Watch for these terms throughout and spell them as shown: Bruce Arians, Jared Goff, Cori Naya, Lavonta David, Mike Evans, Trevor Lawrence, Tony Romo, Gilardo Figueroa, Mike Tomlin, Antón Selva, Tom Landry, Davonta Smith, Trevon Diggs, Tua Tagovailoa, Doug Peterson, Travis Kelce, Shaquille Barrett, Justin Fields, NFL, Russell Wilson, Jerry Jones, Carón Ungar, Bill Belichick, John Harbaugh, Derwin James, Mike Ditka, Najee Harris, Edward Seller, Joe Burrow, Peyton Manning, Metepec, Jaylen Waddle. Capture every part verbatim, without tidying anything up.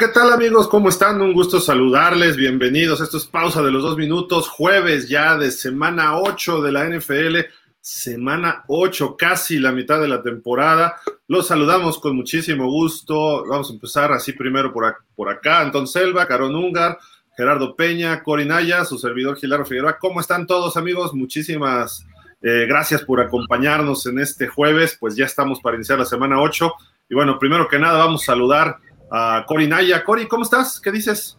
¿qué tal, amigos? ¿Cómo están? Un gusto saludarles, bienvenidos. Esto es Pausa de los Dos Minutos, jueves ya de semana ocho de la N F L, semana ocho, casi la mitad de la temporada. Los saludamos con muchísimo gusto. Vamos a empezar así primero por, ac- por acá. Antón Selva, Carón Ungar, Gerardo Peña, Cori Naya, su servidor Gilardo Figueroa. ¿Cómo están todos, amigos? Muchísimas eh, gracias por acompañarnos en este jueves. Pues ya estamos para iniciar la semana ocho. Y bueno, primero que nada vamos a saludar a Cori Naya. Cori, ¿cómo estás? ¿Qué dices?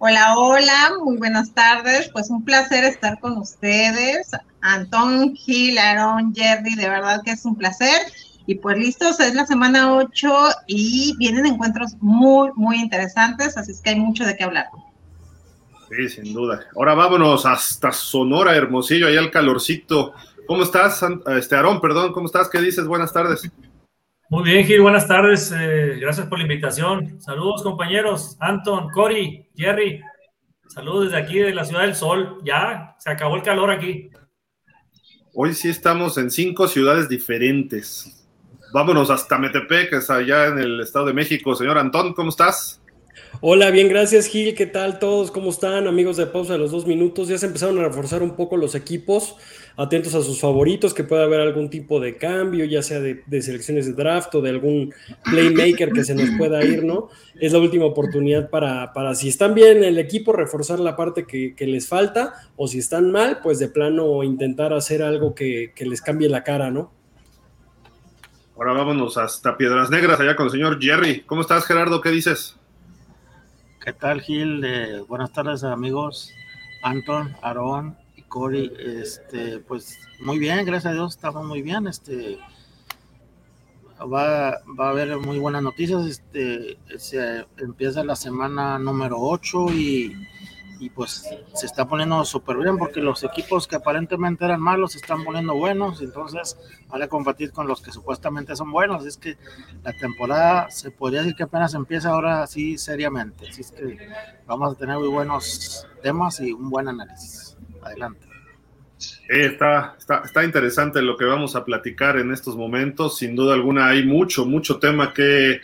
Hola, hola, muy buenas tardes. Pues un placer estar con ustedes. Antón, Gil, Aarón, Jerry, de verdad que es un placer. Y pues listos, es la semana ocho y vienen encuentros muy, muy interesantes, así es que hay mucho de qué hablar. Sí, sin duda. Ahora vámonos hasta Sonora, Hermosillo, allá el calorcito. ¿Cómo estás, este, Aarón? Perdón, ¿cómo estás? ¿Qué dices? Buenas tardes. Muy bien, Gil, buenas tardes. Eh, gracias por la invitación. Saludos, compañeros. Anton, Cori, Jerry. Saludos desde aquí, de la Ciudad del Sol. Ya, se acabó el calor aquí. Hoy sí estamos en cinco ciudades diferentes. Vámonos hasta Metepec, que está allá en el Estado de México. Señor Antón, ¿cómo estás? Hola, bien, gracias, Gil. ¿Qué tal todos? ¿Cómo están, amigos de Pausa de los Dos Minutos? Ya se empezaron a reforzar un poco los equipos, atentos a sus favoritos, que pueda haber algún tipo de cambio, ya sea de, de selecciones de draft o de algún playmaker que se nos pueda ir, ¿no? Es la última oportunidad para, para si están bien el equipo, reforzar la parte que, que les falta, o si están mal, pues de plano intentar hacer algo que, que les cambie la cara, ¿no? Ahora vámonos hasta Piedras Negras, allá con el señor Jerry. ¿Cómo estás, Gerardo? ¿Qué dices? ¿Qué tal, Gil? Eh, buenas tardes, amigos. Anton, Aarón y Cori. Este, pues, muy bien, gracias a Dios, estamos muy bien. Este, va, va a haber muy buenas noticias. Este, se empieza la semana número ocho y, y, pues, se está poniendo súper bien porque los equipos que aparentemente eran malos se están poniendo buenos, entonces ahora combatir con los que supuestamente son buenos. Es que la temporada se podría decir que apenas empieza ahora sí seriamente, así es que vamos a tener muy buenos temas y un buen análisis. Adelante. Eh, está, está, está interesante lo que vamos a platicar en estos momentos, sin duda alguna hay mucho, mucho tema que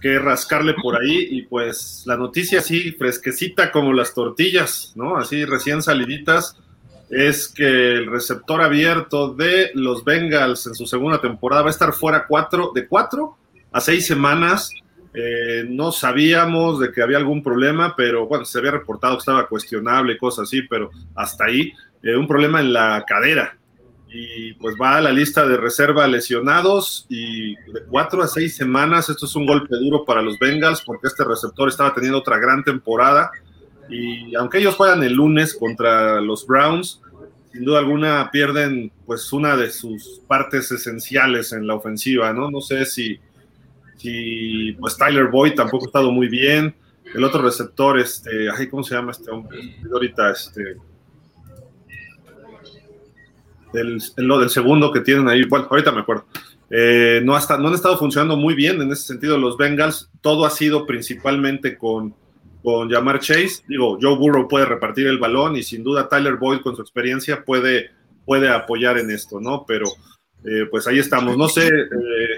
que rascarle por ahí, y pues la noticia así fresquecita como las tortillas, ¿no? Así recién saliditas, es que el receptor abierto de los Bengals en su segunda temporada va a estar fuera cuatro, de cuatro a seis semanas. Eh, no sabíamos de que había algún problema, pero bueno, se había reportado que estaba cuestionable y cosas así, pero hasta ahí, eh, un problema en la cadera. Y pues va a la lista de reserva lesionados, y de cuatro a seis semanas. Esto es un golpe duro para los Bengals porque este receptor estaba teniendo otra gran temporada, y aunque ellos juegan el lunes contra los Browns, sin duda alguna pierden pues una de sus partes esenciales en la ofensiva, ¿no? No sé si, si pues Tyler Boyd tampoco ha estado muy bien, el otro receptor, este, ay, ¿cómo se llama este hombre? Ahorita, este... Del, lo del segundo que tienen ahí, bueno, ahorita me acuerdo, eh, no, hasta, no han estado funcionando muy bien en ese sentido los Bengals. Todo ha sido principalmente con, con Ja'Marr Chase. Digo, Joe Burrow puede repartir el balón y sin duda Tyler Boyd con su experiencia puede, puede apoyar en esto, ¿no? Pero eh, pues ahí estamos, no sé, eh,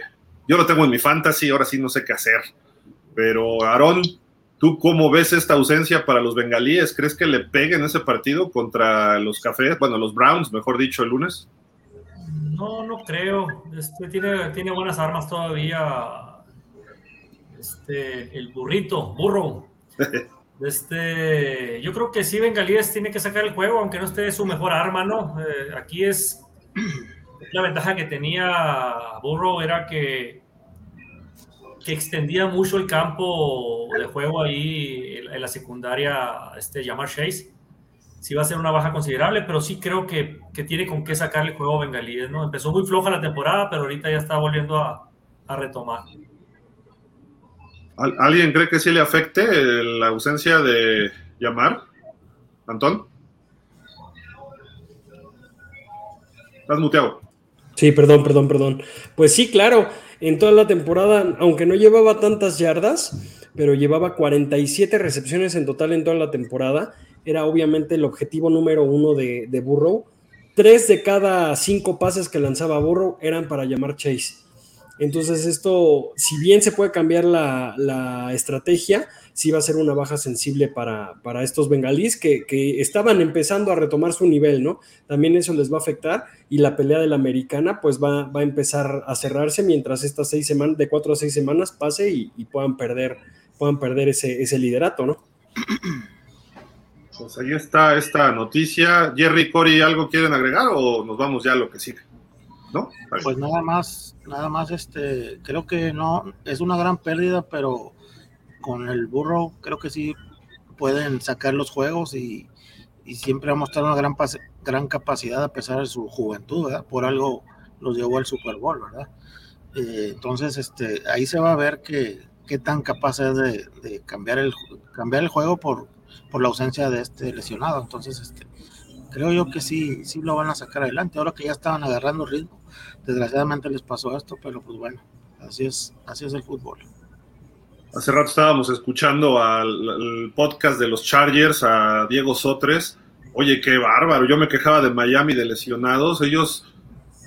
yo lo tengo en mi fantasy, ahora sí no sé qué hacer, pero Aarón, ¿tú cómo ves esta ausencia para los bengalíes? ¿Crees que le peguen ese partido contra los cafés? Bueno, los Browns, mejor dicho, el lunes. No, no creo. Este, tiene, tiene buenas armas todavía. Este, el burrito, burro. Este, yo creo que sí, bengalíes tiene que sacar el juego, aunque no esté su mejor arma, ¿no? Eh, aquí es la ventaja que tenía Burrow, era que que extendía mucho el campo de juego ahí en la secundaria. este Ja'Marr Chase sí va a ser una baja considerable, pero sí creo que, que tiene con qué sacarle el juego a bengalíes, ¿no? Empezó muy floja la temporada, pero ahorita ya está volviendo a, a retomar. ¿Al, ¿Alguien cree que sí le afecte la ausencia de Ja'Marr? ¿Antón? ¿Estás muteado? Sí, perdón, perdón, perdón. Pues sí, claro. En toda la temporada, aunque no llevaba tantas yardas, pero llevaba cuarenta y siete recepciones en total en toda la temporada, era obviamente el objetivo número uno de, de Burrow. Tres de cada cinco pases que lanzaba Burrow eran para Ja'Marr Chase. Entonces esto, si bien se puede cambiar la, la estrategia, sí va a ser una baja sensible para, para estos bengalíes que, que estaban empezando a retomar su nivel, ¿no? También eso les va a afectar y la pelea de la americana pues va, va a empezar a cerrarse mientras estas seis semanas, de cuatro a seis semanas pase y, y puedan perder, puedan perder ese, ese liderato, ¿no? Pues ahí está esta noticia. Jerry, Corey, ¿algo quieren agregar o nos vamos ya a lo que sigue? ¿No? Vale. Pues nada más, nada más, este, creo que no, es una gran pérdida, pero con el burro creo que sí pueden sacar los juegos y, y siempre ha mostrado una gran, gran capacidad a pesar de su juventud, ¿verdad? Por algo los llevó al Super Bowl, ¿verdad? Eh, entonces, este, ahí se va a ver que qué tan capaz es de, de cambiar el cambiar el juego por, por la ausencia de este lesionado. Entonces, este, creo yo que sí, sí lo van a sacar adelante, ahora que ya estaban agarrando ritmo. Desgraciadamente les pasó esto, pero pues bueno, así es, así es el fútbol. Hace rato estábamos escuchando al, al podcast de los Chargers, a Diego Sotres. Oye, qué bárbaro, yo me quejaba de Miami de lesionados, ellos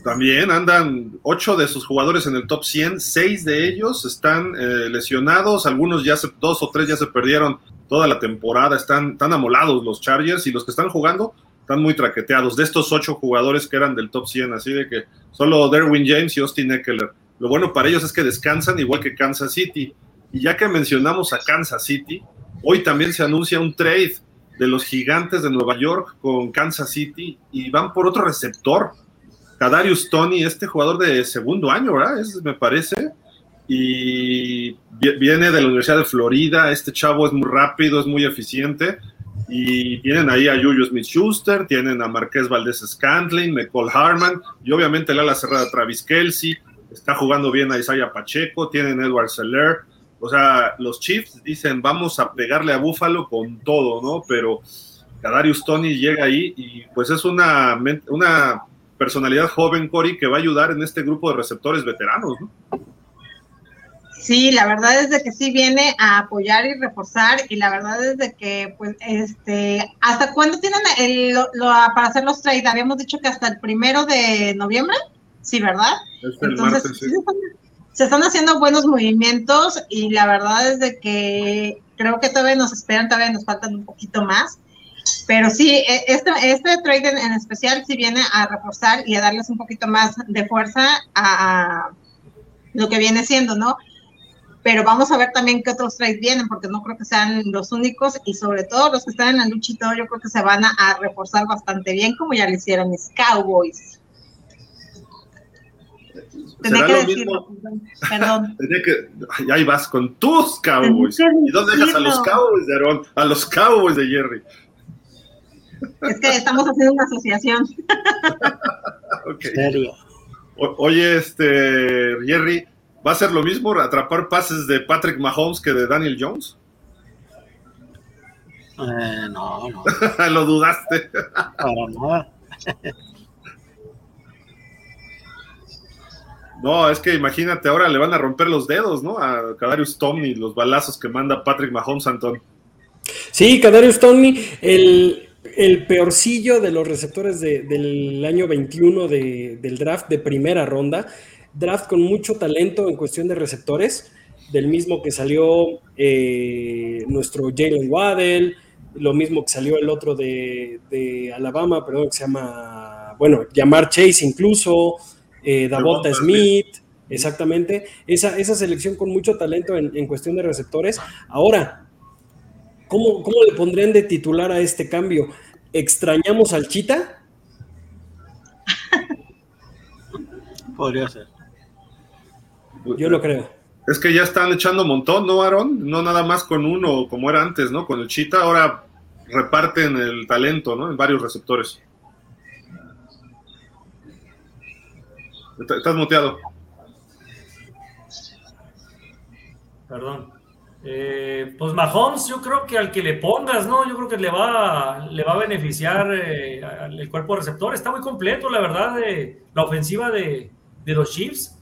también andan, ocho de sus jugadores en el top cien, seis de ellos están eh, lesionados, algunos ya se, dos o tres ya se perdieron toda la temporada, están tan amolados los Chargers y los que están jugando están muy traqueteados, de estos ocho jugadores que eran del top cien, así de que solo Derwin James y Austin Eckler. Lo bueno para ellos es que descansan igual que Kansas City, y ya que mencionamos a Kansas City, hoy también se anuncia un trade de los Gigantes de Nueva York con Kansas City, y van por otro receptor, Kadarius Toney, este jugador de segundo año, ¿verdad? Es, me parece, y viene de la Universidad de Florida. Este chavo es muy rápido, es muy eficiente, y tienen ahí a Juju Smith-Schuster, tienen a Marquez Valdes-Scantling, McCall Harman, y obviamente el ala cerrada Travis Kelce, está jugando bien a Isaiah Pacheco, tienen Edward Seller. O sea, los Chiefs dicen, vamos a pegarle a Buffalo con todo, ¿no? Pero Kadarius Toney llega ahí y pues es una, una personalidad joven, Corey, que va a ayudar en este grupo de receptores veteranos, ¿no? Sí, la verdad es de que sí viene a apoyar y reforzar, y la verdad es de que, pues, este, ¿hasta cuándo tienen el, lo, lo, para hacer los trades? Habíamos dicho que hasta el primero de noviembre, sí, ¿verdad? Es el Entonces, martes, sí. Se están haciendo buenos movimientos, y la verdad es de que creo que todavía nos esperan, todavía nos faltan un poquito más, pero sí, este, este trade en, en especial sí viene a reforzar y a darles un poquito más de fuerza a, a lo que viene siendo, ¿no? Pero vamos a ver también qué otros trades vienen, porque no creo que sean los únicos, y sobre todo los que están en la lucha y todo, yo creo que se van a, a reforzar bastante bien, como ya lo hicieron mis Cowboys. Tenía que decirlo, perdón. Tenía que, ahí vas con tus Cowboys. ¿Y dónde dejas a los Cowboys de Aaron? A los Cowboys de Jerry. Es que estamos haciendo una asociación. Okay. ¿En serio? O, oye, este, Jerry, ¿va a ser lo mismo atrapar pases de Patrick Mahomes que de Daniel Jones? Eh, no, no. Lo dudaste. Para nada. No, es que imagínate, ahora le van a romper los dedos, ¿no? A Kadarius Toney, los balazos que manda Patrick Mahomes, Antonio. Sí, Kadarius Toney, el... el peorcillo de los receptores de, del año veintiuno de, del draft de primera ronda, draft con mucho talento en cuestión de receptores, del mismo que salió eh, nuestro Jaylen Waddle, lo mismo que salió el otro de, de Alabama, perdón, que se llama, bueno, Ja'Marr Chase incluso, eh, Davonta Smith, exactamente, esa, esa selección con mucho talento en, en cuestión de receptores. Ahora, ¿Cómo, ¿Cómo le pondrían de titular a este cambio? ¿Extrañamos al Chita? Podría ser. Yo lo creo. Es que ya están echando un montón, ¿no, Aaron? No nada más con uno, como era antes, ¿no? Con el Chita, ahora reparten el talento, ¿no? En varios receptores. Estás muteado. Perdón. Eh, pues Mahomes, yo creo que al que le pongas, ¿no? Yo creo que le va, le va a beneficiar eh, el cuerpo de receptor. Está muy completo, la verdad, de la ofensiva de, de los Chiefs.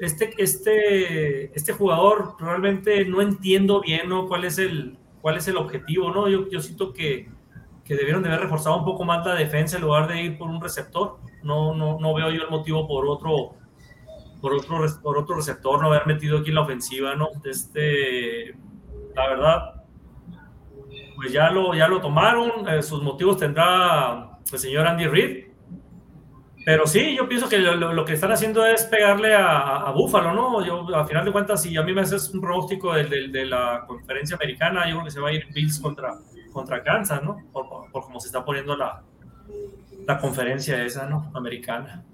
Este, este, este jugador realmente no entiendo bien, ¿no? ¿Cuál es el, cuál es el objetivo, ¿no? Yo, yo siento que, que debieron de haber reforzado un poco más la defensa en lugar de ir por un receptor. No, no, no veo yo el motivo por otro por otro, por otro receptor, no haber metido aquí en la ofensiva, ¿no? Este, la verdad, pues ya lo, ya lo tomaron, eh, sus motivos tendrá el señor Andy Reid, pero sí, yo pienso que lo, lo que están haciendo es pegarle a, a Buffalo, ¿no? Yo, a final de cuentas, si a mí me haces un pronóstico de, de, de la conferencia americana, yo creo que se va a ir Bills contra, contra Kansas, ¿no? Por, por, por cómo se está poniendo la, la conferencia esa, ¿no? Americana.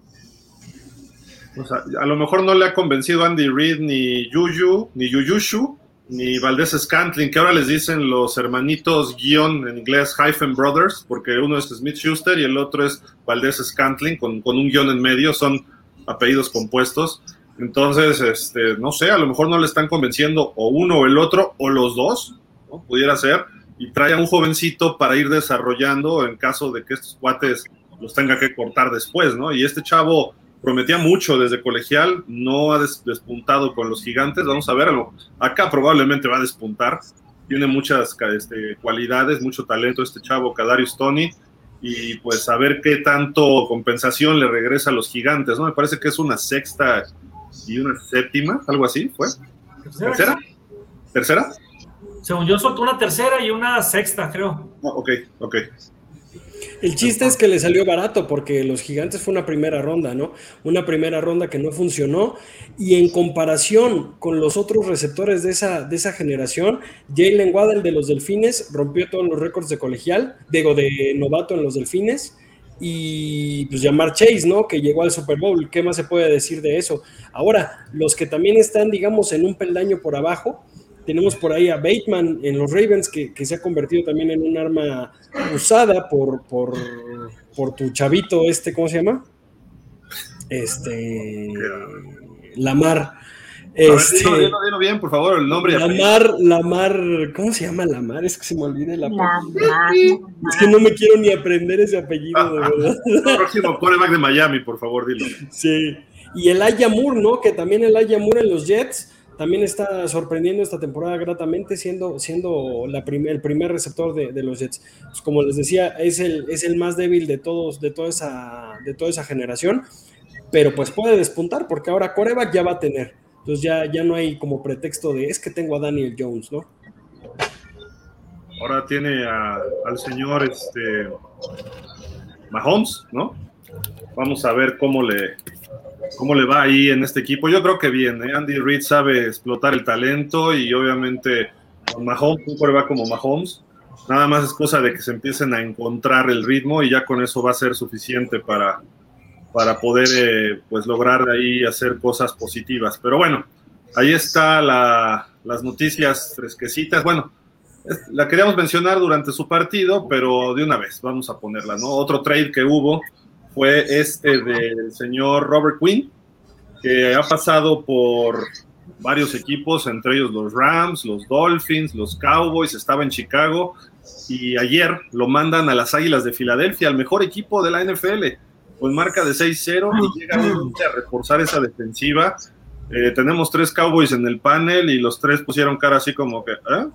O sea, a lo mejor no le ha convencido Andy Reid ni Juju, ni Jujushu, ni Valdes-Scantling, que ahora les dicen los hermanitos guión en inglés hyphen brothers, porque uno es Smith-Schuster y el otro es Valdes-Scantling con, con un guión en medio, son apellidos compuestos. Entonces, este, no sé, a lo mejor no le están convenciendo o uno o el otro, o los dos, ¿no? Pudiera ser, y trae a un jovencito para ir desarrollando en caso de que estos cuates los tenga que cortar después, ¿no? Y este chavo prometía mucho desde colegial, no ha des- despuntado con los Gigantes, vamos a ver, acá probablemente va a despuntar, tiene muchas este, cualidades, mucho talento este chavo Kadarius Toney, y pues a ver qué tanto compensación le regresa a los Gigantes, ¿no? Me parece que es una sexta y una séptima, algo así, ¿fue? ¿Tercera? ¿Tercera? Según yo soltó una tercera y una sexta, creo. Oh, ok, ok. El chiste es que le salió barato porque los Gigantes fue una primera ronda, ¿no? Una primera ronda que no funcionó y en comparación con los otros receptores de esa, de esa generación, Jaylen Waddle de los Delfines rompió todos los récords de colegial, digo, de novato en los Delfines y pues Ja'Marr Chase, ¿no? Que llegó al Super Bowl, ¿qué más se puede decir de eso? Ahora, los que también están, digamos, en un peldaño por abajo, tenemos por ahí a Bateman en los Ravens, que, que se ha convertido también en un arma usada por, por, por tu chavito este, ¿cómo se llama? Este... Lamar. Este, a ver, dilo, dilo bien, por favor, el nombre. Lamar, Lamar, ¿cómo se llama Lamar? Es que se me olvida el apellido. Lamar. Es que no me quiero ni aprender ese apellido, ah, de verdad. El próximo quarterback de Miami, por favor, dilo. Sí. Y el Elijah Moore, ¿no? Que también el Elijah Moore en los Jets también está sorprendiendo esta temporada gratamente, siendo, siendo la prim- el primer receptor de, de los Jets. Pues como les decía, es el, es el más débil de todos, de toda esa, de toda esa generación, pero pues puede despuntar, porque ahora quarterback ya va a tener. Entonces ya, ya no hay como pretexto de, es que tengo a Daniel Jones, ¿no? Ahora tiene a, al señor este, Mahomes, ¿no? Vamos a ver cómo le... ¿Cómo le va ahí en este equipo? Yo creo que bien, ¿eh? Andy Reid sabe explotar el talento y obviamente con Mahomes, un quarterback como Mahomes, nada más es cosa de que se empiecen a encontrar el ritmo y ya con eso va a ser suficiente para, para poder eh, pues lograr ahí hacer cosas positivas. Pero bueno, ahí está la, las noticias fresquecitas. Bueno, la queríamos mencionar durante su partido, pero de una vez vamos a ponerla, ¿no? Otro trade que hubo fue este del señor Robert Quinn, que ha pasado por varios equipos, entre ellos los Rams, los Dolphins, los Cowboys, estaba en Chicago, y ayer lo mandan a las Águilas de Filadelfia, al mejor equipo de la N F L, con marca de seis cero, y llegan a reforzar esa defensiva. Eh, tenemos tres Cowboys en el panel, y los tres pusieron cara así como que, ¿eh?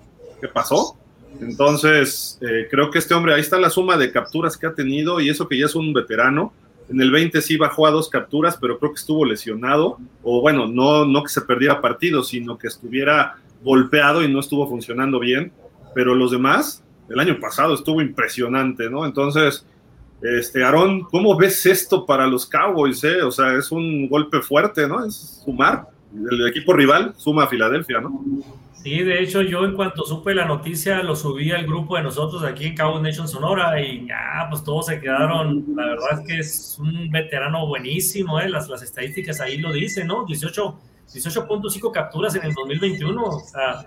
¿Qué pasó? Entonces, eh, creo que este hombre, ahí está la suma de capturas que ha tenido, y eso que ya es un veterano. En el veinte sí bajó a dos capturas, pero creo que estuvo lesionado, o bueno, no, no que se perdiera partido, sino que estuviera golpeado y no estuvo funcionando bien, pero los demás, el año pasado estuvo impresionante, ¿no? Entonces, este, Aarón, ¿cómo ves esto para los Cowboys, eh? O sea, es un golpe fuerte, ¿no? Es sumar, el equipo rival suma a Filadelfia, ¿no? Sí, de hecho, yo en cuanto supe la noticia, lo subí al grupo de nosotros aquí en Cowboys Nation Sonora y ya, pues todos se quedaron. La verdad es que es un veterano buenísimo, ¿eh? Las, las estadísticas ahí lo dicen, ¿no? dieciocho punto cinco capturas en el dos mil veintiuno, o sea,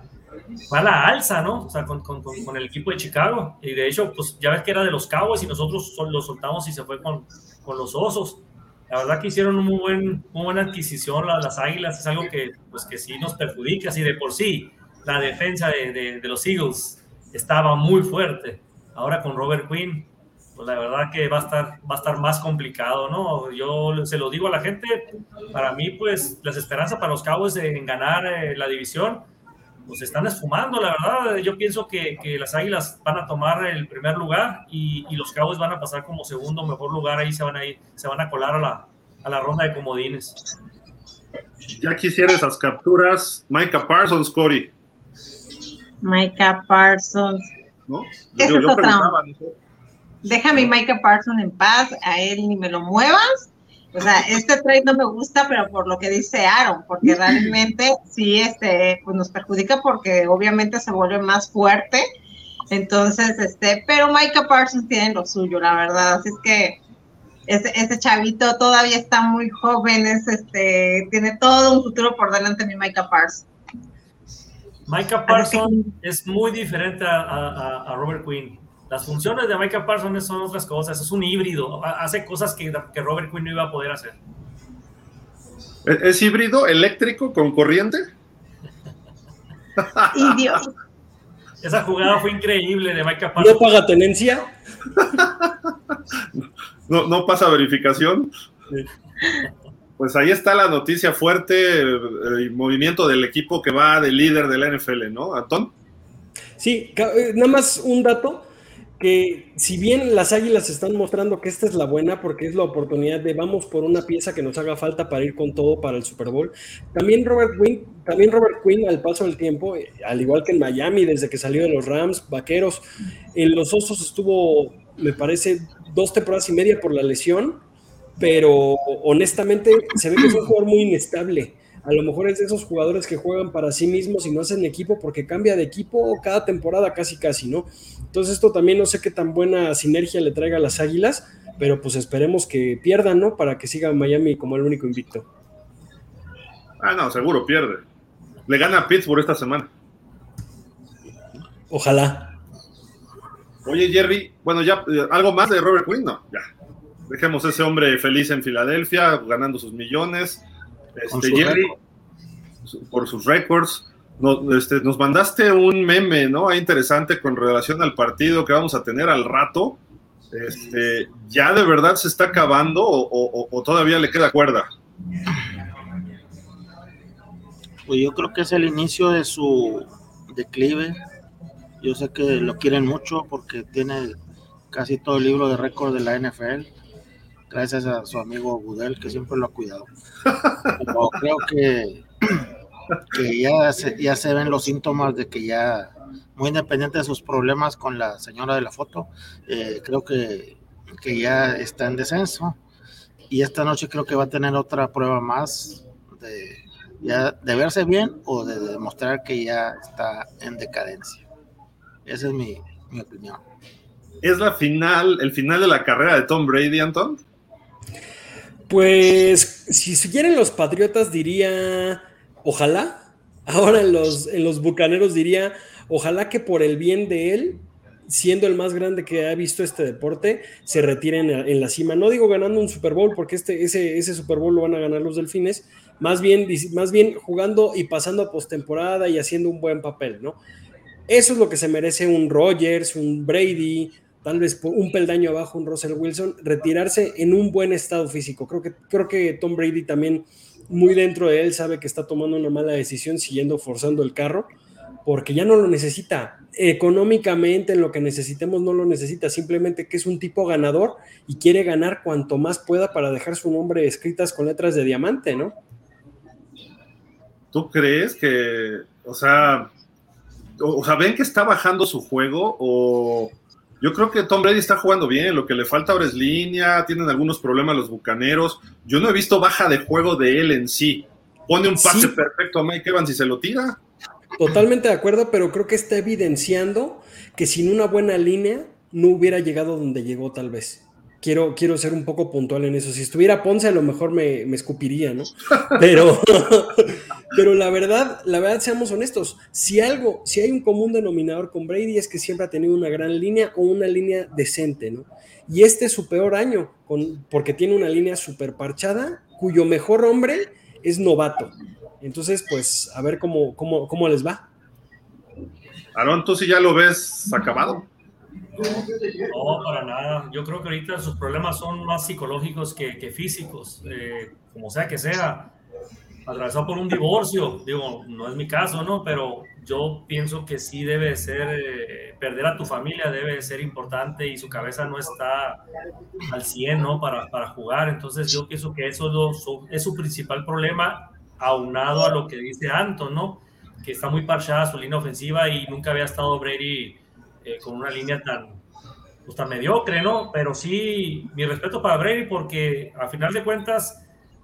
va a la alza, ¿no? O sea, con, con, con el equipo de Chicago. Y de hecho, pues ya ves que era de los Cowboys y nosotros lo soltamos y se fue con, con los Osos. La verdad que hicieron una muy, buen, muy buena adquisición las, las Águilas, es algo que, pues, que sí nos perjudica, así de por sí. La defensa de, de, de los Eagles estaba muy fuerte. Ahora con Robert Quinn, pues la verdad que va a estar, va a estar más complicado, ¿no? Yo se lo digo a la gente, para mí, pues, las esperanzas para los Cowboys en ganar eh, la división, pues, se están esfumando, la verdad. Yo pienso que, que las Águilas van a tomar el primer lugar y, y los Cowboys van a pasar como segundo mejor lugar, ahí se van a, ir, se van a colar a la, a la ronda de comodines. Ya quisiera esas capturas. Micah Parsons, Corey. Micah Parsons. ¿No? Yo, yo preguntaba, ¿no? Déjame Micah Parsons en paz, a él ni me lo muevas. O sea, este trade no me gusta, pero por lo que dice Aaron, porque realmente sí este, pues nos perjudica porque obviamente se vuelve más fuerte. Entonces, este, pero Micah Parsons tiene lo suyo, la verdad. Así es que este, este chavito todavía está muy joven, es, este, tiene todo un futuro por delante mi Micah Parsons. Micah Parsons que... es muy diferente a, a, a Robert Quinn. Las funciones de Micah Parsons son otras cosas, es un híbrido, hace cosas que, que Robert Quinn no iba a poder hacer. ¿Es, es híbrido eléctrico con corriente? Y Dios. Esa jugada fue increíble de Micah Parsons. ¿No paga tenencia? no, no pasa verificación. Sí. Pues ahí está la noticia fuerte, el movimiento del equipo que va de líder de la N F L, ¿no, Antón? Sí, nada más un dato, que si bien las Águilas están mostrando que esta es la buena, porque es la oportunidad de vamos por una pieza que nos haga falta para ir con todo para el Super Bowl, también Robert Quinn, también Robert Quinn al paso del tiempo, al igual que en Miami, desde que salió de los Rams, Vaqueros, en los Osos estuvo, me parece, dos temporadas y media por la lesión, pero honestamente se ve que es un jugador muy inestable. A lo mejor es de esos jugadores que juegan para sí mismos y no hacen equipo porque cambia de equipo cada temporada casi casi, ¿no? Entonces esto también no sé qué tan buena sinergia le traiga a las Águilas, pero pues esperemos que pierdan, ¿no? Para que siga Miami como el único invicto. Ah, no, seguro pierde. Le gana a Pittsburgh esta semana. Ojalá. Oye, Jerry, bueno, ya, ¿algo más de Robert Quinn? No, ya. Dejemos ese hombre feliz en Filadelfia, ganando sus millones. Este, su Jerry, récord. Por sus récords. Nos, este, nos mandaste un meme, ¿no? Interesante con relación al partido que vamos a tener al rato. Este, ¿ya de verdad se está acabando o, o, o todavía le queda cuerda? Pues yo creo que es el inicio de su declive. Yo sé que lo quieren mucho porque tiene casi todo el libro de récords de la N F L. Gracias a su amigo Goodell, que siempre lo ha cuidado. Pero creo que, que ya, se, ya se ven los síntomas de que ya, muy independiente de sus problemas con la señora de la foto, eh, creo que, que ya está en descenso. Y esta noche creo que va a tener otra prueba más de, ya, de verse bien o de demostrar que ya está en decadencia. Esa es mi, mi opinión. ¿Es la final, el final de la carrera de Tom Brady, Antón? Pues, si siguieran los Patriotas diría, ojalá, ahora en los, en los Bucaneros diría, ojalá que por el bien de él, siendo el más grande que ha visto este deporte, se retiren en, en la cima. No digo ganando un Super Bowl, porque este, ese, ese Super Bowl lo van a ganar los Delfines, más bien, más bien jugando y pasando a postemporada y haciendo un buen papel, ¿no? Eso es lo que se merece un Rodgers, un Brady, tal vez un peldaño abajo, un Russell Wilson, retirarse en un buen estado físico. Creo que, creo que Tom Brady también, muy dentro de él, sabe que está tomando una mala decisión, siguiendo forzando el carro, porque ya no lo necesita. Económicamente, en lo que necesitemos, no lo necesita, simplemente que es un tipo ganador y quiere ganar cuanto más pueda para dejar su nombre escritas con letras de diamante, ¿no? ¿Tú crees que, o sea... O sea, ¿ven que está bajando su juego? O yo creo que Tom Brady está jugando bien, lo que le falta ahora es línea, tienen algunos problemas los Bucaneros. Yo no he visto baja de juego de él en sí. Pone un pase sí. perfecto a Mike Evans y se lo tira. Totalmente de acuerdo, pero creo que está evidenciando que sin una buena línea no hubiera llegado donde llegó tal vez. Quiero, quiero ser un poco puntual en eso. Si estuviera Ponce, a lo mejor me, me escupiría, ¿no? Pero, pero la verdad, la verdad, seamos honestos. Si algo, si hay un común denominador con Brady es que siempre ha tenido una gran línea o una línea decente, ¿no? Y este es su peor año, con, porque tiene una línea súper parchada, cuyo mejor hombre es novato. Entonces, pues, a ver cómo, cómo, cómo les va. Aarón, ¿tú sí ya lo ves acabado? No, no, para nada. Yo creo que ahorita sus problemas son más psicológicos que, que físicos, eh, como sea que sea. Atravesado por un divorcio, digo, no es mi caso, ¿no? Pero yo pienso que sí debe ser, eh, perder a tu familia debe ser importante y su cabeza no está al cien, ¿no? Para, para jugar. Entonces yo pienso que eso es, lo, es su principal problema aunado a lo que dice Anton, ¿no? Que está muy parchada su línea ofensiva y nunca había estado Brady eh, con una línea tan, pues, tan mediocre, ¿no? Pero sí, mi respeto para Brady, porque al final de cuentas,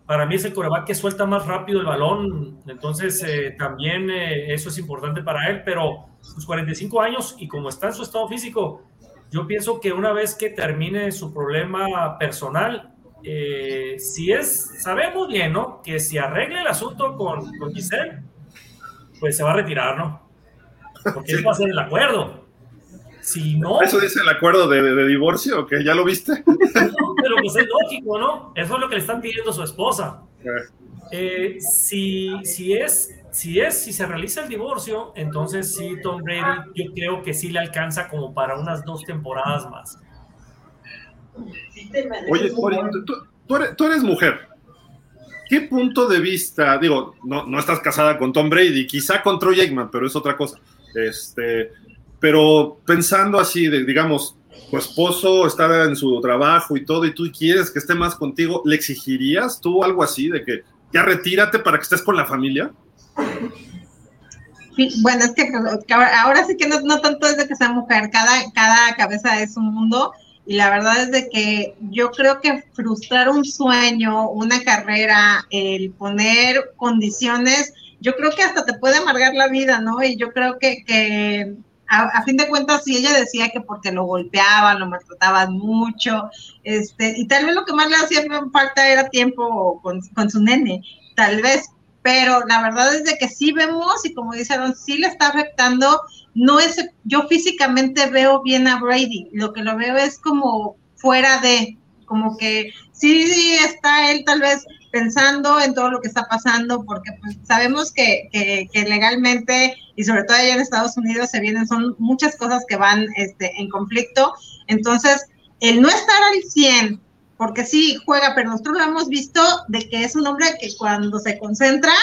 para mí es el quarterback que suelta más rápido el balón, entonces eh, también eh, eso es importante para él, pero sus cuarenta y cinco años y como está en su estado físico, yo pienso que una vez que termine su problema personal, eh, si es, sabemos bien, ¿no? Que si arregle el asunto con, con Giselle, pues se va a retirar, ¿no? Porque sí. Él va a hacer el acuerdo. Si no... ¿Eso dice el acuerdo de, de, de divorcio? ¿Que ya lo viste? No, pero pues es lógico, ¿no? Eso es lo que le están pidiendo a su esposa. Eh, si, si es, si es, si se realiza el divorcio, entonces sí, Tom Brady, yo creo que sí le alcanza como para unas dos temporadas más. Oye, tú, tú, tú, eres, tú eres mujer. ¿Qué punto de vista? Digo, no, no estás casada con Tom Brady, quizá con Troy Aikman, pero es otra cosa. Este, pero pensando así, de, digamos, tu esposo está en su trabajo y todo, y tú quieres que esté más contigo, ¿le exigirías tú algo así de que ya retírate para que estés con la familia? Sí, bueno, es que ahora sí que no, no tanto es de que sea mujer, cada, cada cabeza es un mundo. Y la verdad es de que yo creo que frustrar un sueño, una carrera, el poner condiciones, yo creo que hasta te puede amargar la vida, ¿no? Y yo creo que, que a, a fin de cuentas, sí, ella decía que porque lo golpeaban, lo maltrataban mucho, este, y tal vez lo que más le hacía falta era tiempo con, con su nene, tal vez. Pero la verdad es de que sí vemos, y como dijeron, sí le está afectando. No es, yo físicamente veo bien a Brady, lo que lo veo es como fuera de, como que sí, sí está él tal vez pensando en todo lo que está pasando, porque pues sabemos que, que, que legalmente, y sobre todo allá en Estados Unidos se vienen, son muchas cosas que van este, en conflicto, entonces el no estar al cien, porque sí juega, pero nosotros lo hemos visto de que es un hombre que cuando se concentra,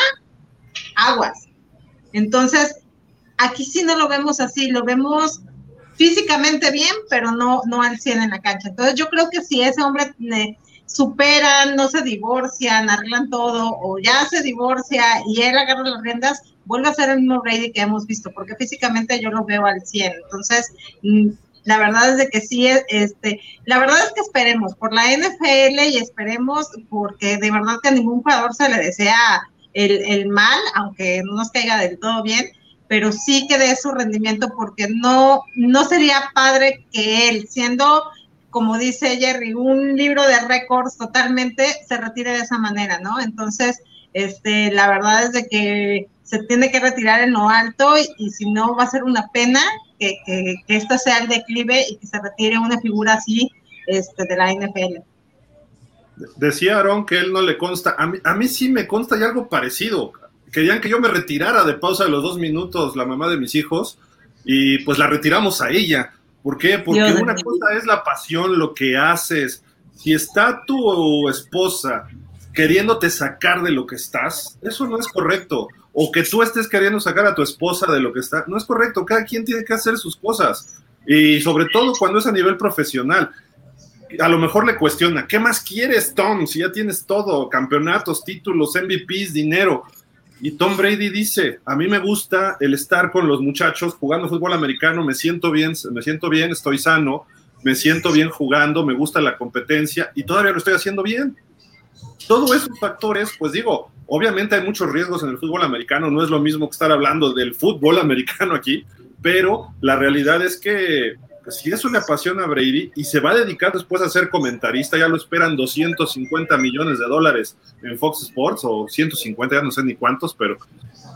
aguas. Entonces, aquí sí no lo vemos así, lo vemos físicamente bien, pero no, no al cien en la cancha. Entonces, yo creo que si ese hombre le superan, no se divorcian, arreglan todo, o ya se divorcia y él agarra las riendas, vuelve a ser el mismo Brady que hemos visto, porque físicamente yo lo veo al cien. Entonces, la verdad es de que sí, este, la verdad es que esperemos por la N F L y esperemos porque de verdad que a ningún jugador se le desea el, el mal, aunque no nos caiga del todo bien, pero sí que dé su rendimiento porque no, no sería padre que él, siendo, como dice Jerry, un libro de récords totalmente, se retire de esa manera, ¿no? Entonces, este, la verdad es de que se tiene que retirar en lo alto y, y si no va a ser una pena que, que, que esto sea el declive y que se retire una figura así este, de la N F L. Decía Aarón que él no le consta, a mí, a mí sí me consta y algo parecido. Querían que yo me retirara de pausa de los dos minutos, la mamá de mis hijos, y pues la retiramos a ella. ¿Por qué? Porque Dios, una cosa es la pasión, lo que haces. Si está tu esposa queriéndote sacar de lo que estás, eso no es correcto. O que tú estés queriendo sacar a tu esposa de lo que está, no es correcto. Cada quien tiene que hacer sus cosas. Y sobre todo cuando es a nivel profesional. A lo mejor le cuestiona, ¿qué más quieres, Tom? Si ya tienes todo, campeonatos, títulos, M V Pes, dinero... Y Tom Brady dice, a mí me gusta el estar con los muchachos jugando fútbol americano, me siento bien, me siento bien, estoy sano, me siento bien jugando, me gusta la competencia y todavía lo estoy haciendo bien. Todos esos factores, pues digo, obviamente hay muchos riesgos en el fútbol americano, no es lo mismo que estar hablando del fútbol americano aquí, pero la realidad es que pues, si eso le apasiona a Brady y se va a dedicar después a ser comentarista, ya lo esperan doscientos cincuenta millones de dólares en Fox Sports, o ciento cincuenta, ya no sé ni cuántos, pero...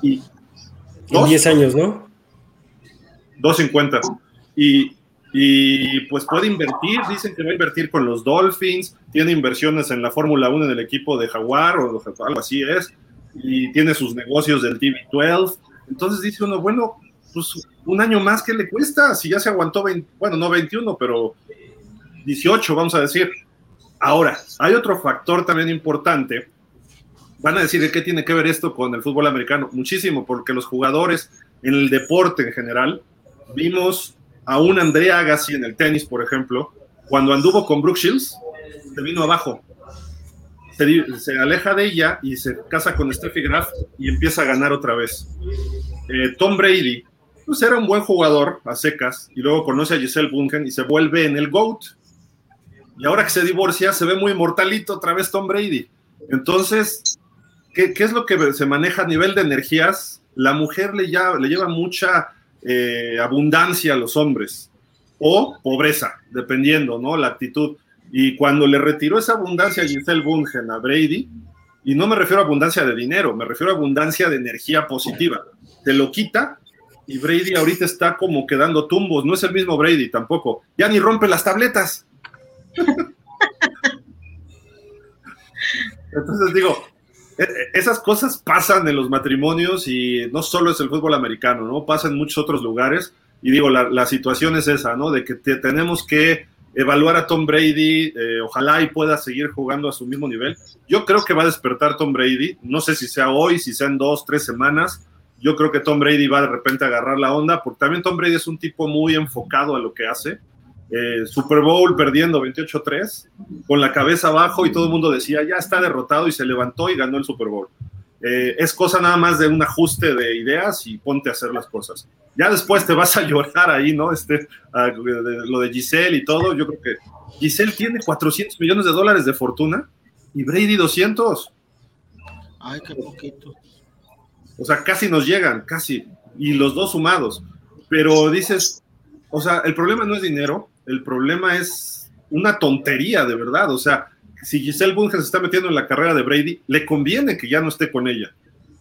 Y en diez años, ¿no? doscientos cincuenta. Y, y pues puede invertir, dicen que va a invertir con los Dolphins, tiene inversiones en la Fórmula uno en el equipo de Jaguar, o algo así es, y tiene sus negocios del T V doce, entonces dice uno, bueno... Pues un año más, ¿qué le cuesta? Si ya se aguantó, veinte, bueno, no veintiuno, pero dieciocho, vamos a decir. Ahora, hay otro factor también importante. Van a decir, ¿qué tiene que ver esto con el fútbol americano? Muchísimo, porque los jugadores en el deporte en general, vimos a un André Agassi en el tenis, por ejemplo, cuando anduvo con Brooke Shields, se vino abajo. se, se aleja de ella y se casa con Steffi Graf y empieza a ganar otra vez. Eh, Tom Brady, pues era un buen jugador a secas y luego conoce a Giselle Bündchen y se vuelve en el GOAT. Y ahora que se divorcia, se ve muy mortalito otra vez Tom Brady. Entonces, ¿qué, qué es lo que se maneja a nivel de energías? La mujer le, ya, le lleva mucha eh, abundancia a los hombres, o pobreza, dependiendo, ¿no? La actitud. Y cuando le retiró esa abundancia a Giselle Bündchen, a Brady, y no me refiero a abundancia de dinero, me refiero a abundancia de energía positiva, te lo quita, y Brady ahorita está como quedando tumbos, no es el mismo Brady tampoco, ya ni rompe las tabletas. Entonces digo, esas cosas pasan en los matrimonios y no solo es el fútbol americano, ¿no? Pasa en muchos otros lugares y digo, la, la situación es esa, ¿no? De que te, tenemos que evaluar a Tom Brady, eh, ojalá y pueda seguir jugando a su mismo nivel. Yo creo que va a despertar Tom Brady, no sé si sea hoy, si sean dos, tres semanas, yo creo que Tom Brady va de repente a agarrar la onda, porque también Tom Brady es un tipo muy enfocado a lo que hace. Eh, Super Bowl perdiendo veintiocho a tres con la cabeza abajo y todo el mundo decía ya está derrotado y se levantó y ganó el Super Bowl. Eh, es cosa nada más de un ajuste de ideas y ponte a hacer las cosas. Ya después te vas a llorar ahí, ¿no? Este, a, de, lo de Giselle y todo, yo creo que Giselle tiene cuatrocientos millones de dólares de fortuna y Brady doscientos. Ay, qué poquito. O sea, casi nos llegan, casi, y los dos sumados. Pero dices, o sea, el problema no es dinero. El problema es una tontería, de verdad. O sea, si Giselle Bündchen se está metiendo en la carrera de Brady, le conviene que ya no esté con ella.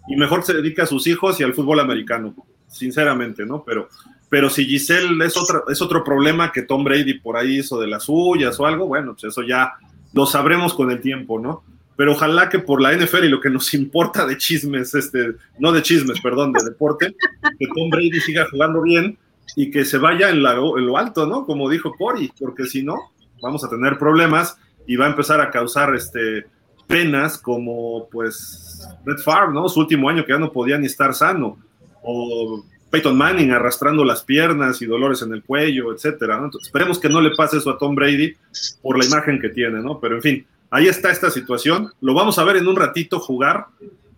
Y mejor se dedica a sus hijos y al fútbol americano, sinceramente, ¿no? Pero, pero si Giselle es, otra, es otro problema que Tom Brady por ahí hizo de las suyas o algo, bueno, pues eso ya lo sabremos con el tiempo, ¿no? Pero ojalá que por la N F L y lo que nos importa de chismes, este, no de chismes, perdón, de deporte, que Tom Brady siga jugando bien, y que se vaya en, la, en lo alto, ¿no? Como dijo Corey, porque si no, vamos a tener problemas y va a empezar a causar este, penas como, pues, Brett Favre, ¿no? Su último año que ya no podía ni estar sano, o Peyton Manning arrastrando las piernas y dolores en el cuello, etcétera, ¿no? Entonces, esperemos que no le pase eso a Tom Brady por la imagen que tiene, ¿no? Pero, en fin, ahí está esta situación. Lo vamos a ver en un ratito jugar.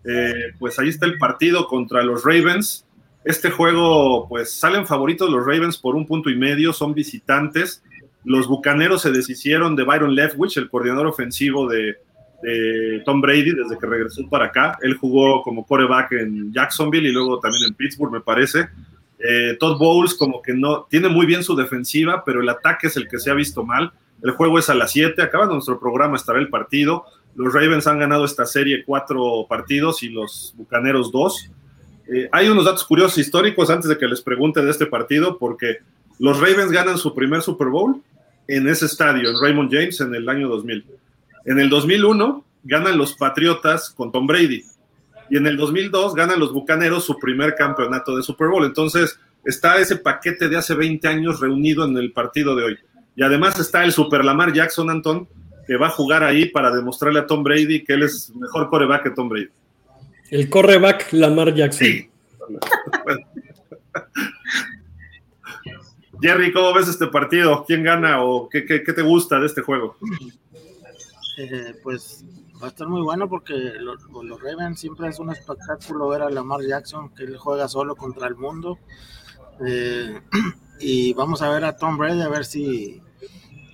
Eh, pues ahí está el partido contra los Ravens. Este juego, pues, salen favoritos los Ravens por un punto y medio, son visitantes. Los bucaneros se deshicieron de Byron Leftwich, el coordinador ofensivo de, de Tom Brady, desde que regresó para acá. Él jugó como quarterback en Jacksonville y luego también en Pittsburgh, me parece. Eh, Todd Bowles como que no, tiene muy bien su defensiva, pero el ataque es el que se ha visto mal. El juego es a las siete, acaba nuestro programa, estará el partido. Los Ravens han ganado esta serie cuatro partidos y los bucaneros dos. Eh, hay unos datos curiosos históricos antes de que les pregunte de este partido, porque los Ravens ganan su primer Super Bowl en ese estadio, en Raymond James, en el año dos mil. En el dos mil uno ganan los Patriotas con Tom Brady, y en el dos mil dos ganan los Bucaneros su primer campeonato de Super Bowl. Entonces está ese paquete de hace veinte años reunido en el partido de hoy, y además está el Super Lamar Jackson, Antón, que va a jugar ahí para demostrarle a Tom Brady que él es mejor quarterback que Tom Brady. El correback Lamar Jackson. Sí. Jerry, ¿cómo ves este partido? ¿Quién gana o qué, qué, qué te gusta de este juego? Eh, pues va a estar muy bueno porque los, los Ravens siempre es un espectáculo ver a Lamar Jackson, que él juega solo contra el mundo. Eh, y vamos a ver a Tom Brady, a ver si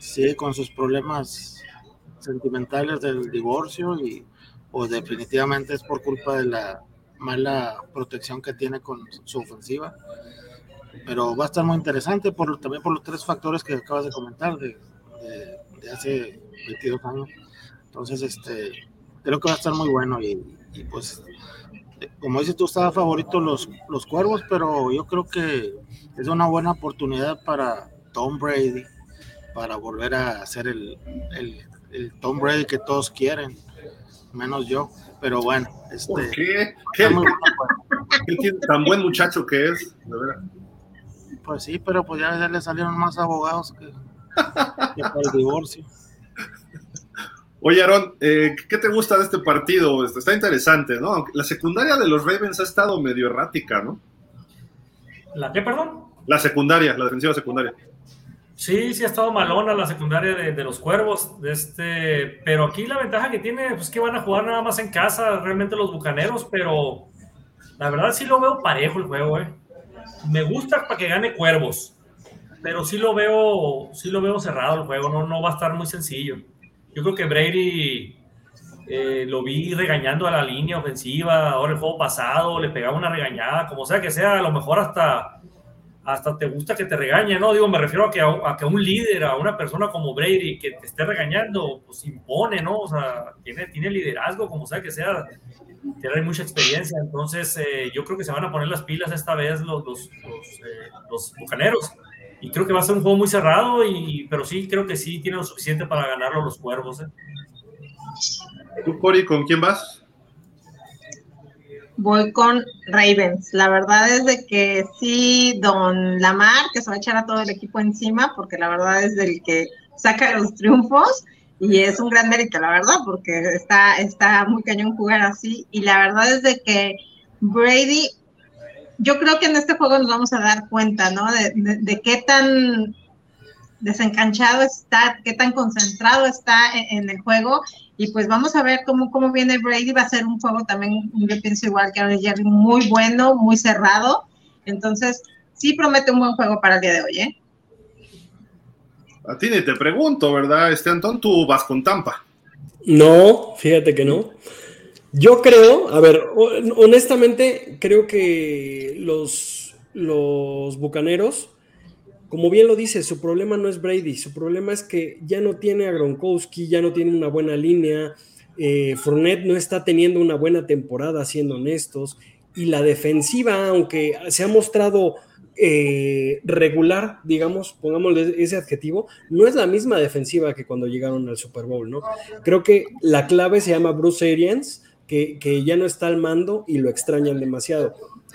sigue con sus problemas sentimentales del divorcio y pues definitivamente es por culpa de la mala protección que tiene con su ofensiva, pero va a estar muy interesante por, también por los tres factores que acabas de comentar de, de, de hace veintidós años. Entonces este creo que va a estar muy bueno y, y pues como dices tú, estaba favorito los, los cuervos, pero yo creo que es una buena oportunidad para Tom Brady para volver a ser el, el, el Tom Brady que todos quieren, menos yo, pero bueno, este, ¿por qué? ¿Qué? Bueno, bueno. Tan buen muchacho que es, de verdad. Pues sí, pero pues ya, ya le salieron más abogados que, que para el divorcio. Oye, Aarón, eh, ¿qué te gusta de este partido? Está interesante, ¿no? La secundaria de los Ravens ha estado medio errática, ¿no? ¿La qué, perdón? La secundaria, la defensiva secundaria. Sí, sí ha estado malona la secundaria de, de los Cuervos, de este, pero aquí la ventaja que tiene es pues, que van a jugar nada más en casa realmente los Bucaneros, pero la verdad sí lo veo parejo el juego, eh. Me gusta para que gane Cuervos, pero sí lo veo, sí lo veo cerrado el juego, no, no va a estar muy sencillo. Yo creo que Brady eh, lo vi regañando a la línea ofensiva, ahora el juego pasado le pegaba una regañada, como sea que sea, a lo mejor hasta, hasta te gusta que te regañe, ¿no? Digo, me refiero a que a, a que un líder, a una persona como Brady que te esté regañando, pues impone, ¿no? O sea, tiene, tiene liderazgo, como sea que sea, tiene mucha experiencia, entonces eh, yo creo que se van a poner las pilas esta vez los, los, los, eh, los Bucaneros. Y creo que va a ser un juego muy cerrado, y, pero sí, creo que sí tiene lo suficiente para ganarlo los Cuervos. ¿eh? ¿Tú, Cori, con quién vas? Voy con Ravens. La verdad es de que sí, don Lamar, que se va a echar a todo el equipo encima, porque la verdad es el que saca los triunfos, y es un gran mérito, la verdad, porque está, está muy cañón jugar así. Y la verdad es de que Brady... Yo creo que en este juego nos vamos a dar cuenta, ¿no? De, de, de qué tan desencanchado está, qué tan concentrado está en, en el juego. Y pues vamos a ver cómo, cómo viene Brady. Va a ser un juego también, yo pienso igual que ahora Jerry, muy bueno, muy cerrado. Entonces, sí promete un buen juego para el día de hoy, ¿eh? A ti ni te pregunto, ¿verdad, este Antón? ¿Tú vas con Tampa? No, fíjate que no. Yo creo, a ver, honestamente, creo que los, los Bucaneros, como bien lo dice, su problema no es Brady, su problema es que ya no tiene a Gronkowski, ya no tiene una buena línea, eh, Fournette no está teniendo una buena temporada, siendo honestos, y la defensiva, aunque se ha mostrado eh, regular, digamos, pongámosle ese adjetivo, no es la misma defensiva que cuando llegaron al Super Bowl, ¿no? Creo que la clave se llama Bruce Arians, Que, que ya no está al mando y lo extrañan demasiado.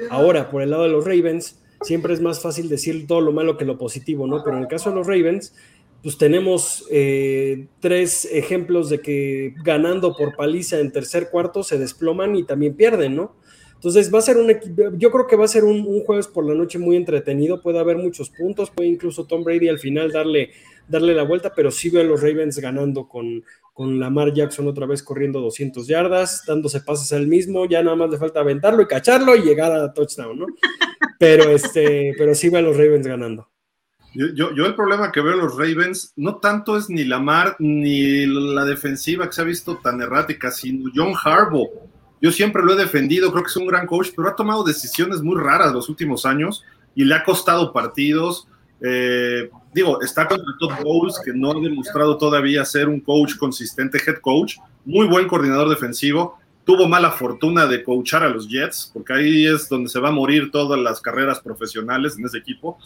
Ahora, por el lado de los Ravens, siempre es más fácil decir todo lo malo que lo positivo, ¿no? Pero en el caso de los Ravens, pues tenemos eh, tres ejemplos de que ganando por paliza en tercer cuarto se desploman y también pierden, ¿no? Entonces va a ser un, yo creo que va a ser un, un jueves por la noche muy entretenido, puede haber muchos puntos, puede incluso Tom Brady al final darle, darle la vuelta, pero sí veo a los Ravens ganando con... con Lamar Jackson otra vez corriendo doscientas yardas, dándose pases al mismo, ya nada más le falta aventarlo y cacharlo y llegar a touchdown, ¿no? Pero este, pero sí va a los Ravens ganando. Yo, yo, yo el problema que veo en los Ravens no tanto es ni Lamar ni la defensiva que se ha visto tan errática, sino John Harbaugh. Yo siempre lo he defendido, creo que es un gran coach, pero ha tomado decisiones muy raras los últimos años y le ha costado partidos. Eh, digo, está contra Todd Bowles, que no ha demostrado todavía ser un coach consistente, head coach, muy buen coordinador defensivo, tuvo mala fortuna de coachar a los Jets, porque ahí es donde se va a morir todas las carreras profesionales en ese equipo,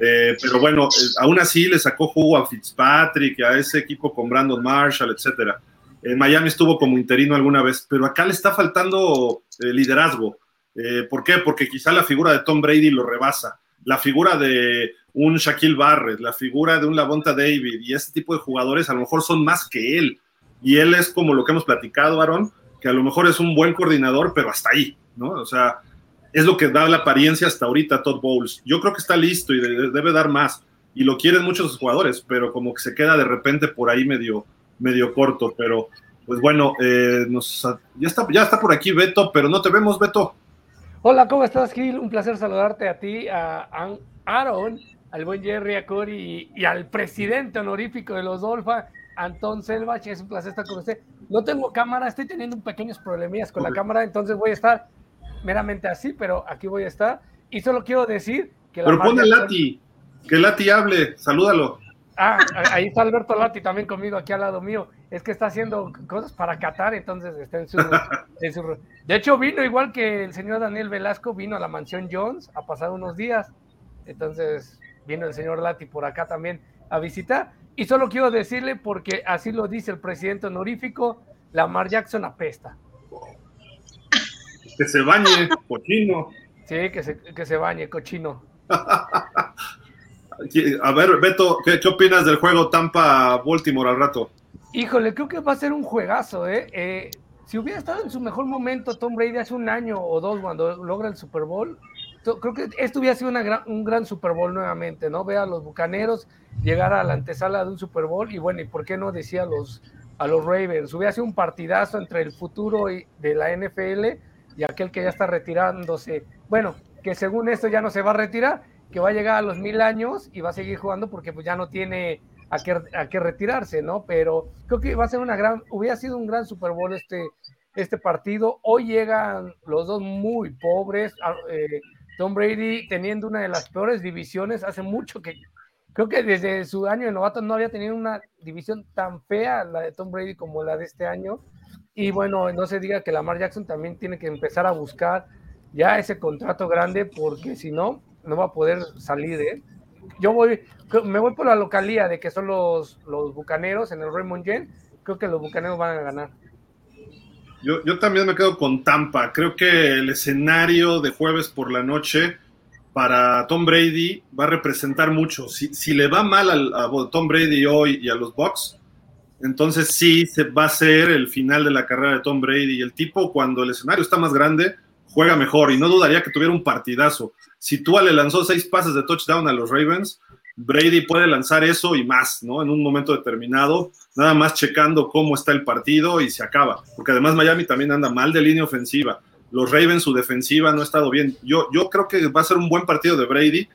eh, pero bueno, eh, aún así le sacó jugo a Fitzpatrick, a ese equipo con Brandon Marshall, etcétera. En Miami estuvo como interino alguna vez, pero acá le está faltando eh, liderazgo. Eh, ¿por qué? Porque quizá la figura de Tom Brady lo rebasa, la figura de un Shaquille Barrett, la figura de un Lavonta David y ese tipo de jugadores a lo mejor son más que él, y él es como lo que hemos platicado, Aaron, que a lo mejor es un buen coordinador, pero hasta ahí, ¿no? O sea, es lo que da la apariencia hasta ahorita Todd Bowles. Yo creo que está listo y debe dar más, y lo quieren muchos jugadores, pero como que se queda de repente por ahí medio, medio corto, pero pues bueno, eh, nos, ya, está, ya está por aquí Beto, pero no te vemos, Beto. Hola, ¿cómo estás, Gil? Un placer saludarte a ti, a Aaron, al buen Jerry, a Cori y, y al presidente honorífico de los Dolphins, Antón Selvach. Es un placer estar con usted. No tengo cámara, estoy teniendo pequeños problemillas con la cámara, entonces voy a estar meramente así, pero aquí voy a estar. Y solo quiero decir que... Pero pon el Lati, que el Lati hable, salúdalo. Ah, ahí está Alberto Lati también conmigo, aquí al lado mío. Es que está haciendo cosas para Qatar, entonces está en su, en su... De hecho, vino igual que el señor Daniel Velasco, vino a la mansión Jones a pasar unos días. Entonces, vino el señor Lati por acá también a visitar. Y solo quiero decirle, porque así lo dice el presidente honorífico, Lamar Jackson apesta. Que se bañe, cochino. Sí, que se, que se bañe, cochino. A ver, Beto, ¿qué, qué opinas del juego Tampa-Baltimore al rato? Híjole, creo que va a ser un juegazo, ¿eh? ¿eh? Si hubiera estado en su mejor momento Tom Brady hace un año o dos cuando logra el Super Bowl, creo que esto hubiera sido una gran, un gran Super Bowl nuevamente, ¿no? Ver a los Bucaneros llegar a la antesala de un Super Bowl y bueno, ¿y por qué no decía a los, a los Ravens? Hubiera sido un partidazo entre el futuro y, de la N F L y aquel que ya está retirándose. Bueno, que según esto ya no se va a retirar, que va a llegar a los mil años y va a seguir jugando porque pues ya no tiene a qué, a qué retirarse, ¿no? Pero creo que va a ser una gran, hubiera sido un gran Super Bowl este, este partido. Hoy llegan los dos muy pobres, eh, Tom Brady teniendo una de las peores divisiones, hace mucho que, creo que desde su año de novato no había tenido una división tan fea, la de Tom Brady, como la de este año, y bueno, no se diga que Lamar Jackson también tiene que empezar a buscar ya ese contrato grande, porque si no, no va a poder salir, ¿eh? Yo voy, me voy por la localía de que son los, los Bucaneros en el Raymond James, creo que los Bucaneros van a ganar. Yo, yo también me quedo con Tampa. Creo que el escenario de jueves por la noche para Tom Brady va a representar mucho. Si, si le va mal al, a Tom Brady hoy y a los Bucks, entonces sí se va a ser el final de la carrera de Tom Brady. Y el tipo, cuando el escenario está más grande, juega mejor. Y no dudaría que tuviera un partidazo. Si Tua le lanzó seis pases de touchdown a los Ravens, Brady puede lanzar eso y más, ¿no? En un momento determinado, nada más checando cómo está el partido y se acaba. Porque además Miami también anda mal de línea ofensiva. Los Ravens, su defensiva no ha estado bien. Yo, yo creo que va a ser un buen partido de Brady.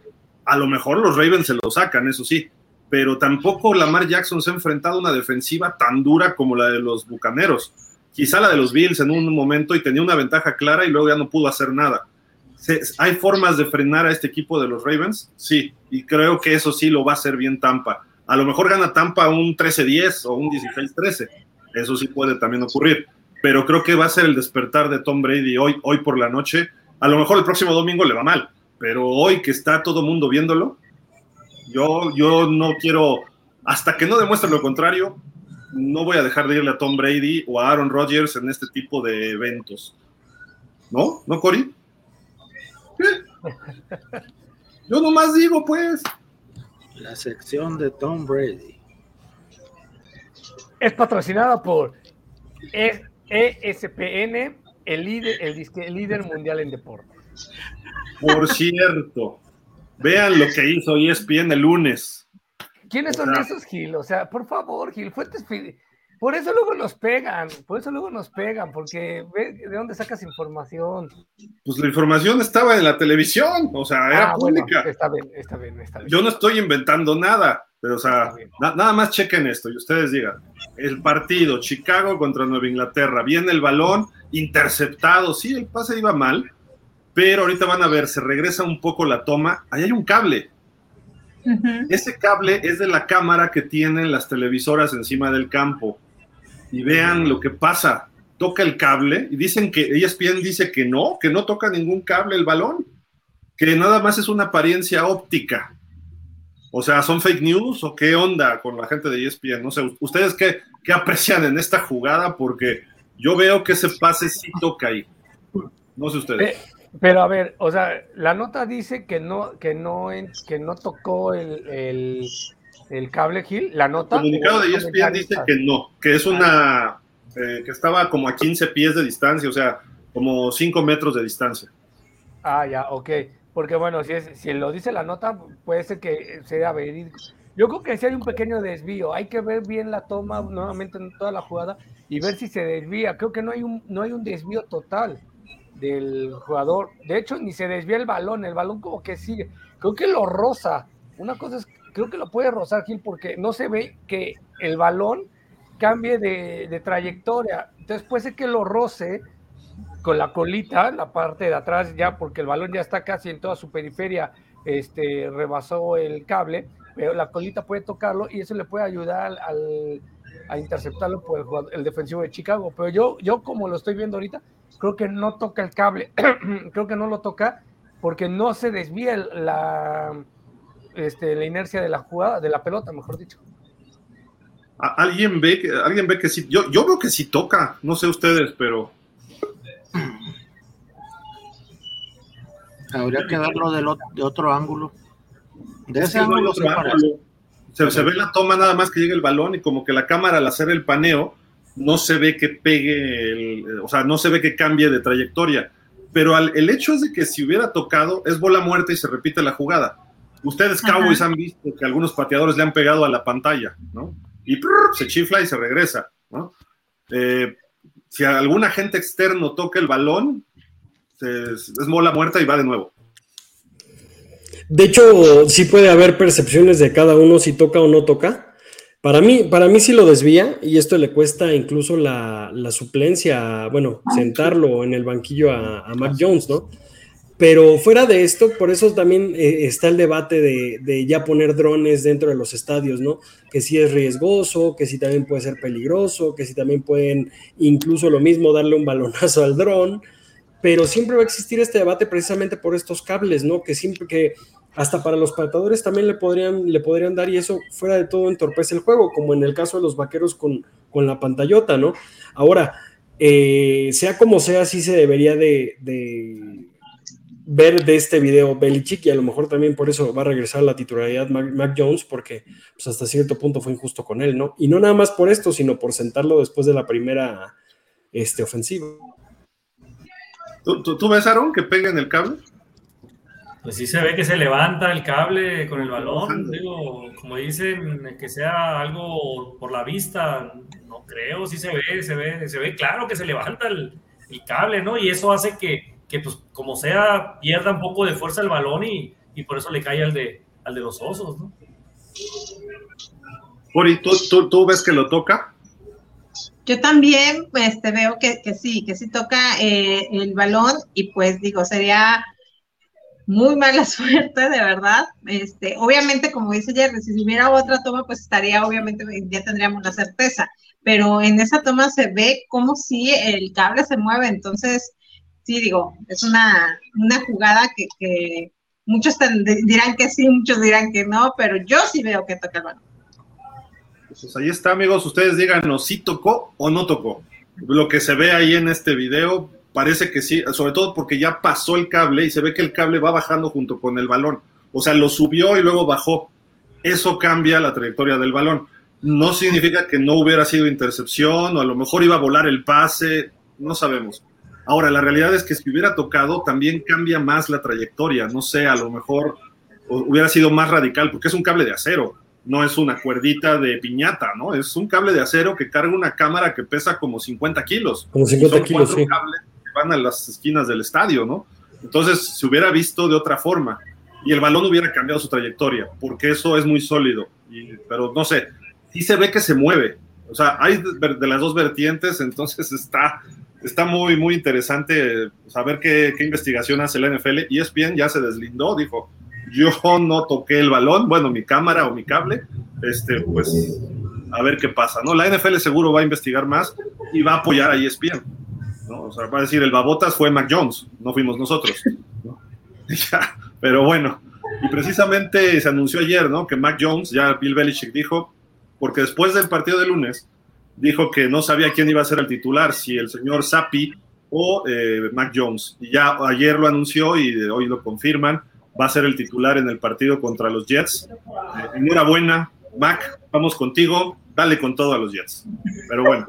A lo mejor los Ravens se lo sacan, eso sí. Pero tampoco Lamar Jackson se ha enfrentado a una defensiva tan dura como la de los Bucaneros. Quizá la de los Bills en un momento y tenía una ventaja clara y luego ya no pudo hacer nada. ¿Hay formas de frenar a este equipo de los Ravens? Sí, y creo que eso sí lo va a hacer bien Tampa. A lo mejor gana Tampa un trece diez o un dieciséis trece, eso sí puede también ocurrir, pero creo que va a ser el despertar de Tom Brady hoy, hoy por la noche. A lo mejor el próximo domingo le va mal, pero hoy que está todo mundo viéndolo, yo, yo no quiero, hasta que no demuestre lo contrario, no voy a dejar de irle a Tom Brady o a Aaron Rodgers en este tipo de eventos. ¿No? ¿No, Cory? ¿Eh? Yo nomás digo, pues. La sección de Tom Brady es patrocinada por E S P N, el líder, el, el líder mundial en deportes. Por cierto, vean lo que hizo E S P N el lunes. ¿Quiénes son ¿verdad? Esos, Gil? O sea, por favor, Gil, fuentes. Por eso luego nos pegan, por eso luego nos pegan, porque ¿de dónde sacas información? Pues la información estaba en la televisión, o sea, era ah, pública. Bueno, está bien, está bien, está bien. Yo no estoy inventando nada, pero o sea, na- nada más chequen esto y ustedes digan, el partido Chicago contra Nueva Inglaterra, viene el balón interceptado, sí, el pase iba mal, pero ahorita van a ver, se regresa un poco la toma, ahí hay un cable. Uh-huh. Ese cable es de la cámara que tienen las televisoras encima del campo. Y vean lo que pasa, toca el cable, y dicen que, E S P N dice que no, que no toca ningún cable el balón, que nada más es una apariencia óptica. O sea, ¿son fake news o qué onda con la gente de E S P N? No sé, ¿ustedes qué, qué aprecian en esta jugada? Porque yo veo que ese pase sí toca ahí. No sé ustedes. Pero, pero a ver, o sea, la nota dice que no, que no, que no tocó el... el... el cable, Gil, la nota. El comunicado de E S P N dice que no, que es una, eh, que estaba como a quince pies de distancia, o sea, como cinco metros de distancia. Ah, ya, ok, porque bueno, si, es, si lo dice la nota, puede ser que sea verídico. Yo creo que sí hay un pequeño desvío, hay que ver bien la toma nuevamente en toda la jugada y ver si se desvía. Creo que no hay un, no hay un desvío total del jugador, de hecho ni se desvía el balón, el balón como que sigue, creo que lo roza. Una cosa es, creo que lo puede rozar, Gil, porque no se ve que el balón cambie de, de trayectoria. Entonces puede ser que lo roce con la colita, la parte de atrás ya, porque el balón ya está casi en toda su periferia, este, rebasó el cable, pero la colita puede tocarlo y eso le puede ayudar al, a interceptarlo por el, jugador, el defensivo de Chicago. Pero yo, yo, como lo estoy viendo ahorita, creo que no toca el cable, creo que no lo toca porque no se desvía el, la... Este, la inercia de la jugada, de la pelota, mejor dicho. ¿Alguien ve, alguien ve que sí? Yo, yo veo que sí toca, no sé ustedes, pero... Habría que verlo de, lo, de otro ángulo. De ese sí, ángulo, no, se, ángulo. Se, se ve la toma nada más que llega el balón y como que la cámara al hacer el paneo no se ve que pegue, el, o sea, no se ve que cambie de trayectoria. pero al, el hecho es de que si hubiera tocado, es bola muerta y se repite la jugada. Ustedes, ajá, Cowboys, han visto que algunos pateadores le han pegado a la pantalla, ¿no? Y prrr, se chifla y se regresa, ¿no? Eh, si algún agente externo toca el balón, se, es bola muerta y va de nuevo. De hecho, sí puede haber percepciones de cada uno si toca o no toca. Para mí, para mí sí lo desvía, y esto le cuesta incluso la, la suplencia, bueno, sentarlo en el banquillo a, a Mac Jones, ¿no? Pero fuera de esto, por eso también eh, está el debate de, de ya poner drones dentro de los estadios, ¿no? Que sí es riesgoso, que sí también puede ser peligroso, que sí también pueden incluso lo mismo darle un balonazo al dron, pero siempre va a existir este debate precisamente por estos cables, ¿no? Que siempre que... hasta para los patadores también le podrían, le podrían dar, y eso fuera de todo entorpece el juego, como en el caso de los Vaqueros con, con la pantallota, ¿no? Ahora, eh, sea como sea, sí se debería de, de ver de este video Belichick, y a lo mejor también por eso va a regresar a la titularidad Mac, Mac Jones, porque pues, hasta cierto punto fue injusto con él, ¿no? Y no nada más por esto, sino por sentarlo después de la primera este, ofensiva. ¿Tú, tú, tú ves, Aaron, que pega en el cable? Pues sí se ve que se levanta el cable con el balón, digo, como dicen, que sea algo por la vista, no creo, sí se ve, se ve, se ve claro que se levanta el, el cable, ¿no? Y eso hace que, que pues, como sea, pierda un poco de fuerza el balón y, y por eso le cae al de, al de los Osos, ¿no? Ori, ¿tú, tú, tú ves que lo toca? Yo también, pues, te veo que, que sí, que sí toca eh, el balón, y pues, digo, sería... muy mala suerte, de verdad. Este, obviamente, como dice Jerry, si hubiera otra toma, pues estaría, obviamente, ya tendríamos la certeza. Pero en esa toma se ve como si el cable se mueve. Entonces, sí, digo, es una, una jugada que, que muchos dirán que sí, muchos dirán que no, pero yo sí veo que toca el balón. Pues ahí está, amigos. Ustedes díganos si tocó o no tocó. Lo que se ve ahí en este video... parece que sí, sobre todo porque ya pasó el cable y se ve que el cable va bajando junto con el balón. O sea, lo subió y luego bajó. Eso cambia la trayectoria del balón. No significa que no hubiera sido intercepción o a lo mejor iba a volar el pase, no sabemos. Ahora, la realidad es que si hubiera tocado, también cambia más la trayectoria. No sé, a lo mejor hubiera sido más radical porque es un cable de acero, no es una cuerdita de piñata, ¿no? Es un cable de acero que carga una cámara que pesa como cincuenta kilos. Como cincuenta kilos, sí. Son cuatro cables van a las esquinas del estadio, ¿no? Entonces se hubiera visto de otra forma y el balón hubiera cambiado su trayectoria porque eso es muy sólido, y, pero no sé, sí se ve que se mueve, o sea, hay de, de las dos vertientes, entonces está, está muy, muy interesante saber qué, qué investigación hace la N F L, y E S P N ya se deslindó, dijo, yo no toqué el balón, bueno, mi cámara o mi cable, este, pues a ver qué pasa, ¿no? La N F L seguro va a investigar más y va a apoyar a E S P N. ¿No? O sea, para decir, el babotas fue Mac Jones, no fuimos nosotros, ¿no? Ya, pero bueno, y precisamente se anunció ayer, ¿no? Que Mac Jones, ya Bill Belichick dijo, porque después del partido de lunes, dijo que no sabía quién iba a ser el titular, si el señor Sapi o eh, Mac Jones, y ya ayer lo anunció y hoy lo confirman, va a ser el titular en el partido contra los Jets. Eh, enhorabuena, Mac, vamos contigo, dale con todo a los Jets, pero bueno.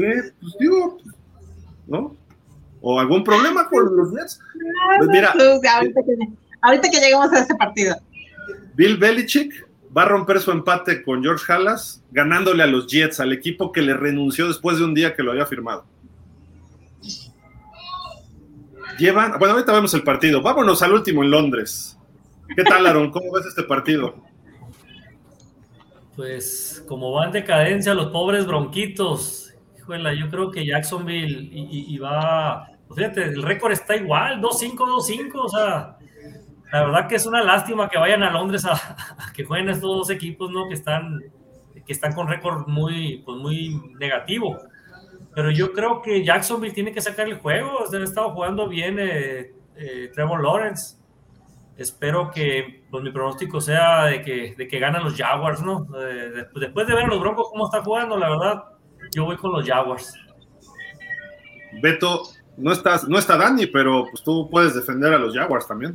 Eh, pues digo, ¿no? ¿O algún problema con los Jets? Pues mira, ahorita que, ahorita que llegamos a ese partido, Bill Belichick va a romper su empate con George Halas, ganándole a los Jets, al equipo que le renunció después de un día que lo había firmado. Llevan, bueno, ahorita vemos el partido. Vámonos al último en Londres. ¿Qué tal, Aaron? ¿Cómo ves este partido? Pues, como van de cadencia los pobres bronquitos. Yo creo que Jacksonville y, y, y va, fíjate, el récord está igual, dos cinco, dos cinco, o sea, la verdad que es una lástima que vayan a Londres a, a que jueguen estos dos equipos, ¿no? Que están, que están con récord muy, pues muy negativo, pero yo creo que Jacksonville tiene que sacar el juego, han estado jugando bien eh, eh, Trevor Lawrence, espero que, pues mi pronóstico sea de que, de que ganan los Jaguars, ¿no? Eh, después de ver a los Broncos cómo están jugando, la verdad, yo voy con los Jaguars. Beto, no estás, no está Dani, pero pues tú puedes defender a los Jaguars también.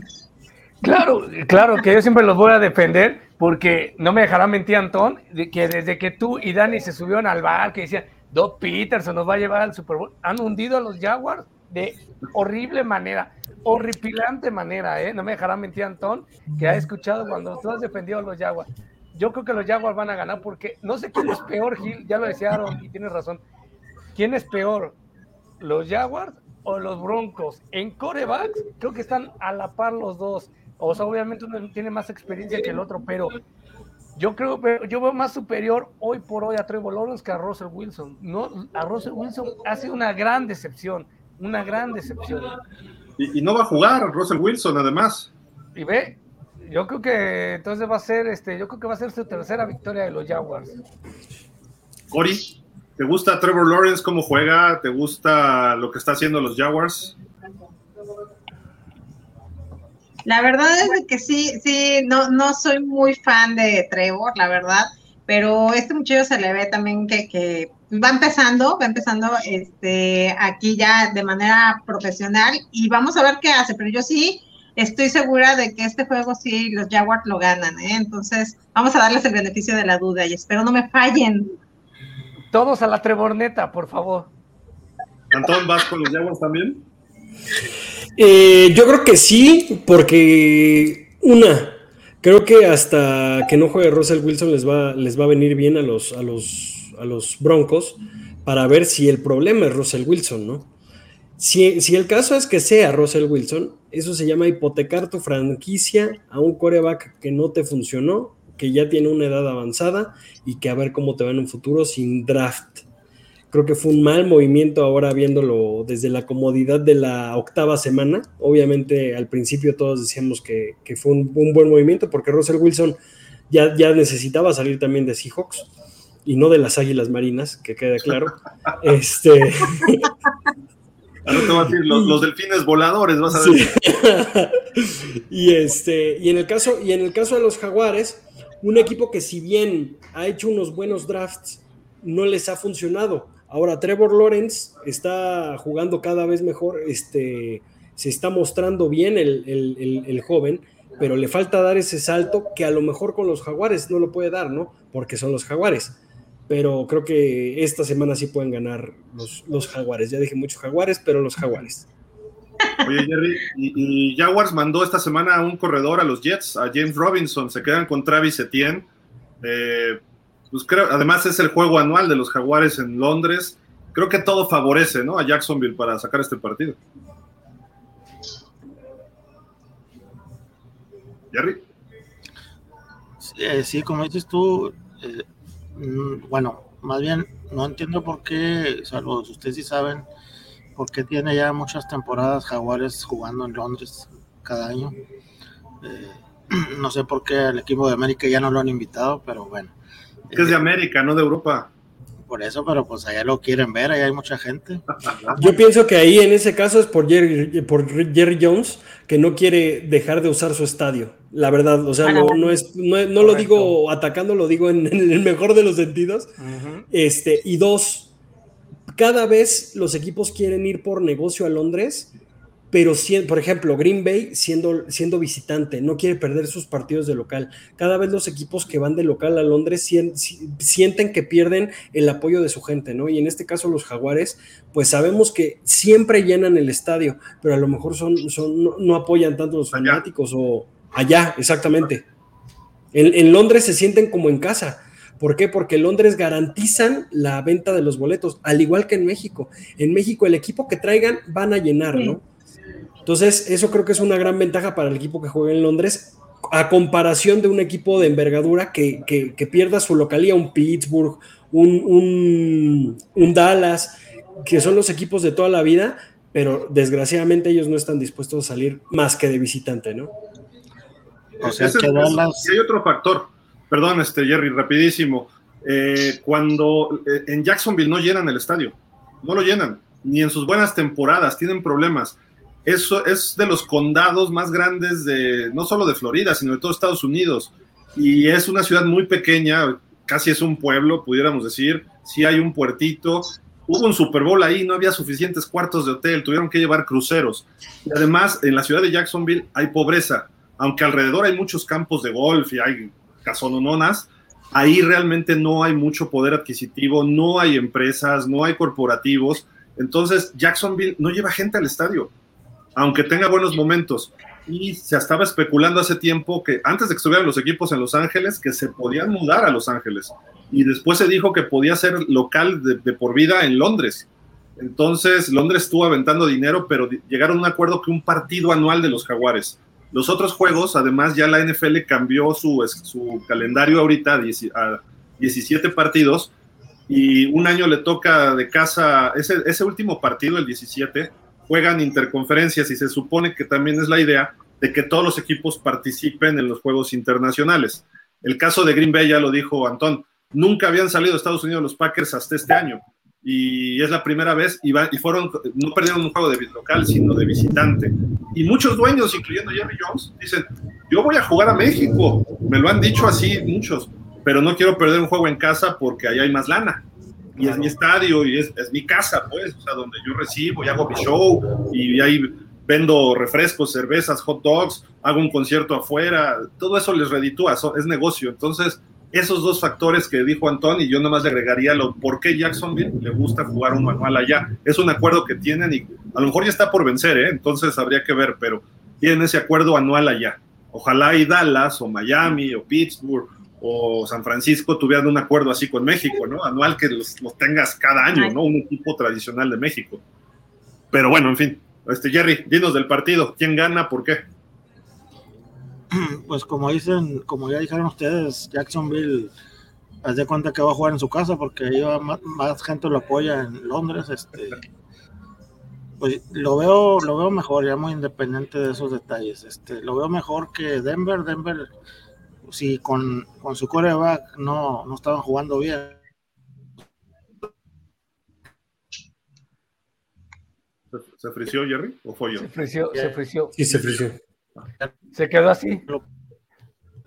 Claro, claro que yo siempre los voy a defender, porque no me dejará mentir Antón, de que desde que tú y Dani se subieron al bar, que decían, Doug Peterson nos va a llevar al Super Bowl. Han hundido a los Jaguars de horrible manera, horripilante manera, ¿eh? No me dejará mentir, Antón, que ha escuchado cuando tú has defendido a los Jaguars. Yo creo que los Jaguars van a ganar porque no sé quién es peor, Gil, ya lo decía Aaron y tienes razón. ¿Quién es peor, los Jaguars o los Broncos? En corebacks creo que están a la par los dos. O sea, obviamente uno tiene más experiencia que el otro, pero yo creo, yo veo más superior hoy por hoy a Trevor Lawrence que a Russell Wilson. No, a Russell Wilson ha sido una gran decepción, una gran decepción. Y, y no va a jugar Russell Wilson, además. Y ve, yo creo que entonces va a ser, este, yo creo que va a ser su tercera victoria de los Jaguars. Cori, ¿te gusta Trevor Lawrence cómo juega? ¿Te gusta lo que está haciendo los Jaguars? La verdad es que sí, sí, no, no soy muy fan de Trevor, la verdad, pero este muchacho se le ve también que, que va empezando, va empezando este, aquí ya de manera profesional y vamos a ver qué hace, pero yo sí estoy segura de que este juego sí los Jaguars lo ganan, ¿eh? Entonces vamos a darles el beneficio de la duda y espero no me fallen. Todos a la Trevorneta, por favor. Antón, ¿vas con los Jaguars también? Eh, yo creo que sí, porque una, creo que hasta que no juegue Russell Wilson les va, les va a venir bien a los, a los, a los Broncos para ver si el problema es Russell Wilson, ¿no? Si, si el caso es que sea Russell Wilson, eso se llama hipotecar tu franquicia a un quarterback que no te funcionó, que ya tiene una edad avanzada y que a ver cómo te va en un futuro sin draft. Creo que fue un mal movimiento ahora viéndolo desde la comodidad de la octava semana. Obviamente al principio todos decíamos que, que fue un, un buen movimiento porque Russell Wilson ya, ya necesitaba salir también de Seahawks y no de las Águilas Marinas, que queda claro. este Ahora te voy a decir, los, los delfines voladores, vas a ver. Sí. y, este, y, en el caso, y en el caso de los Jaguares, un equipo que si bien ha hecho unos buenos drafts, no les ha funcionado. Ahora Trevor Lawrence está jugando cada vez mejor, este, se está mostrando bien el, el, el, el joven, pero le falta dar ese salto que a lo mejor con los Jaguares no lo puede dar, ¿no? Porque son los Jaguares. Pero creo que esta semana sí pueden ganar los, los Jaguares. Ya dije muchos Jaguares, pero los Jaguares. Oye, Jerry, y, y Jaguars mandó esta semana a un corredor a los Jets, a James Robinson. Se quedan con Travis Etienne. Eh... Pues creo, además es el juego anual de los Jaguares en Londres. Creo que todo favorece, ¿no?, a Jacksonville para sacar este partido. ¿Jerry? Sí, sí, como dices tú, eh, bueno, más bien no entiendo por qué, salvo ustedes sí saben, por qué tiene ya muchas temporadas Jaguares jugando en Londres cada año. Eh, no sé por qué el equipo de América ya no lo han invitado, pero bueno. Que es de América, no de Europa. Por eso, pero pues allá lo quieren ver, allá hay mucha gente. Yo pienso que ahí en ese caso es por Jerry, por Jerry Jones, que no quiere dejar de usar su estadio. La verdad, o sea, no, no es, no, no lo digo atacando, lo digo en, en el mejor de los sentidos. Uh-huh. Este, y dos, cada vez los equipos quieren ir por negocio a Londres, pero si, por ejemplo, Green Bay siendo, siendo visitante, no quiere perder sus partidos de local. Cada vez los equipos que van de local a Londres sien, si, sienten que pierden el apoyo de su gente, ¿no? Y en este caso los Jaguares, pues sabemos que siempre llenan el estadio, pero a lo mejor son, son no, no apoyan tanto los fanáticos o allá, exactamente. En, en Londres se sienten como en casa. ¿Por qué? Porque Londres garantizan la venta de los boletos, al igual que en México. En México el equipo que traigan van a llenar, ¿no? Sí. Entonces, eso creo que es una gran ventaja para el equipo que juega en Londres, a comparación de un equipo de envergadura que, que, que pierda su localía, un Pittsburgh, un, un, un Dallas, que son los equipos de toda la vida, pero desgraciadamente ellos no están dispuestos a salir más que de visitante, ¿no? O sea, es que Dallas... Hay otro factor, perdón, este Jerry, rapidísimo, eh, cuando eh, en Jacksonville no llenan el estadio, no lo llenan, ni en sus buenas temporadas, tienen problemas. Eso es de los condados más grandes de, no solo de Florida, sino de todo Estados Unidos, y es una ciudad muy pequeña, casi es un pueblo, pudiéramos decir. Sí hay un puertito, hubo un Super Bowl ahí, no había suficientes cuartos de hotel, tuvieron que llevar cruceros, y además en la ciudad de Jacksonville hay pobreza, aunque alrededor hay muchos campos de golf y hay casonononas, ahí realmente no hay mucho poder adquisitivo, no hay empresas, no hay corporativos. Entonces Jacksonville no lleva gente al estadio, aunque tenga buenos momentos. Y se estaba especulando hace tiempo que antes de que estuvieran los equipos en Los Ángeles, que se podían mudar a Los Ángeles. Y después se dijo que podía ser local de, de por vida en Londres. Entonces Londres estuvo aventando dinero, pero llegaron a un acuerdo que un partido anual de los Jaguares. Los otros juegos, además, ya la N F L cambió su, su calendario ahorita a diecisiete partidos, y un año le toca de casa, ese, ese último partido, el diecisiete, juegan interconferencias, y se supone que también es la idea de que todos los equipos participen en los juegos internacionales. El caso de Green Bay, ya lo dijo Antón, nunca habían salido de Estados Unidos los Packers hasta este año, y es la primera vez, y, va, y fueron, no perdieron un juego de local, sino de visitante, y muchos dueños, incluyendo Jerry Jones, dicen, yo voy a jugar a México, me lo han dicho así muchos, pero no quiero perder un juego en casa porque ahí hay más lana, y es mi estadio, y es, es mi casa, pues, o sea, donde yo recibo, y hago mi show, y ahí vendo refrescos, cervezas, hot dogs, hago un concierto afuera, todo eso les reditúa, es negocio. Entonces, esos dos factores que dijo Antón, y yo nomás le agregaría lo por qué Jacksonville le gusta jugar un manual allá. Es un acuerdo que tienen y a lo mejor ya está por vencer, ¿eh? Entonces habría que ver, pero tienen ese acuerdo anual allá. Ojalá y Dallas o Miami o Pittsburgh o San Francisco tuvieran un acuerdo así con México, ¿no? Anual que los, los tengas cada año, ¿no? Un equipo tradicional de México. Pero bueno, en fin. Este, Jerry, dinos del partido. ¿Quién gana? ¿Por qué? Pues como dicen, como ya dijeron ustedes, Jacksonville, haz de cuenta que va a jugar en su casa porque ahí va más, más gente lo apoya en Londres. Este, pues lo veo, lo veo mejor, ya muy independiente de esos detalles. Este, lo veo mejor que Denver. Denver, si con, con su quarterback no, no estaban jugando bien. ¿Se frició, Jerry? ¿O fue yo? Se frició, se frició. Sí, se frició. Se quedó así. Lo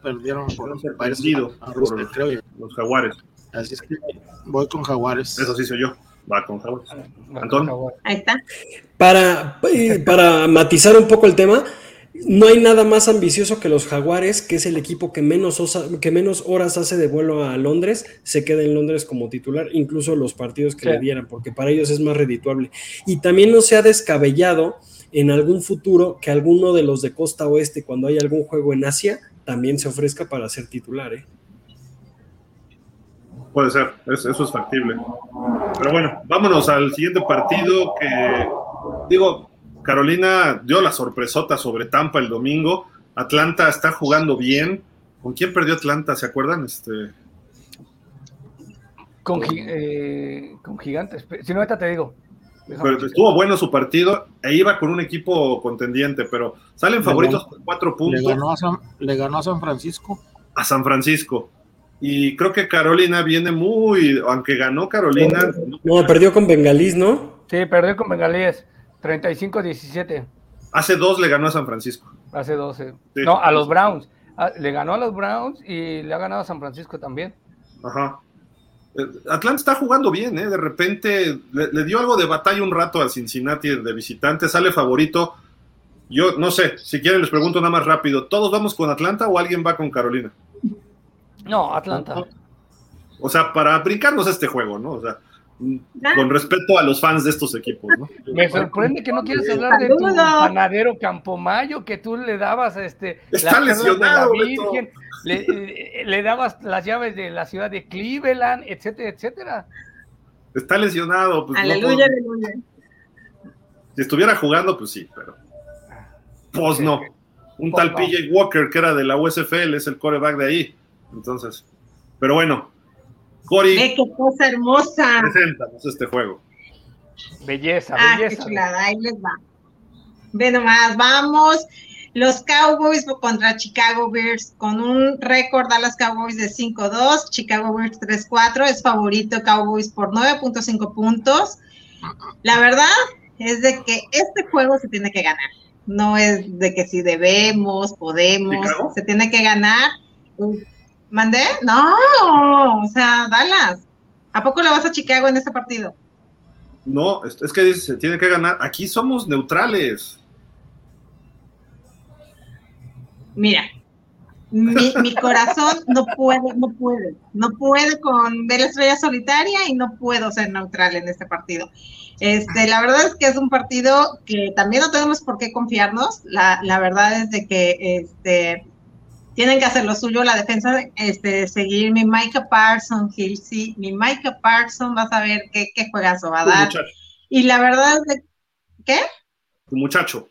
perdieron por el partido a, a Rooster, por creo yo. Los Jaguares. Así es que voy con Jaguares. Eso sí soy yo. Va con Jaguares. Antón. Ahí está. Para, eh, para matizar un poco el tema, no hay nada más ambicioso que los Jaguares, que es el equipo que menos, osa, que menos horas hace de vuelo a Londres, se queda en Londres como titular, incluso los partidos que sí le dieran, porque para ellos es más redituable. Y también no se ha descabellado en algún futuro que alguno de los de costa oeste, cuando hay algún juego en Asia, también se ofrezca para ser titular, ¿eh? Puede ser, es, eso es factible. Pero bueno, vámonos al siguiente partido que, digo, Carolina dio la sorpresota sobre Tampa el domingo. Atlanta está jugando bien. ¿Con quién perdió Atlanta? ¿Se acuerdan? Este... Con, eh, con Gigantes. Si no, ahorita te digo. Pero estuvo bueno su partido e iba con un equipo contendiente, pero salen favoritos con cuatro puntos. Le ganó, a San, le ganó a San Francisco. A San Francisco. Y creo que Carolina viene muy... Aunque ganó Carolina... No, no, no perdió con Bengalíes, ¿no? Sí, perdió con Bengalíes. treinta y cinco a diecisiete. Hace dos le ganó a San Francisco. Hace dos, eh. sí. No, a los Browns. Le ganó a los Browns y le ha ganado a San Francisco también. Ajá. Atlanta está jugando bien, ¿eh? De repente le, le dio algo de batalla un rato a Cincinnati de visitante, sale favorito. Yo no sé, si quieren les pregunto nada más rápido, ¿todos vamos con Atlanta o alguien va con Carolina? No, Atlanta. O sea, para brincarnos este juego, ¿no? O sea, con respeto a los fans de estos equipos, ¿no? Me sorprende que no quieras hablar de tu panadero Campomayo, que tú le dabas este, está lesionado, de la Virgen, le, le dabas las llaves de la ciudad de Cleveland, etcétera, etcétera. Está lesionado, pues. Aleluya, no aleluya. Si estuviera jugando, pues sí, pero pues no. Un pues tal no. P J Walker, que era de la U S F L, es el quarterback de ahí. Entonces, pero bueno. Cori, ¡qué cosa hermosa! Preséntanos este juego. Belleza, ah, belleza. Qué chulada, ahí les va. Ve nomás, vamos. Los Cowboys contra Chicago Bears, con un récord a los Cowboys de cinco dos, Chicago Bears tres cuatro, es favorito Cowboys por nueve punto cinco puntos. La verdad es de que este juego se tiene que ganar. No es de que si debemos, podemos, ¿Chicago? Se tiene que ganar. ¿Mandé? No, o sea, Dallas. ¿A poco le vas a Chicago en este partido? No, es que se tiene que ganar. Aquí somos neutrales. Mira, Mi, mi corazón no puede, no puede, no puede con ver la estrella solitaria y no puedo ser neutral en este partido. Este, la verdad es que es un partido que también no tenemos por qué confiarnos. La, la verdad es de que este, tienen que hacer lo suyo la defensa, este, seguir mi Micah Parsons, Gil, sí, mi Micah Parsons, vas a ver qué, qué juegazo va a dar. Y la verdad es de, ¿qué? Tu muchacho.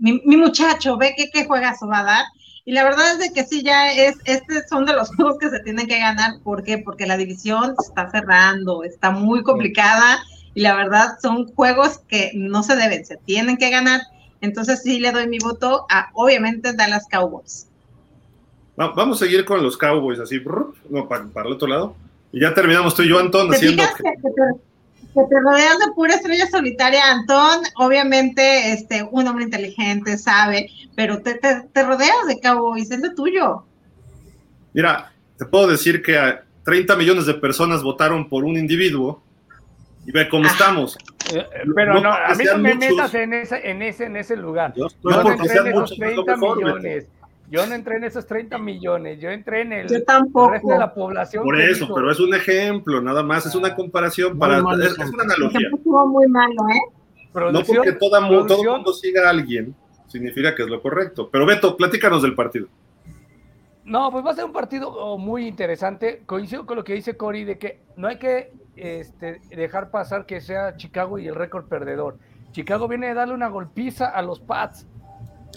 Mi, mi muchacho, ve qué, qué juegazo va a dar. Y la verdad es de que sí, ya es, estos son de los juegos que se tienen que ganar. ¿Por qué? Porque la división se está cerrando, está muy complicada, y la verdad son juegos que no se deben, se tienen que ganar. Entonces sí le doy mi voto a, obviamente, Dallas Cowboys. Vamos a seguir con los Cowboys, así, brr, no, para, para el otro lado. Y ya terminamos tú y yo, Antón, haciendo... Que, que te, que te rodeas de pura estrella solitaria, Antón, obviamente, este, un hombre inteligente, sabe... Pero te, te, te rodeas de Cowboys, es lo tuyo. Mira, te puedo decir que treinta millones de personas votaron por un individuo y ve cómo ah, estamos. Eh, pero no, no a mí no me muchos, metas en ese, en ese, en ese lugar. Yo no, no entré en esos treinta millones. Yo no entré en esos treinta millones. Yo entré en el, el resto de la población. Por eso, hizo. Pero es un ejemplo, nada más. Es una comparación, muy para malo, es, es una analogía. Estuvo muy malo, ¿eh? No porque toda, todo el mundo siga a alguien significa que es lo correcto. Pero Beto, platícanos del partido. No, pues va a ser un partido muy interesante. Coincido con lo que dice Cory, de que no hay que este, dejar pasar que sea Chicago y el récord perdedor. Chicago viene de darle una golpiza a los Pats.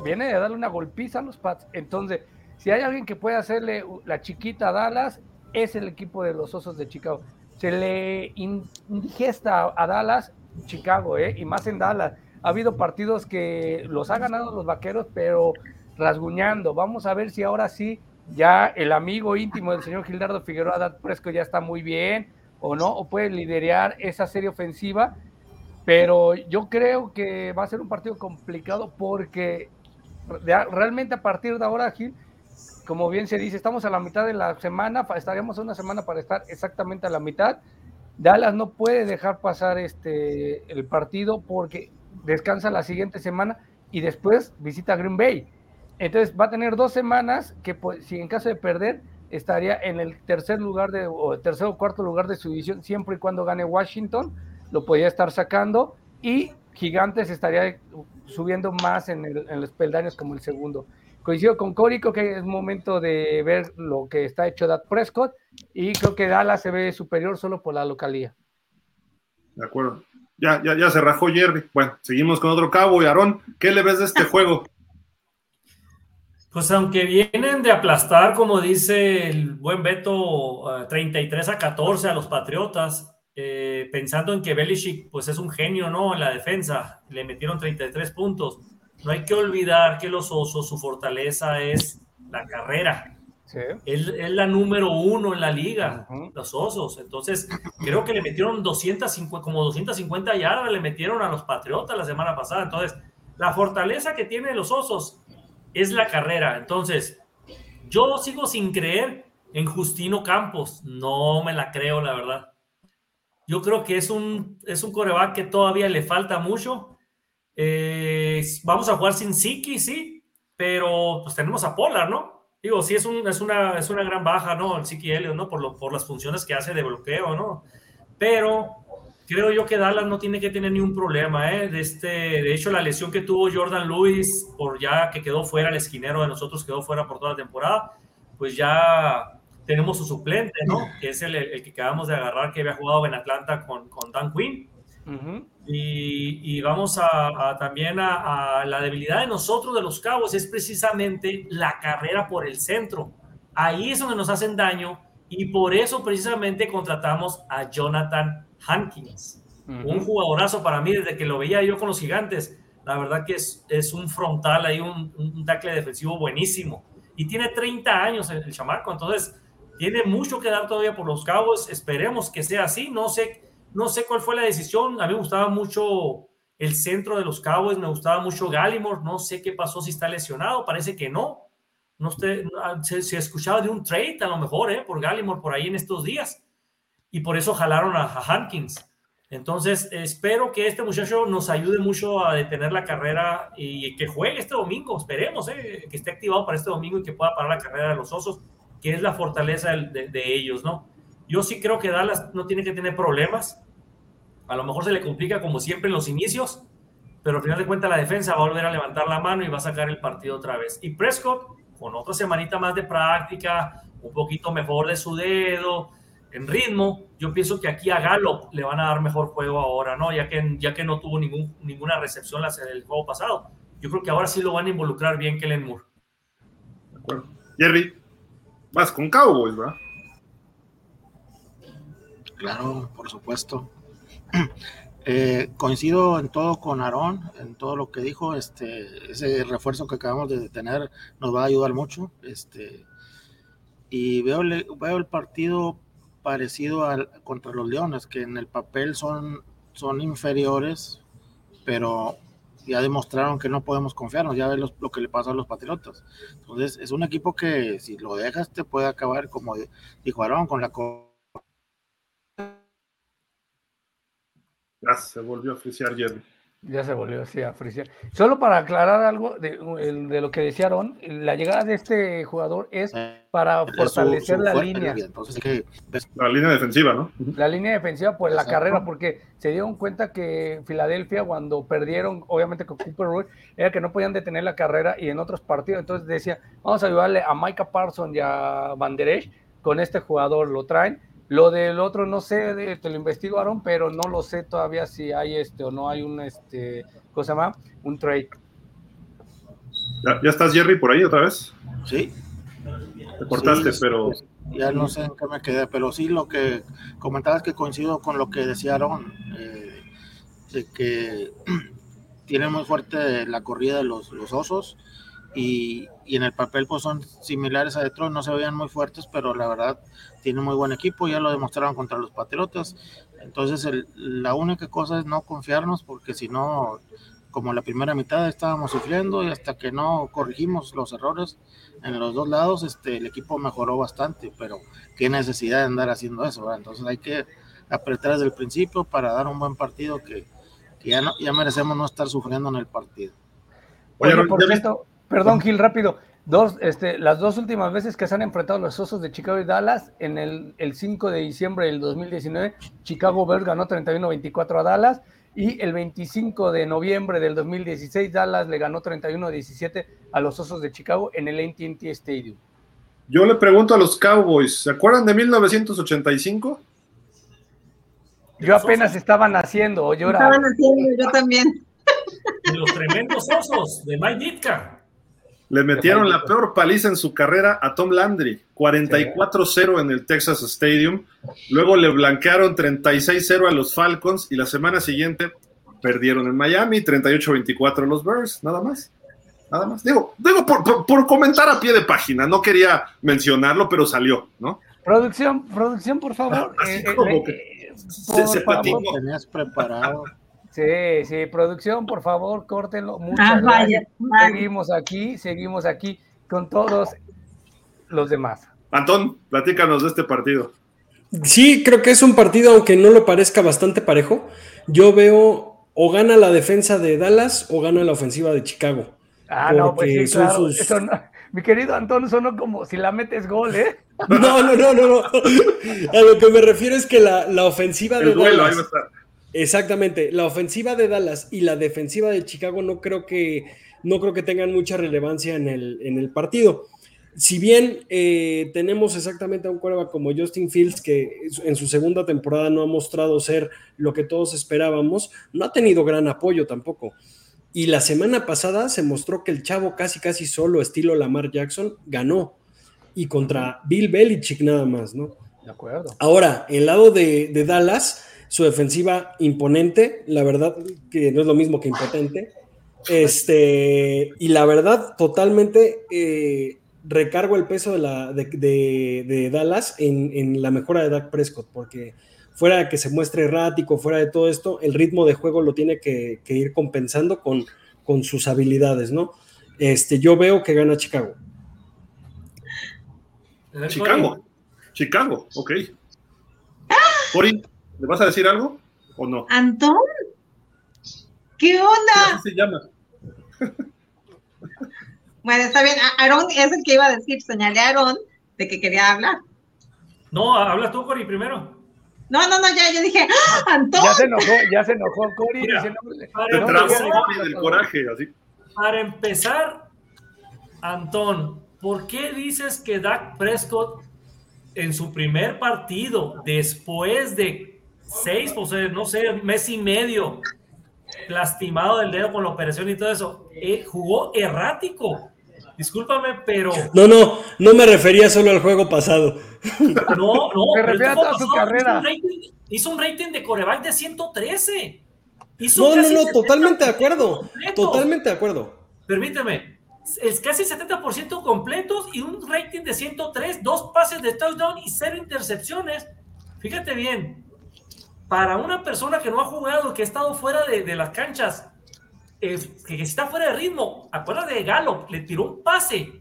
Viene de darle una golpiza a los Pats. Entonces, si hay alguien que puede hacerle la chiquita a Dallas, es el equipo de los Osos de Chicago. Se le indigesta a Dallas, Chicago, ¿eh? Y más en Dallas. Ha habido partidos que los ha ganado los Vaqueros, pero rasguñando. Vamos a ver si ahora sí ya el amigo íntimo del señor Gildardo Figueroa, Dad Presco, ya está muy bien o no, o puede liderar esa serie ofensiva. Pero yo creo que va a ser un partido complicado porque realmente a partir de ahora, Gil, como bien se dice, estamos a la mitad de la semana, estaríamos una semana para estar exactamente a la mitad. Dallas no puede dejar pasar este el partido porque descansa la siguiente semana y después visita Green Bay. Entonces va a tener dos semanas que, pues, si en caso de perder, estaría en el tercer lugar de, o tercer o cuarto lugar de su división, siempre y cuando gane Washington, lo podría estar sacando, y Gigantes estaría subiendo más en, el, en los peldaños como el segundo. Coincido con Córico que es momento de ver lo que está hecho Dak Prescott, y creo que Dallas se ve superior solo por la localía. De acuerdo. Ya, ya, ya se rajó Jerry. Bueno, seguimos con otro Cowboy. Aarón, ¿qué le ves de este juego? Pues aunque vienen de aplastar, como dice el buen Beto, treinta y tres a catorce a los Patriotas, eh, pensando en que Belichick pues es un genio, ¿no? En la defensa, le metieron treinta y tres puntos. No hay que olvidar que los Osos, su fortaleza es la carrera. Sí. Es, es la número uno en la liga, uh-huh. Los Osos. Entonces, creo que le metieron doscientos cincuenta, como doscientos cincuenta yardas, le metieron a los Patriotas la semana pasada. Entonces, la fortaleza que tienen los Osos es la carrera. Entonces, yo sigo sin creer en Justino Campos. No me la creo, la verdad. Yo creo que es un, es un quarterback que todavía le falta mucho. Eh, vamos a jugar sin Siki, sí, pero pues tenemos a Pollard, ¿no? Digo, sí, es, un, es, una, es una gran baja, ¿no? El Siki Elliott, ¿no? Por, lo, por las funciones que hace de bloqueo, ¿no? Pero creo yo que Dallas no tiene que tener ningún problema, ¿eh? De, este, de hecho, la lesión que tuvo Jordan Lewis, por ya que quedó fuera el esquinero de nosotros, quedó fuera por toda la temporada, pues ya tenemos su suplente, ¿no? Que es el, el que acabamos de agarrar, que había jugado en Atlanta con, con Dan Quinn. Uh-huh. Y, y vamos a, a también a, a la debilidad de nosotros, de los Cowboys, es precisamente la carrera por el centro. Ahí es donde nos hacen daño, y por eso precisamente contratamos a Jonathan Hankins, uh-huh. Un jugadorazo para mí, desde que lo veía yo con los Gigantes. La verdad que es, es un frontal, hay un, un tackle defensivo buenísimo, y tiene treinta años el, el chamaco. Entonces tiene mucho que dar todavía por los Cowboys, esperemos que sea así. No sé No sé cuál fue la decisión. A mí me gustaba mucho el centro de los Cowboys, me gustaba mucho Gallimore. No sé qué pasó, si está lesionado, parece que no. No usted, se, se escuchaba de un trade, a lo mejor, ¿eh? Por Gallimore por ahí en estos días. Y por eso jalaron a, a Hankins. Entonces, espero que este muchacho nos ayude mucho a detener la carrera y que juegue este domingo. Esperemos eh, que esté activado para este domingo y que pueda parar la carrera de los Osos, que es la fortaleza de, de ellos, ¿no? Yo sí creo que Dallas no tiene que tener problemas. A lo mejor se le complica como siempre en los inicios, pero al final de cuentas la defensa va a volver a levantar la mano y va a sacar el partido otra vez. Y Prescott, con otra semanita más de práctica, un poquito mejor de su dedo, en ritmo, yo pienso que aquí a Gallup le van a dar mejor juego ahora, ¿no? Ya que, ya que no tuvo ningún, ninguna recepción el juego pasado. Yo creo que ahora sí lo van a involucrar bien Kellen Moore. De acuerdo. Jerry, vas con Cowboys, ¿verdad? Claro, por supuesto. Eh, coincido en todo con Aarón, en todo lo que dijo. Este, ese refuerzo que acabamos de tener nos va a ayudar mucho. Este, y veo, veo el partido parecido al contra los Leones, que en el papel son, son inferiores, pero ya demostraron que no podemos confiarnos. Ya ves los, lo que le pasa a los Patriotas. Entonces es un equipo que si lo dejas te puede acabar, como dijo Aarón, con la co- Ya se volvió a frisear, Jerry. Ya se volvió sí, a frisear. Solo para aclarar algo de, de lo que decía Aarón, la llegada de este jugador es para es fortalecer su, su la línea. Bien, entonces, que, es, la línea defensiva, ¿no? La línea defensiva, pues exacto. La carrera, porque se dieron cuenta que Filadelfia, cuando perdieron, obviamente con Cooper Rush, era que no podían detener la carrera y en otros partidos. Entonces decía, vamos a ayudarle a Micah Parsons y a Van Der Esch, con este jugador lo traen. Lo del otro no sé, te lo investigo, Aarón, pero no lo sé todavía si hay este o no hay un este cosa más, un trade. ¿Ya, ya estás, Jerry, por ahí otra vez? Sí. Te cortaste, sí, pero... Ya no sé en qué me quedé, pero sí lo que comentabas que coincido con lo que decía Aarón, eh, de que tiene muy fuerte la corrida de los, los Osos, y, y en el papel pues son similares a Detroit, no se veían muy fuertes, pero la verdad... Tiene muy buen equipo, ya lo demostraron contra los Patriotas. Entonces, el, la única cosa es no confiarnos, porque si no, como la primera mitad estábamos sufriendo y hasta que no corregimos los errores en los dos lados, este, el equipo mejoró bastante, pero qué necesidad de andar haciendo eso, ¿verdad? Entonces, hay que apretar desde el principio para dar un buen partido que, que ya, no, ya merecemos no estar sufriendo en el partido. Oye, Oye, por cierto, perdón, Gil, rápido. Dos, este, las dos últimas veces que se han enfrentado los Osos de Chicago y Dallas, en el, el cinco de diciembre del dos mil diecinueve, Chicago Bears ganó treinta y uno veinticuatro a Dallas, y el veinticinco de noviembre del dos mil dieciséis, Dallas le ganó treinta y uno diecisiete a los Osos de Chicago en el A T and T Stadium. Yo le pregunto a los Cowboys, ¿se acuerdan de mil novecientos ochenta y cinco? Yo apenas estaba naciendo, o yo era... Estaba naciendo, yo también. Los tremendos Osos de Mike Ditka. Le metieron la peor paliza en su carrera a Tom Landry, cuarenta y cuatro cero en el Texas Stadium. Luego le blanquearon treinta y seis cero a los Falcons y la semana siguiente perdieron en Miami, treinta y ocho veinticuatro a los Bears, nada más. Nada más. Digo, digo por, por, por comentar a pie de página, no quería mencionarlo, pero salió, ¿no? Producción, producción, por favor. Ah, así eh, como eh, que eh, se, se patinó. Tenías preparado. Sí, sí, producción, por favor, córtenlo. Muchas ah, gracias. Vaya. Seguimos aquí, seguimos aquí con todos los demás. Antón, platícanos de este partido. Sí, creo que es un partido, aunque no lo parezca, bastante parejo. Yo veo o gana la defensa de Dallas o gana la ofensiva de Chicago. Ah, no, pues sí, claro. Sus... Eso no... Mi querido Antón, sonó como si la metes gol, ¿eh? No, no, no, no, no. A lo que me refiero es que la, la ofensiva El de duelo, Dallas... Ahí va a estar. Exactamente, la ofensiva de Dallas y la defensiva de Chicago no creo que no creo que tengan mucha relevancia en el, en el partido. Si bien eh, tenemos exactamente a un quarterback como Justin Fields, que en su segunda temporada no ha mostrado ser lo que todos esperábamos, no ha tenido gran apoyo tampoco. Y la semana pasada se mostró que el chavo casi casi solo, estilo Lamar Jackson, ganó. Y contra Bill Belichick nada más, ¿no? De acuerdo. Ahora, el lado de, de Dallas... Su defensiva imponente, la verdad que no es lo mismo que impotente, este, y la verdad totalmente eh, recargo el peso de, la, de, de, de Dallas en, en la mejora de Dak Prescott, porque fuera de que se muestre errático, fuera de todo esto, el ritmo de juego lo tiene que, que ir compensando con, con sus habilidades, ¿no? Este, yo veo que gana Chicago. Chicago, Chicago, ok. Corín. ¿Le vas a decir algo? ¿o no? ¿Antón? ¿Qué onda? Así se llama. Bueno, está bien. Aarón es el que iba a decir, señalé a Aarón de que quería hablar. No, habla tú, Cori, primero. No, no, no, ya, yo dije, ¡ah, Antón! Ya se enojó, ya se enojó, Cori. Mira, diciendo, para, no, empezar, no, del coraje, así. Para empezar, Antón, ¿por qué dices que Dak Prescott en su primer partido, después de seis, o sea, no sé, mes y medio, lastimado del dedo con la operación y todo eso, eh, jugó errático? Discúlpame, pero... No, no, no me refería solo al juego pasado. No, no. Me refiero a toda su carrera. Hizo un rating, hizo un rating de coreback de ciento trece. Hizo no, no, no, totalmente de acuerdo. Completo. Totalmente de acuerdo. Permíteme. Es casi setenta por ciento completos y un rating de ciento tres, dos pases de touchdown y cero intercepciones. Fíjate bien. Para una persona que no ha jugado, que ha estado fuera de, de las canchas, eh, que, que está fuera de ritmo, acuérdate de Gallup, le tiró un pase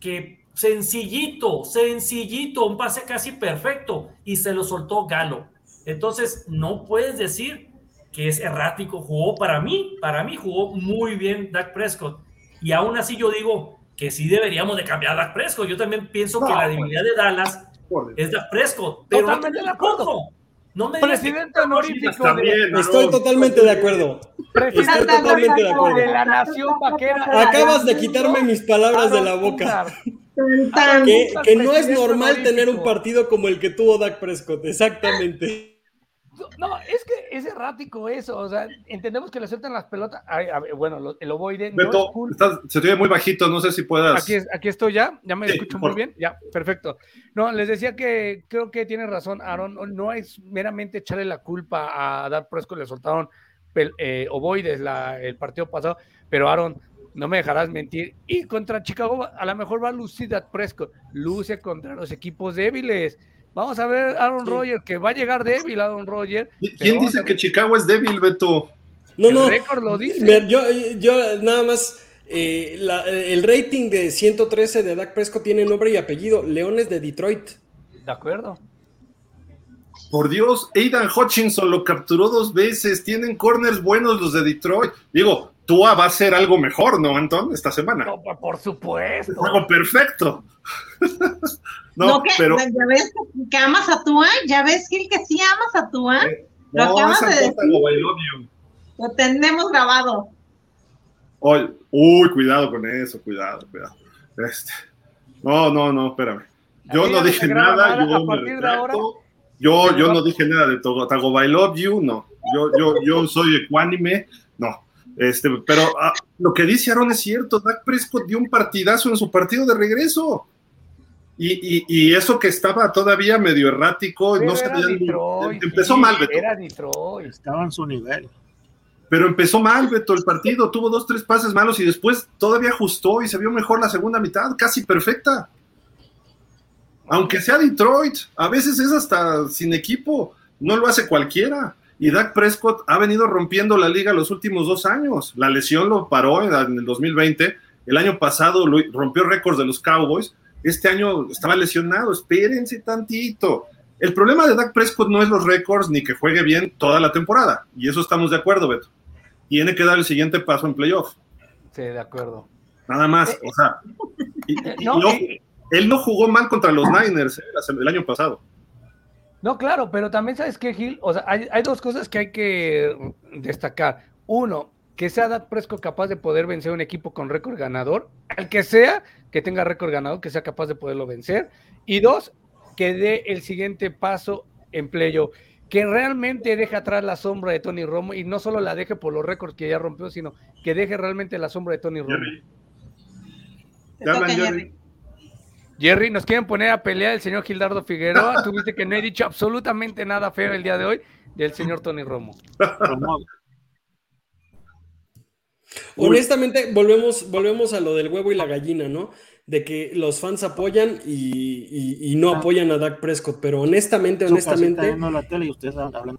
que sencillito, sencillito, un pase casi perfecto, y se lo soltó Gallup. Entonces, no puedes decir que es errático. Jugó para mí, para mí jugó muy bien Dak Prescott. Y aún así yo digo que sí deberíamos de cambiar a Dak Prescott. Yo también pienso no, que la debilidad de Dallas es Dak Prescott. Pero totalmente de acuerdo. No me presidente honorífico también, de... Estoy totalmente de acuerdo. Presidente Estoy totalmente de acuerdo. De la nación vaquera. Acabas de quitarme mis palabras de la boca. Que, que no es normal tener un partido como el que tuvo Dak Prescott, exactamente. No, es que es errático eso, o sea, entendemos que le sueltan las pelotas. Ay, a ver, bueno, el ovoide. No Beto, es cool. Estás, se te ve muy bajito, no sé si puedas. Aquí, aquí estoy ya, ya me sí, escucho por... muy bien, ya, perfecto. No, les decía que creo que tienes razón, Aarón, no es meramente echarle la culpa a Dak Prescott, le soltaron pel, eh, ovoides la, el partido pasado, pero Aarón, no me dejarás mentir, y contra Chicago a lo mejor va a lucir Dak Prescott, luce contra los equipos débiles. Vamos a ver Aaron sí. Rodgers, que va a llegar débil Aaron Rodgers. ¿Quién dice que Chicago es débil, Beto? No, el no. El récord lo dice. Mira, yo, yo nada más, eh, la, el rating de ciento trece de Dak Prescott tiene nombre y apellido, Leones de Detroit. De acuerdo. Por Dios, Aidan Hutchinson lo capturó dos veces, tienen corners buenos los de Detroit. Digo, Tua va a ser algo mejor, ¿no, Antón? Esta semana. No, por supuesto. Es algo perfecto. No, no que, pero... ¿Ya ves que amas a Tua? ¿Ya ves, Gil, que sí amas a Tua? Eh, lo no, acabas de decir. Lo tenemos grabado. Oy, uy, cuidado con eso, cuidado, cuidado. Este, no, no, no, espérame. Yo no dije nada, nada, yo me retracto. Yo, yo no dije nada de Tagovailoa, no. Yo, yo, yo soy ecuánime, no. Este, pero ah, lo que dice Aarón es cierto. Dak Prescott dio un partidazo en su partido de regreso. Y, y, y eso que estaba todavía medio errático, pero no sabía. Detroit, empezó sí, mal, Beto. Era Detroit, estaba en su nivel. Pero empezó mal, Beto, el partido. Tuvo dos, tres pases malos y después todavía ajustó y se vio mejor la segunda mitad, casi perfecta. Aunque sea Detroit, a veces es hasta sin equipo, no lo hace cualquiera. Y Dak Prescott ha venido rompiendo la liga los últimos dos años. La lesión lo paró en el dos mil veinte. El año pasado lo rompió récords de los Cowboys. Este año estaba lesionado. Espérense tantito. El problema de Dak Prescott no es los récords ni que juegue bien toda la temporada. Y eso estamos de acuerdo, Beto. Tiene que dar el siguiente paso en playoff. Sí, de acuerdo. Nada más. O sea, y, y no, no, eh, él no jugó mal contra los Niners eh, el año pasado. No, claro, pero también sabes que, Gil, o sea, hay, hay dos cosas que hay que destacar. Uno, que sea Dak Prescott capaz de poder vencer un equipo con récord ganador, el que sea, que tenga récord ganador, que sea capaz de poderlo vencer. Y dos, que dé el siguiente paso en playoff, que realmente deje atrás la sombra de Tony Romo, y no solo la deje por los récords que ya rompió, sino que deje realmente la sombra de Tony Romo. Jerry. Te hablan, Jerry. Jerry, nos quieren poner a pelear el señor Gildardo Figueroa. Tú viste que no he dicho absolutamente nada feo el día de hoy del señor Tony Romo. Honestamente, volvemos, volvemos a lo del huevo y la gallina, ¿no? De que los fans apoyan y, y, y no apoyan a Dak Prescott, pero honestamente, honestamente... No, la tele y ustedes hablan.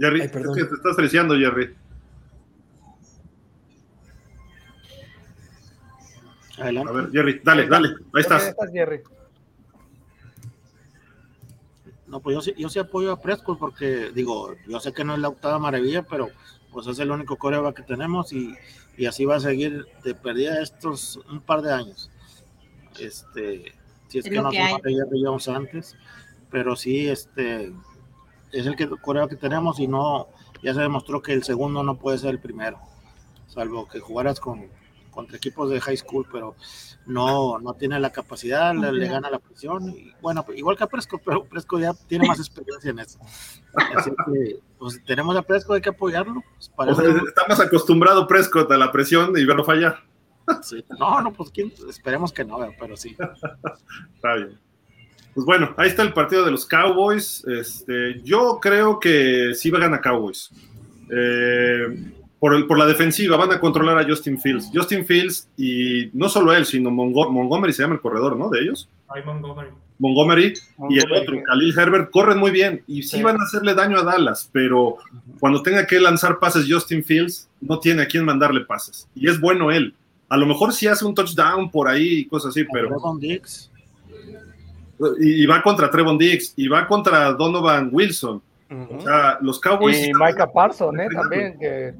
Jerry, Ay, perdón. Es que te estás treciando, Jerry. Adelante. A ver, Jerry, dale, dale, ahí estás. Estás, Jerry. No, No, pues yo sí, yo sí apoyo a Prescott porque, digo, yo sé que no es la octava maravilla, pero pues es el único quarterback que tenemos y, y así va a seguir de perdida estos un par de años. Este, si es, es que no se maravillamos antes, pero sí, este, es el que, quarterback que tenemos y no, ya se demostró que el segundo no puede ser el primero, salvo que jugaras con contra equipos de high school, pero no, no tiene la capacidad, le, le gana la presión, y bueno, igual que a Prescott, pero Prescott ya tiene más experiencia en eso, así que pues tenemos a Prescott, hay que apoyarlo. Pues, o sea, que... está más acostumbrado Prescott a la presión y verlo fallar. Sí. No, no, pues ¿quién? Esperemos que no, pero sí. Está bien. Pues bueno, ahí está el partido de los Cowboys. Este, yo creo que sí van a Cowboys. Eh, por, el, por la defensiva van a controlar a Justin Fields. Justin Fields, y no solo él, sino Montgomery, Montgomery se llama el corredor, ¿no? De ellos. Ay, Montgomery. Montgomery. Montgomery y el otro, Khalil Herbert, corren muy bien y sí, sí van a hacerle daño a Dallas, pero cuando tenga que lanzar pases Justin Fields, no tiene a quién mandarle pases. Y es bueno él. A lo mejor sí hace un touchdown por ahí y cosas así, pero... Y va contra Trevon Diggs, y va contra Donovan Wilson. Uh-huh. O sea, los Cowboys... Y Micah Parsons, ¿eh? También. Que...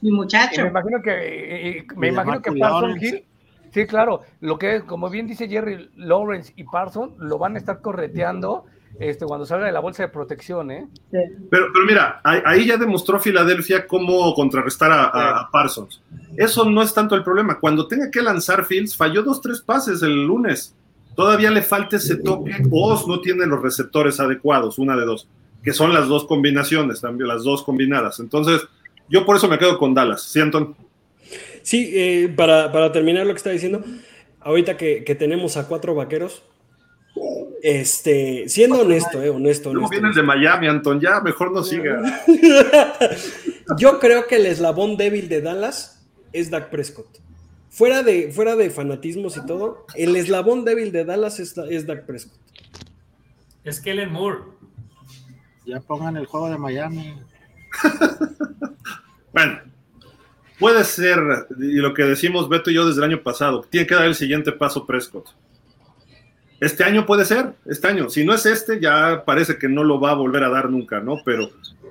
Y muchacho. Y me imagino que, y, y, me imagino que Parsons Hill... Sí, claro. Lo que, como bien dice Jerry, Lawrence y Parsons lo van a estar correteando este, cuando salga de la bolsa de protección, ¿eh? Sí. Pero, pero mira, ahí, ahí ya demostró Filadelfia cómo contrarrestar a, a, a Parsons. Eso no es tanto el problema. Cuando tenga que lanzar Fields, falló dos, tres pases el lunes. Todavía le falta ese toque, o no tiene los receptores adecuados, una de dos, que son las dos combinaciones, también las dos combinadas. Entonces, yo por eso me quedo con Dallas. ¿Sí, Antón? Sí, eh, para, para terminar lo que está diciendo, ahorita que, que tenemos a cuatro vaqueros, este, siendo honesto, eh, honesto, honesto. Luego vienes de Miami, Antón, ya mejor no siga. Yo creo que el eslabón débil de Dallas es Dak Prescott. Fuera de, fuera de fanatismos y todo, el eslabón débil de Dallas es, es Dak Prescott. Es Kellen Moore. Ya pongan el juego de Miami. Bueno, puede ser, y lo que decimos Beto y yo desde el año pasado, tiene que dar el siguiente paso Prescott. Este año puede ser, este año. Si no es este, ya parece que no lo va a volver a dar nunca, ¿no? Pero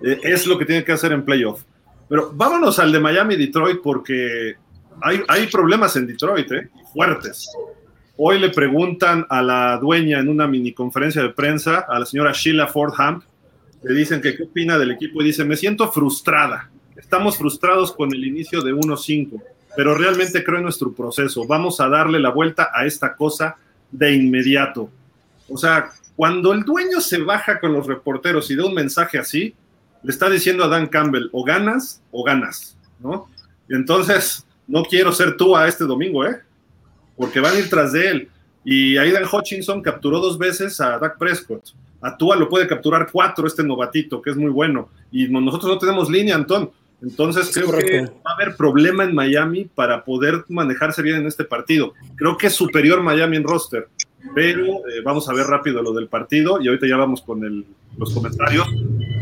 eh, es lo que tiene que hacer en playoff. Pero vámonos al de Miami-Detroit porque... Hay, hay problemas en Detroit, ¿eh? Fuertes. Hoy le preguntan a la dueña en una miniconferencia de prensa, a la señora Sheila Fordham, le dicen que qué opina del equipo y dice, me siento frustrada. Estamos frustrados con el inicio de uno cinco, pero realmente creo en nuestro proceso. Vamos a darle la vuelta a esta cosa de inmediato. O sea, cuando el dueño se baja con los reporteros y da un mensaje así, le está diciendo a Dan Campbell, o ganas o ganas, ¿no? Y entonces... No quiero ser Tua este domingo, ¿eh? Porque van a ir tras de él. Y Aidan Hutchinson capturó dos veces a Dak Prescott. A Tua lo puede capturar cuatro este novatito, que es muy bueno. Y nosotros no tenemos línea, Antón. Entonces creo que va a haber problema en Miami para poder manejarse bien en este partido. Creo que es superior Miami en roster. Pero eh, vamos a ver rápido lo del partido. Y ahorita ya vamos con el, los comentarios.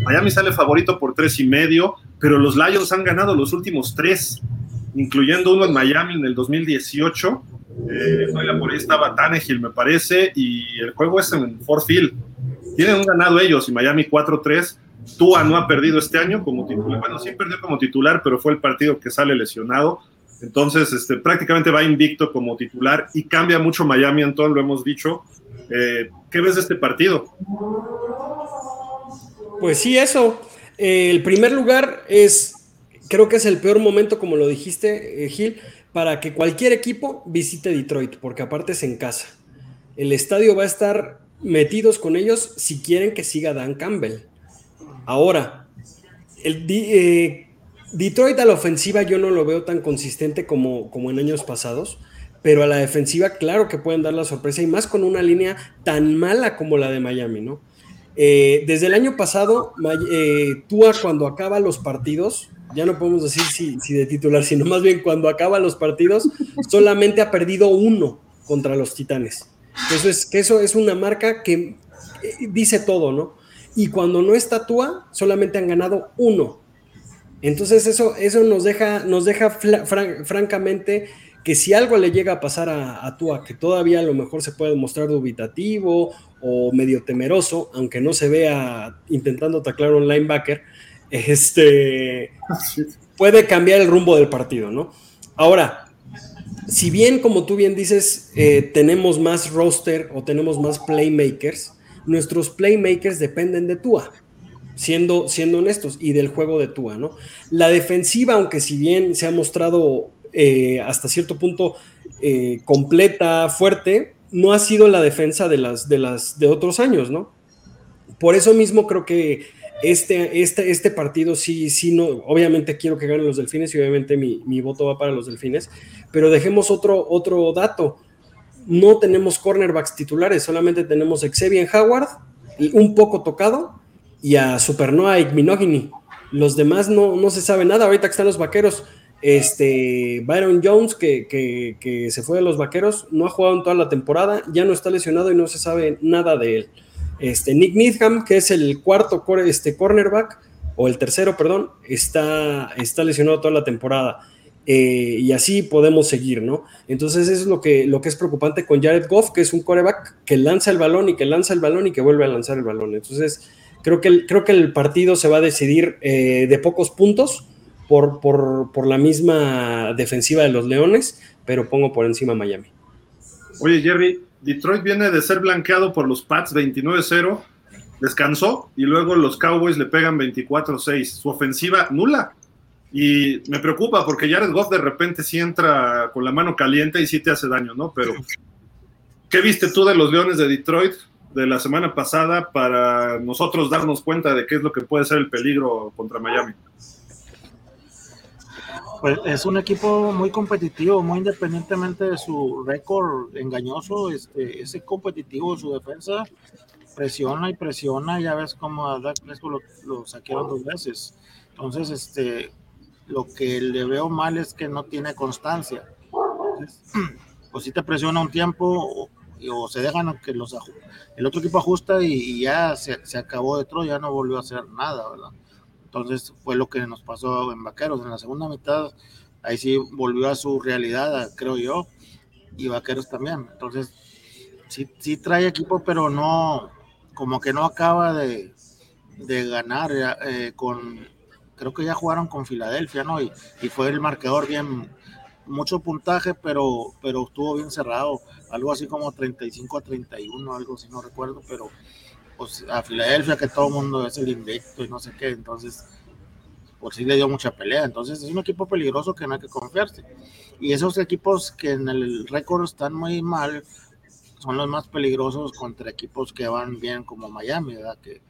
Miami sale favorito por tres y medio, pero los Lions han ganado los últimos tres, incluyendo uno en Miami en el dos mil dieciocho, eh, por ahí estaba Tannehill, me parece, y el juego es en Ford Field. Tienen un ganado ellos, y Miami cuatro tres. Tua no ha perdido este año como titular, bueno, sí perdió como titular, pero fue el partido que sale lesionado, entonces este, prácticamente va invicto como titular, y cambia mucho Miami, Antón, lo hemos dicho. Eh, ¿qué ves de este partido? Pues sí, eso. Eh, el primer lugar es... Creo que es el peor momento, como lo dijiste, eh, Gil, para que cualquier equipo visite Detroit, porque aparte es en casa. El estadio va a estar metidos con ellos si quieren que siga Dan Campbell. Ahora, el eh, Detroit a la ofensiva yo no lo veo tan consistente como, como en años pasados, pero a la defensiva claro que pueden dar la sorpresa, y más con una línea tan mala como la de Miami, ¿no? Eh, desde el año pasado, eh, Tua cuando acaba los partidos... Ya no podemos decir si, si de titular, sino más bien cuando acaban los partidos, solamente ha perdido uno contra los Titanes. Eso es, que eso es una marca que dice todo, ¿no? Y cuando no está Tua, solamente han ganado uno. Entonces eso, eso nos deja, nos deja fla, fran, francamente que si algo le llega a pasar a, a Tua, que todavía a lo mejor se puede mostrar dubitativo o medio temeroso, aunque no se vea intentando taclar a un linebacker, este, puede cambiar el rumbo del partido, ¿no? Ahora, si bien, como tú bien dices, eh, tenemos más roster o tenemos más playmakers, nuestros playmakers dependen de Tua, siendo, siendo honestos, y del juego de Tua, ¿no? La defensiva, aunque si bien se ha mostrado eh, hasta cierto punto eh, completa, fuerte, no ha sido la defensa de las, de las de otros años, ¿no? Por eso mismo creo que este, este, este partido sí, sí, no, obviamente quiero que ganen los Delfines y obviamente mi, mi voto va para los Delfines, pero dejemos otro, otro dato. No tenemos cornerbacks titulares, solamente tenemos a Xavier Howard, un poco tocado, y a Supernoa Igminogini. Los demás no, no se sabe nada. Ahorita que están los Vaqueros, este, Byron Jones, que, que, que se fue de los Vaqueros, no ha jugado en toda la temporada, ya no está lesionado y no se sabe nada de él. Este, Nick Needham, que es el cuarto core, este, cornerback, o el tercero, perdón, está, está lesionado toda la temporada. Eh, y así podemos seguir, ¿no? Entonces eso es lo que, lo que es preocupante con Jared Goff, que es un quarterback que lanza el balón y que lanza el balón y que vuelve a lanzar el balón. Entonces creo que el, creo que el partido se va a decidir eh, de pocos puntos por, por, por la misma defensiva de los Leones, pero pongo por encima Miami. Oye, Jerry, Detroit viene de ser blanqueado por los Pats veintinueve cero, descansó y luego los Cowboys le pegan veinticuatro seis, su ofensiva nula. Y me preocupa porque Jared Goff de repente sí entra con la mano caliente y sí te hace daño, ¿no? Pero, ¿qué viste tú de los Leones de Detroit de la semana pasada para nosotros darnos cuenta de qué es lo que puede ser el peligro contra Miami? Pues es un equipo muy competitivo, muy independientemente de su récord engañoso, este, ese competitivo de su defensa presiona y presiona, ya ves cómo a Dak Prescott lo, lo saquearon dos veces. Entonces, este... lo que le veo mal es que no tiene constancia. Entonces, pues si te presiona un tiempo o, o se dejan que los aj- el otro equipo ajusta y, y ya se, se acabó de Detroit, ya no volvió a hacer nada, ¿verdad? Entonces fue lo que nos pasó en Vaqueros. En la segunda mitad, ahí sí volvió a su realidad, creo yo, y Vaqueros también. Entonces, sí, sí trae equipo, pero no, como que no acaba de, de ganar eh, con... Creo que ya jugaron con Filadelfia, ¿no? Y, y fue el marcador bien, mucho puntaje, pero, pero estuvo bien cerrado, algo así como treinta y cinco a treinta y uno, algo así, no recuerdo, pero pues a Filadelfia, que todo el mundo es el invicto y no sé qué, entonces, por sí le dio mucha pelea. Entonces es un equipo peligroso que no hay que confiarse. Y esos equipos que en el récord están muy mal, son los más peligrosos contra equipos que van bien como Miami, ¿verdad? Que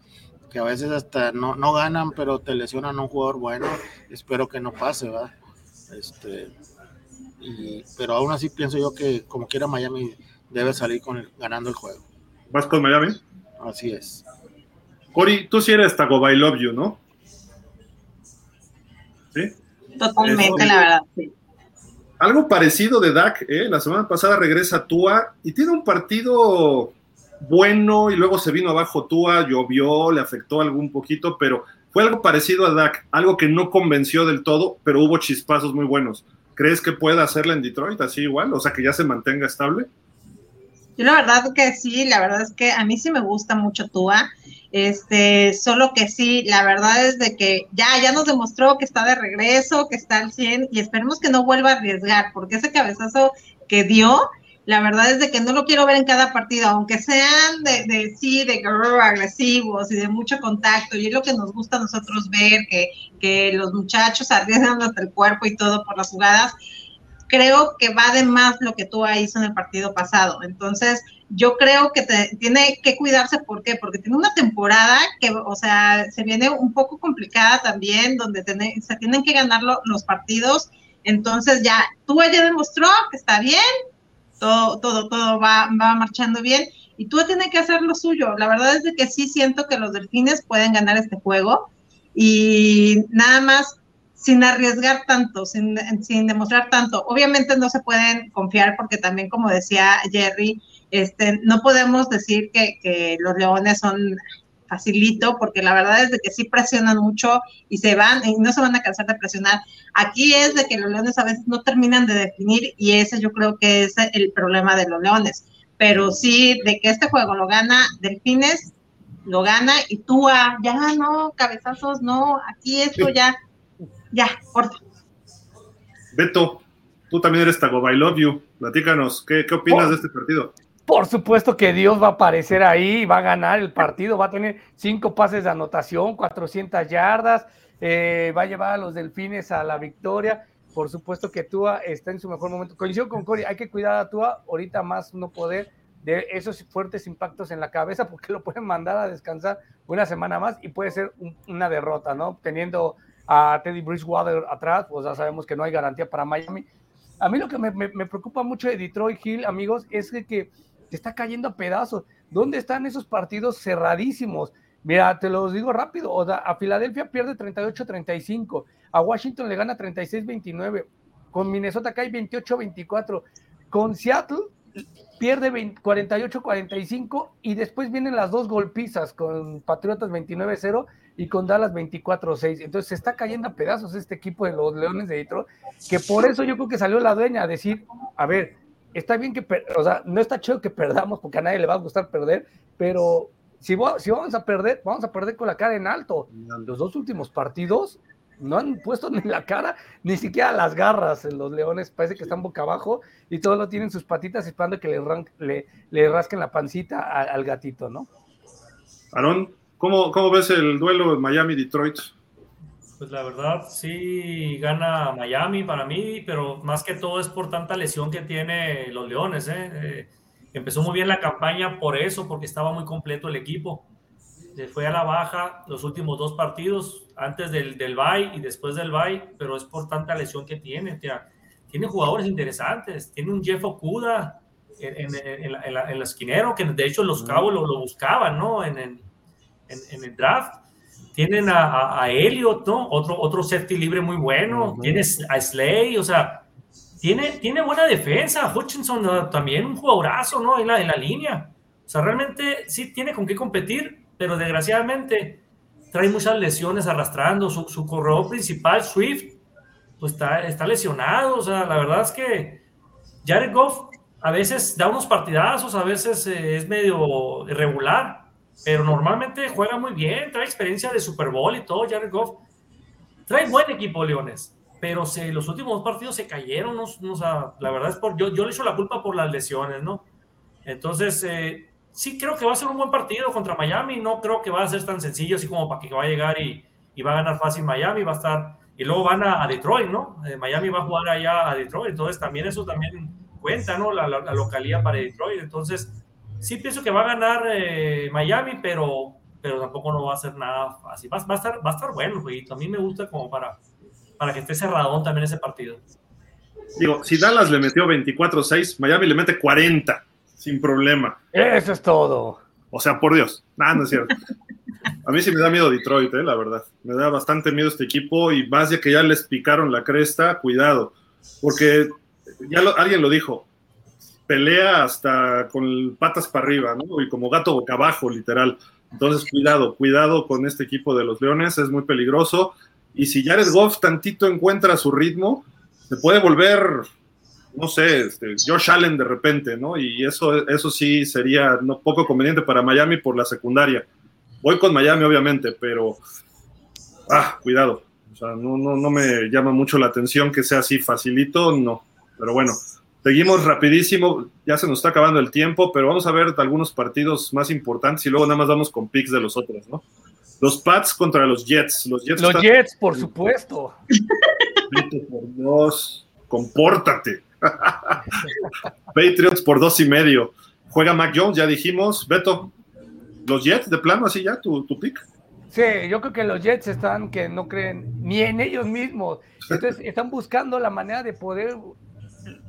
que a veces hasta no, no ganan, pero te lesionan a un jugador bueno. Espero que no pase, ¿verdad? Este, y, pero aún así pienso yo que como quiera Miami debe salir con el, ganando el juego. ¿Vas con Miami? Así es. Cori, tú sí eres Tagovailoa, ¿no? ¿Sí? Totalmente, la verdad, sí. Algo parecido de Dak, ¿eh? La semana pasada regresa Tua y tiene un partido... bueno, y luego se vino abajo Tua, llovió, le afectó algún poquito, pero fue algo parecido a Dak, algo que no convenció del todo, pero hubo chispazos muy buenos. ¿Crees que pueda hacerla en Detroit así igual? O sea, que ya se mantenga estable. Yo la verdad que sí, la verdad es que a mí sí me gusta mucho Tua, este, solo que sí, la verdad es de que ya, ya nos demostró que está de regreso, que está al cien, y esperemos que no vuelva a arriesgar, porque ese cabezazo que dio... La verdad es de que no lo quiero ver en cada partido, aunque sean de, de sí, de grrr, agresivos y de mucho contacto, y es lo que nos gusta a nosotros ver, que, que los muchachos arriesgan hasta el cuerpo y todo por las jugadas. Creo que va de más lo que Tua hizo en el partido pasado. Entonces, yo creo que te, tiene que cuidarse, ¿por qué? Porque tiene una temporada que, o sea, se viene un poco complicada también, donde tiene, se tienen que ganar lo, los partidos. Entonces, ya, Tua ya demostró que está bien, Todo, todo, todo va, va marchando bien y tú tienes que hacer lo suyo. La verdad es de que sí siento que los Delfines pueden ganar este juego y nada más sin arriesgar tanto, sin, sin demostrar tanto. Obviamente no se pueden confiar porque también, como decía Jerry, este, no podemos decir que, que los Leones son facilito, porque la verdad es de que sí presionan mucho y se van, y no se van a cansar de presionar. Aquí es de que los Leones a veces no terminan de definir, y ese yo creo que es el problema de los Leones. Pero sí, de que este juego lo gana Delfines, lo gana, y Tua, ya no, cabezazos, no, aquí esto sí. ya, ya, corta. Beto, tú también eres Tagovailoa, platícanos, ¿qué, qué opinas oh. de este partido? Por supuesto que Dios va a aparecer ahí, va a ganar el partido, va a tener cinco pases de anotación, cuatrocientas yardas, eh, va a llevar a los Delfines a la victoria. Por supuesto que Tua está en su mejor momento. Coincido con Cory, hay que cuidar a Tua, ahorita más no poder, de esos fuertes impactos en la cabeza, porque lo pueden mandar a descansar una semana más y puede ser un, una derrota, ¿no? Teniendo a Teddy Bridgewater atrás, pues ya sabemos que no hay garantía para Miami. A mí lo que me, me, me preocupa mucho de Detroit Hill, amigos, es que, que te está cayendo a pedazos. ¿Dónde están esos partidos cerradísimos? Mira, te los digo rápido. O sea, a Filadelfia pierde treinta y ocho a treinta y cinco. A Washington le gana treinta y seis a veintinueve. Con Minnesota cae veintiocho a veinticuatro. Con Seattle pierde cuarenta y ocho a cuarenta y cinco. Y después vienen las dos golpizas con Patriotas veintinueve a cero y con Dallas veinticuatro a seis. Entonces se está cayendo a pedazos este equipo de los Leones de Detroit. Que por eso yo creo que salió la dueña a decir, a ver, está bien que, per- o sea, no está chido que perdamos porque a nadie le va a gustar perder, pero si, va- si vamos a perder, vamos a perder con la cara en alto. Los dos últimos partidos no han puesto ni la cara, ni siquiera las garras en los Leones, parece que están boca abajo y todos lo tienen sus patitas esperando que le, ran- le-, le rasquen la pancita a- al gatito, ¿no? Aarón, ¿cómo, cómo ves el duelo en Miami-Detroit? Pues la verdad, sí gana Miami para mí, pero más que todo es por tanta lesión que tiene los Leones. ¿eh? Eh, empezó muy bien la campaña por eso, porque estaba muy completo el equipo. Se fue a la baja los últimos dos partidos, antes del, del bye y después del bye, pero es por tanta lesión que tiene. O sea, tiene jugadores interesantes, tiene un Jeff Okuda en, en, en, la, en, la, en el esquinero, que de hecho los Cabos lo, lo buscaban, ¿no? en, en, en, en el draft. Tienen a, a, a Elliot, ¿no? Otro, otro safety libre muy bueno. Uh-huh. Tienes a Slay, o sea, tiene, tiene buena defensa. Hutchinson, ¿no? También un jugadorazo, ¿no? En la, en la línea. O sea, realmente sí tiene con qué competir, pero desgraciadamente trae muchas lesiones arrastrando. Su, su corredor principal, Swift, pues está, está lesionado. O sea, la verdad es que Jared Goff a veces da unos partidazos, a veces eh, es medio irregular, pero normalmente juega muy bien, trae experiencia de Super Bowl y todo. Jared Goff trae buen equipo Leones, pero se, los últimos dos partidos se cayeron, no, no, o sea, la verdad es por, yo, yo le echo la culpa por las lesiones, ¿no? Entonces, eh, sí creo que va a ser un buen partido contra Miami, no creo que va a ser tan sencillo así como para que va a llegar y, y va a ganar fácil Miami, va a estar, y luego van a, a Detroit, ¿no? Eh, Miami va a jugar allá a Detroit, entonces también eso también cuenta, ¿no? La, la, la localía para Detroit, entonces sí pienso que va a ganar eh, Miami, pero, pero tampoco no va a ser nada fácil. Va, va, a, estar, va a estar bueno, güey. A mí me gusta como para, para que esté cerradón también ese partido. Digo, si Dallas le metió veinticuatro a seis, Miami le mete cuarenta, sin problema. Eso es todo. O sea, por Dios. Nada, no es cierto. A mí sí me da miedo Detroit, eh, la verdad. Me da bastante miedo este equipo y más de que ya les picaron la cresta, cuidado. Porque ya lo, alguien lo dijo. Pelea hasta con patas para arriba, ¿no? Y como gato boca abajo, literal. Entonces, cuidado, cuidado con este equipo de los Leones, es muy peligroso. Y si Jared Goff tantito encuentra su ritmo, se puede volver, no sé, este, Josh Allen de repente, ¿no? Y eso, eso sí sería no, poco conveniente para Miami por la secundaria. Voy con Miami, obviamente, pero ah, cuidado. O sea, no, no, no me llama mucho la atención que sea así facilito, no. Pero bueno. Seguimos rapidísimo, ya se nos está acabando el tiempo, pero vamos a ver algunos partidos más importantes y luego nada más vamos con picks de los otros, ¿no? Los Pats contra los Jets. Los Jets, los están... Jets por supuesto. Vete por dos, compórtate. Patriots por dos y medio. Juega Mac Jones, ya dijimos. Beto, los Jets de plano, así ya, tu, tu pick. Sí, yo creo que los Jets están que no creen ni en ellos mismos. Entonces están buscando la manera de poder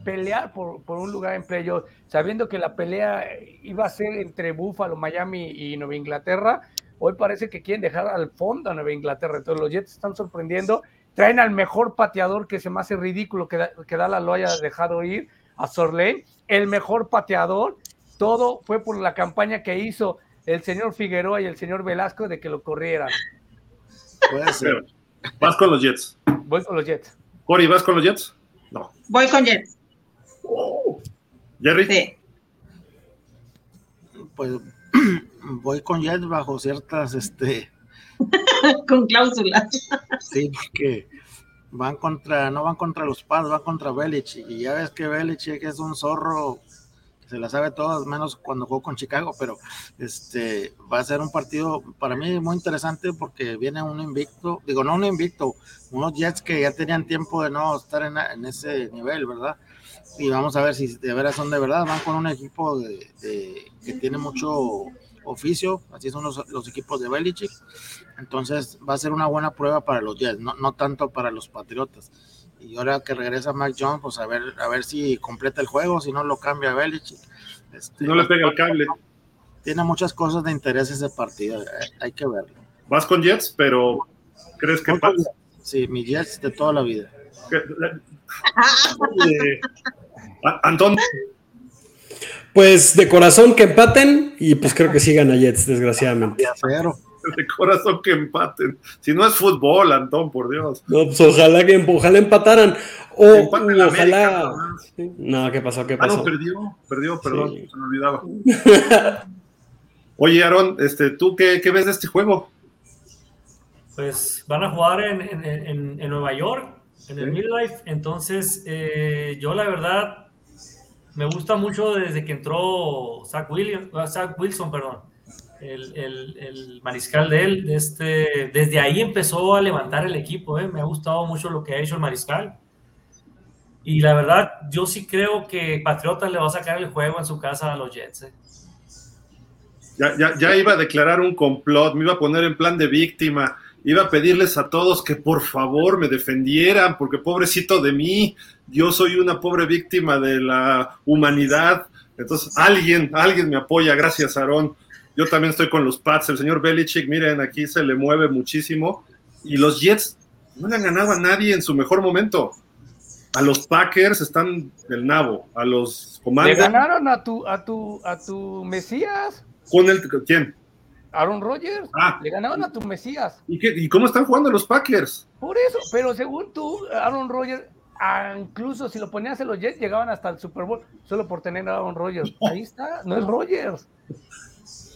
pelear por, por un lugar en playoff, sabiendo que la pelea iba a ser entre Buffalo, Miami y Nueva Inglaterra. Hoy parece que quieren dejar al fondo a Nueva Inglaterra, entonces los Jets están sorprendiendo, traen al mejor pateador que se me hace ridículo que, que Dallas lo haya dejado ir, a Sorley, el mejor pateador, todo fue por la campaña que hizo, el señor Figueroa y el señor Velasco de que lo corrieran. Puede ser. Vas con los Jets. Voy con los Jets. Cori, ¿vas con los Jets? No. Voy con Jets. Oh. ¿Jerry? Sí. Pues voy con Jets bajo ciertas, este... con cláusulas. Sí, porque van contra, no van contra los Pats, van contra Belichick. Y ya ves que Belichick es un zorro, se la sabe todas, menos cuando jugó con Chicago, pero este va a ser un partido para mí muy interesante porque viene un invicto, digo, no un invicto, unos Jets que ya tenían tiempo de no estar en, en ese nivel, ¿verdad? Y vamos a ver si de veras son de verdad, van con un equipo de, de, que tiene mucho oficio, así son los, los equipos de Belichick, entonces va a ser una buena prueba para los Jets, no, no tanto para los Patriotas. Y ahora que regresa Mac Jones, pues a ver, a ver si completa el juego, si no lo cambia a Belichick. Este, no le pega el cable. Tiene muchas cosas de interés ese partido, hay que verlo. Vas con Jets, pero ¿crees que pasa? Sí, mi Jets de toda la vida. Antón. Pues de corazón que empaten y pues creo que sí gana Jets, desgraciadamente. Pero de corazón que empaten. Si no es fútbol, Antón, por Dios. No, pues ojalá que ojalá empataran. O ojalá. América, ¿no? no, ¿qué pasó? ¿Qué pasó? Ah, no, perdió, perdió, perdón, sí. Se me olvidaba. Oye, Aarón, este, ¿tú qué, qué ves de este juego? Pues van a jugar en, en, en, en Nueva York, en el ¿Sí? Midlife. Entonces, eh, yo la verdad me gusta mucho desde que entró Zach, Williams, Zach Wilson, perdón. El, el, el mariscal de él, de este, desde ahí empezó a levantar el equipo, ¿eh? Me ha gustado mucho lo que ha hecho el mariscal y la verdad yo sí creo que Patriotas le va a sacar el juego en su casa a los Jets, ¿eh? ya, ya, ya iba a declarar un complot, me iba a poner en plan de víctima, iba a pedirles a todos que por favor me defendieran porque pobrecito de mí, yo soy una pobre víctima de la humanidad, entonces alguien, alguien me apoya, gracias Aarón. Yo también estoy con los Pats, el señor Belichick, miren, aquí se le mueve muchísimo. Y los Jets no le han ganado a nadie en su mejor momento. A los Packers están del nabo, a los Commanders. ¿Le ganaron a tu, a tu, a tu Mesías? ¿Con el, quién? Aaron Rodgers. Ah. Le ganaron a tu Mesías. ¿Y, qué, ¿Y cómo están jugando los Packers? Por eso, pero según tú, Aaron Rodgers, incluso si lo ponías en los Jets, llegaban hasta el Super Bowl, solo por tener a Aaron Rodgers. No. Ahí está, no es Rodgers.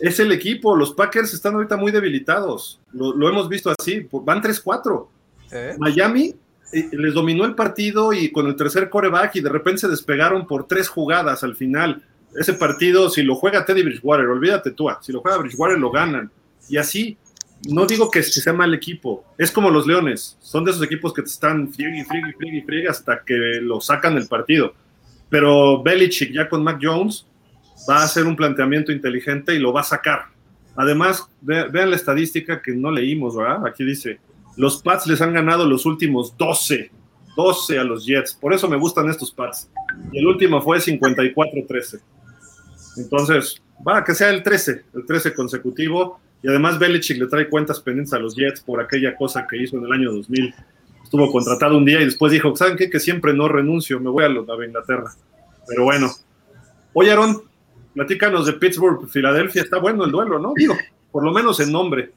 Es el equipo, los Packers están ahorita muy debilitados, lo, lo hemos visto así, van tres cuatro, ¿Eh? Miami eh, les dominó el partido y con el tercer quarterback y de repente se despegaron por tres jugadas al final, ese partido si lo juega Teddy Bridgewater, olvídate tú, si lo juega Bridgewater lo ganan, y así, no digo que sea mal equipo, es como los Leones, son de esos equipos que te están friegue, friegue, friegue, friegue hasta que lo sacan del partido, pero Belichick ya con Mac Jones va a hacer un planteamiento inteligente y lo va a sacar. Además, ve, vean la estadística que no leímos, ¿verdad? Aquí dice, los Pats les han ganado los últimos doce, doce a los Jets. Por eso me gustan estos Pats. Y el último fue cincuenta y cuatro a trece. Entonces, va a que sea el trece, el trece consecutivo. Y además Belichick le trae cuentas pendientes a los Jets por aquella cosa que hizo en el año dos mil. Estuvo contratado un día y después dijo, ¿saben qué? Que siempre no renuncio, me voy a la Inglaterra. Pero bueno. Oye, Aarón, platícanos de Pittsburgh, Filadelfia, está bueno el duelo, ¿no? Digo, por lo menos en nombre.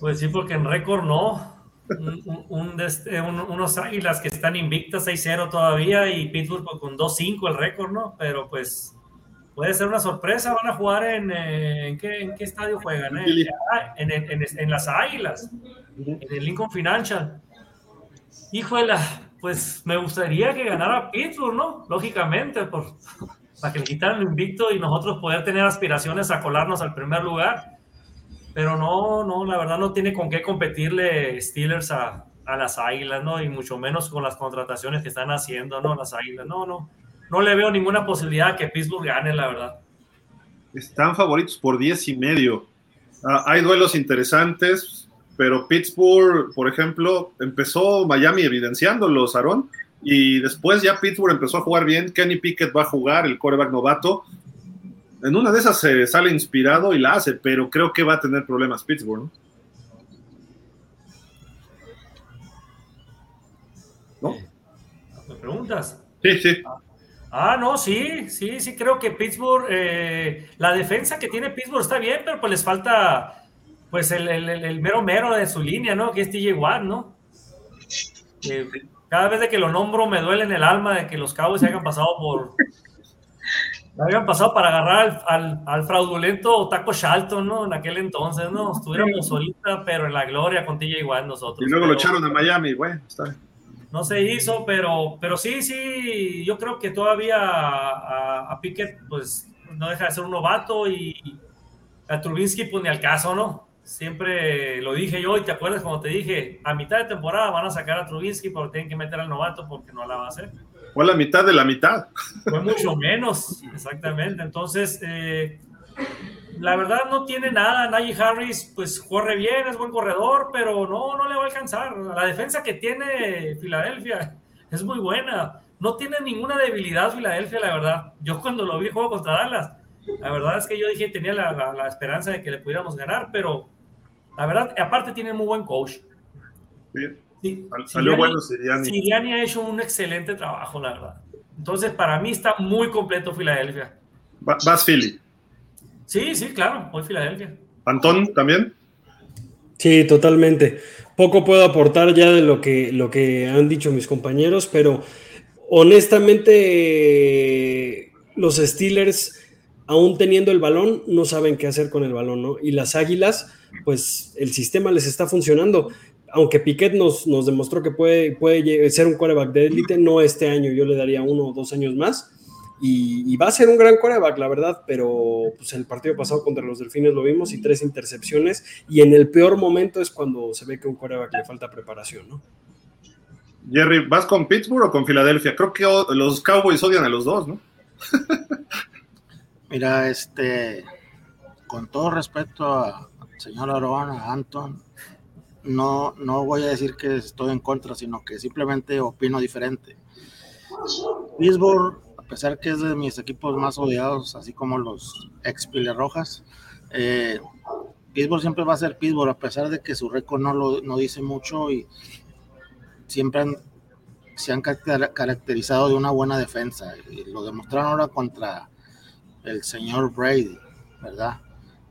Pues sí, porque en récord no. Un, un, un, unos Águilas que están invictas seis cero todavía y Pittsburgh con dos cinco el récord, ¿no? Pero pues puede ser una sorpresa, van a jugar en... Eh, ¿en, qué, ¿En qué estadio juegan? ¿Eh? En, en, en, en las Águilas, en el Lincoln Financial. Híjole, pues me gustaría que ganara Pittsburgh, ¿no? Lógicamente, por... para que le quitaran el invicto y nosotros poder tener aspiraciones a colarnos al primer lugar, pero no, no, la verdad no tiene con qué competirle Steelers a, a las Águilas, ¿no? Y mucho menos con las contrataciones que están haciendo, ¿no? Las Águilas, no, no, no le veo ninguna posibilidad que Pittsburgh gane, la verdad. Están favoritos por diez y medio. Ah, hay duelos interesantes, pero Pittsburgh, por ejemplo, empezó Miami evidenciándolos, Aarón, y después ya Pittsburgh empezó a jugar bien, Kenny Pickett va a jugar, el quarterback novato, en una de esas se sale inspirado y la hace, pero creo que va a tener problemas Pittsburgh, ¿no? ¿No? ¿Me preguntas? Sí, sí. Ah, Ah, no, sí, sí, sí, creo que Pittsburgh, eh, la defensa que tiene Pittsburgh está bien, pero pues les falta pues el, el, el mero mero de su línea, ¿no? Que es T J Watt, ¿no? Eh, cada vez de que lo nombro me duele en el alma de que los Cowboys se hayan pasado por... habían pasado para agarrar al, al, al fraudulento Taco Shelton, ¿no? En aquel entonces, ¿no? Estuviéramos solita, pero en la gloria con T J Watt nosotros. Y luego pero, lo echaron a Miami, güey. Bueno, no se hizo, pero, pero sí, sí, yo creo que todavía a, a, a Pickett, pues, no deja de ser un novato y a Trubinsky, pues, ni al caso, ¿no? Siempre lo dije yo, y te acuerdas cuando te dije, a mitad de temporada van a sacar a Trubinsky porque tienen que meter al novato porque no la va a hacer. Fue la mitad de la mitad. Fue mucho menos, exactamente. Entonces, eh, la verdad no tiene nada. Najee Harris, pues, corre bien, es buen corredor, pero no, no le va a alcanzar. La defensa que tiene Filadelfia es muy buena. No tiene ninguna debilidad Filadelfia, la verdad. Yo cuando lo vi juego contra Dallas, la verdad es que yo dije, tenía la, la, la esperanza de que le pudiéramos ganar, pero la verdad, aparte tiene muy buen coach. Bien. Sí, salió Sirianni, bueno Sirianni. Sirianni ha hecho un excelente trabajo, la verdad. Entonces, para mí está muy completo Filadelfia. ¿Vas Philly? Sí, sí, claro, voy Filadelfia. ¿Antón también? Sí, totalmente. Poco puedo aportar ya de lo que, lo que han dicho mis compañeros, pero honestamente los Steelers, aún teniendo el balón, no saben qué hacer con el balón, ¿no? Y las Águilas, pues el sistema les está funcionando. Aunque Pickett nos, nos demostró que puede, puede ser un quarterback de élite, no este año, yo le daría uno o dos años más, y, y va a ser un gran quarterback, la verdad, pero pues, el partido pasado contra los Delfines lo vimos, y tres intercepciones, y en el peor momento es cuando se ve que a un quarterback le falta preparación, ¿no? Jerry, ¿vas con Pittsburgh o con Filadelfia? Creo que los Cowboys odian a los dos, ¿no? Mira, este, con todo respeto al señor Arón, a Anton, No, no voy a decir que estoy en contra, sino que simplemente opino diferente. Pittsburgh, a pesar que es de mis equipos más odiados, así como los ex Pilerrojas, eh, Pittsburgh siempre va a ser Pittsburgh, a pesar de que su récord no lo no dice mucho y siempre han, se han caracterizado de una buena defensa. Y lo demostraron ahora contra el señor Brady, ¿verdad?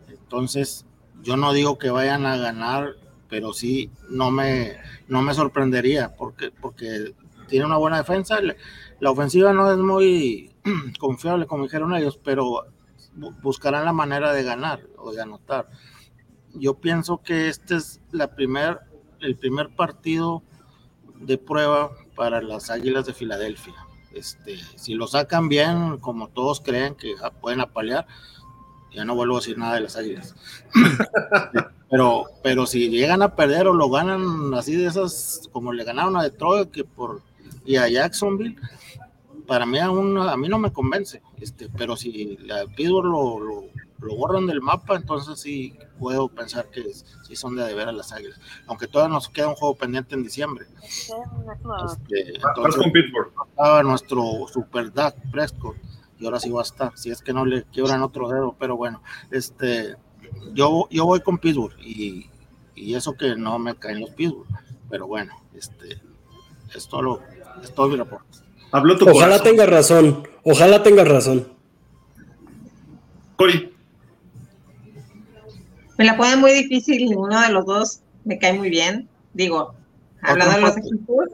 Entonces, yo no digo que vayan a ganar, pero sí, no me, no me sorprendería, porque, porque tiene una buena defensa. La ofensiva no es muy confiable, como dijeron ellos, pero buscarán la manera de ganar o de anotar. Yo pienso que este es la primer, el primer partido de prueba para las Águilas de Filadelfia. Este, si lo sacan bien, como todos creen que pueden apalear, ya no vuelvo a decir nada de las Águilas. Pero, pero si llegan a perder o lo ganan así de esas, como le ganaron a Detroit que por, y a Jacksonville, para mí aún, a mí no me convence. Este, pero si a Pittsburgh lo, lo, lo borran del mapa, entonces sí puedo pensar que sí si son de deber a las Águilas. Aunque todavía nos queda un juego pendiente en diciembre. Este, entonces, estaba nuestro super Dak Prescott y ahora sí va a estar. Si es que no le quiebran otro dedo, pero bueno, este... Yo, yo voy con Pittsburgh y, y eso que no me caen los Pittsburgh, pero bueno, este, es todo, lo, es todo mi reporte. Habló tu ojalá corazón. Tenga razón, ojalá tenga razón. Cori. Me la ponen muy difícil, ninguno de los dos me cae muy bien, digo, hablando de los equipos.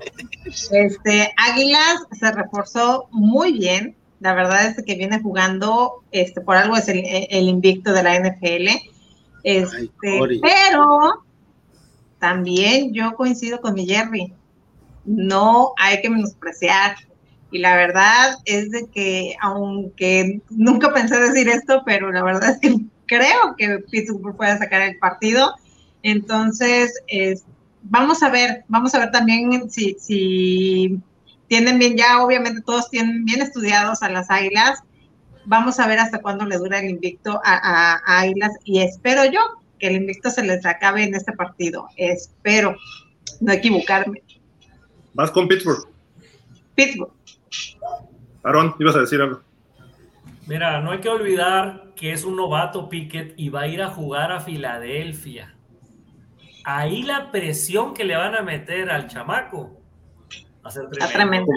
Este, Águilas se reforzó muy bien. La verdad es que viene jugando, este, por algo es el, el invicto de la N F L, este, Ay, pero también yo coincido con mi Jerry, no hay que menospreciar, y la verdad es de que, aunque nunca pensé decir esto, pero la verdad es que creo que Pittsburgh puede sacar el partido, entonces es, vamos a ver, vamos a ver también si... si tienen bien, ya obviamente todos tienen bien estudiados a las Águilas. Vamos a ver hasta cuándo le dura el invicto a, a, a Águilas, y espero yo que el invicto se les acabe en este partido. Espero no equivocarme. ¿Vas con Pittsburgh? Pittsburgh. Aarón, ibas a decir algo. Mira, no hay que olvidar que es un novato Pickett y va a ir a jugar a Filadelfia. Ahí la presión que le van a meter al chamaco. A ser tremendo. A tremendo.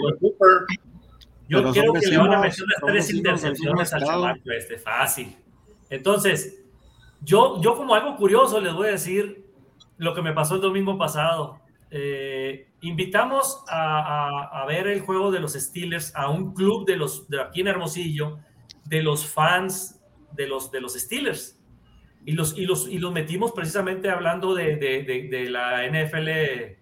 Yo pero creo que vecinos, le van a meter las tres intercepciones al chamaco este, fácil. Entonces, yo, yo como algo curioso les voy a decir lo que me pasó el domingo pasado. Eh, invitamos a, a, a ver el juego de los Steelers a un club de los de aquí en Hermosillo, de los fans de los, de los Steelers. Y los, y, los, y los metimos precisamente hablando de, de, de, de la N F L...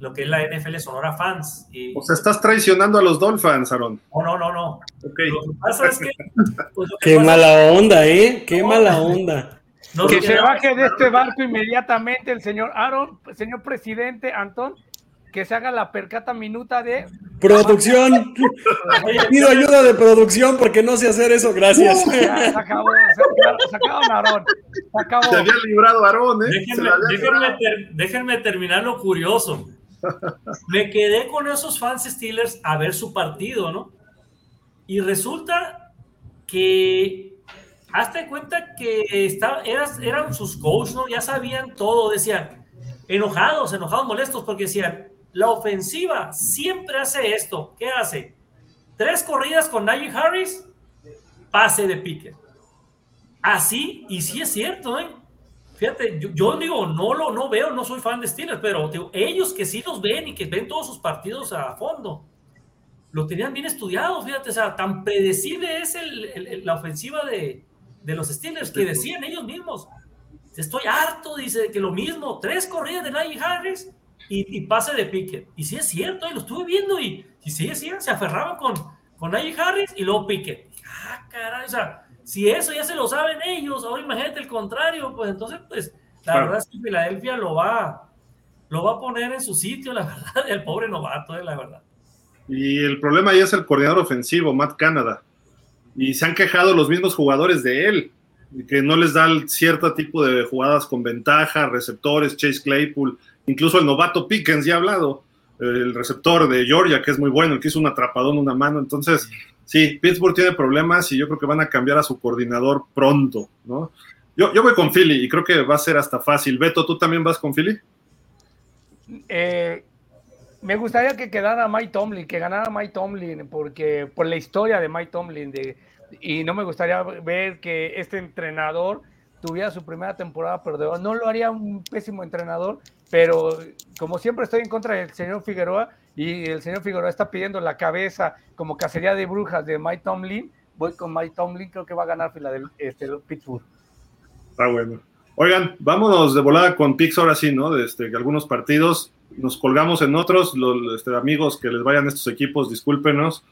lo que es la N F L Sonora Fans. Y, o sea, estás traicionando a los Dolphins, Aarón. No, no, no, no. Okay. Lo que pasa es que... Pues que Qué pasa... mala onda, ¿eh? Qué no, mala onda. No, que se baje de este barco inmediatamente el señor Aarón, señor presidente Antón, que se haga la percata minuta de... Producción. Pido ayuda de producción porque no sé hacer eso, gracias. Ya, se acabó, se acabó, Aarón. Se acabó. Se había librado Aarón, ¿eh? Déjenme, déjenme, ter, déjenme terminar lo curioso. Me quedé con esos fans Steelers a ver su partido, ¿no? Y resulta que hazte de cuenta que está, eras, eran sus coaches, ¿no? Ya sabían todo, decían, enojados, enojados, molestos, porque decían, la ofensiva siempre hace esto. ¿Qué hace? Tres corridas con Najee Harris, pase de Pickett. Así, y sí es cierto, ¿eh? Fíjate, yo, yo digo, no lo no veo, no soy fan de Steelers, pero digo, ellos que sí los ven y que ven todos sus partidos a fondo, lo tenían bien estudiado, fíjate, o sea, tan predecible es el, el, la ofensiva de, de los Steelers, que decían ellos mismos, estoy harto, dice, que lo mismo, tres corridas de Najee Harris y, y pase de Pickett, y sí es cierto, y lo estuve viendo, y, y sí es cierto, se aferraban con, con Najee Harris y luego Pickett, ah, caray, o sea, si eso ya se lo saben ellos, ahora imagínate el contrario, pues entonces, pues, la claro. verdad es que Filadelfia lo va, lo va a poner en su sitio, la verdad, el pobre novato, eh, la verdad. Y el problema ahí es el coordinador ofensivo, Matt Canada, y se han quejado los mismos jugadores de él, que no les da cierto tipo de jugadas con ventaja, receptores, Chase Claypool, incluso el novato Pickens, ya ha hablado, el receptor de Georgia, que es muy bueno, el que hizo un atrapadón, una mano, entonces... Sí, Pittsburgh tiene problemas y yo creo que van a cambiar a su coordinador pronto, ¿no? Yo, yo voy con Philly y creo que va a ser hasta fácil. Beto, ¿tú también vas con Philly? Eh, me gustaría que quedara Mike Tomlin, que ganara Mike Tomlin, porque por la historia de Mike Tomlin, de, y no me gustaría ver que este entrenador tuviera su primera temporada perdedora. No lo haría un pésimo entrenador, pero como siempre estoy en contra del señor Figueroa, y el señor Figueroa está pidiendo la cabeza como cacería de brujas de Mike Tomlin, voy con Mike Tomlin, creo que va a ganar este, Pittsburgh. Está bueno. Oigan, vámonos de volada con picks ahora sí, ¿no? De este, algunos partidos, nos colgamos en otros, los este, amigos que les vayan estos equipos, discúlpenos.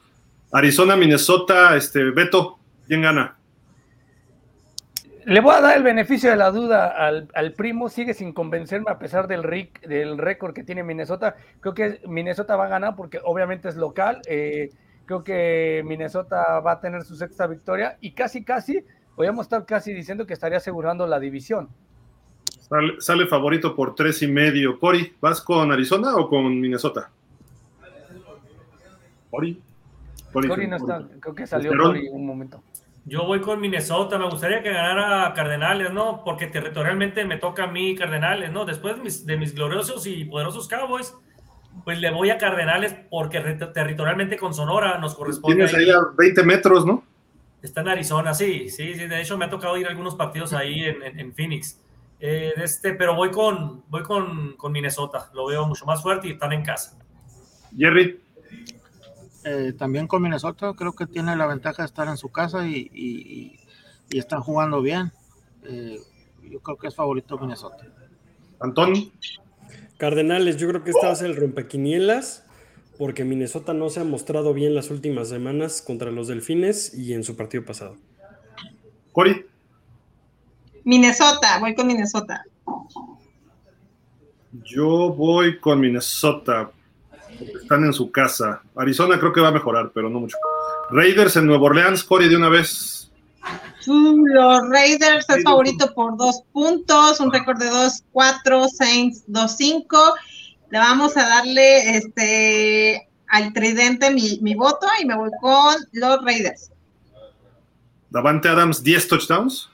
Arizona, Minnesota, este, Beto, ¿quién gana? Le voy a dar el beneficio de la duda al, al primo, sigue sin convencerme a pesar del, ric, del récord que tiene Minnesota. Creo que Minnesota va a ganar porque obviamente es local, eh, creo que Minnesota va a tener su sexta victoria y casi casi, podríamos estar casi diciendo que estaría asegurando la división. Sale, sale favorito por tres y medio. Cori, ¿vas con Arizona o con Minnesota? Cori. Cori no está, creo que salió Cori un momento. Yo voy con Minnesota, me gustaría que ganara Cardenales, ¿no? Porque territorialmente me toca a mí Cardenales, ¿no? Después de mis, de mis gloriosos y poderosos Cowboys, pues le voy a Cardenales porque territorialmente con Sonora nos corresponde. Tienes ahí, ahí a veinte metros, ¿no? Está en Arizona, sí, sí, sí. De hecho, me ha tocado ir a algunos partidos ahí en, en, en Phoenix. Eh, este, pero voy, con, voy con, con Minnesota, lo veo mucho más fuerte y están en casa. Jerry. Eh, también con Minnesota, creo que tiene la ventaja de estar en su casa y, y, y están jugando bien. Eh, yo creo que es favorito Minnesota. Antonio. Cardenales, yo creo que este va a ser el rompequinielas, porque Minnesota no se ha mostrado bien las últimas semanas contra los Delfines y en su partido pasado. Cori. Minnesota, voy con Minnesota. Yo voy con Minnesota. Están en su casa. Arizona creo que va a mejorar, pero no mucho. Raiders en Nueva Orleans, Cori, de una vez. Los Raiders es favorito por dos puntos, un récord de dos cuatro, Saints dos cinco. Le vamos a darle este al tridente mi, mi voto y me voy con los Raiders. Davante Adams, diez touchdowns.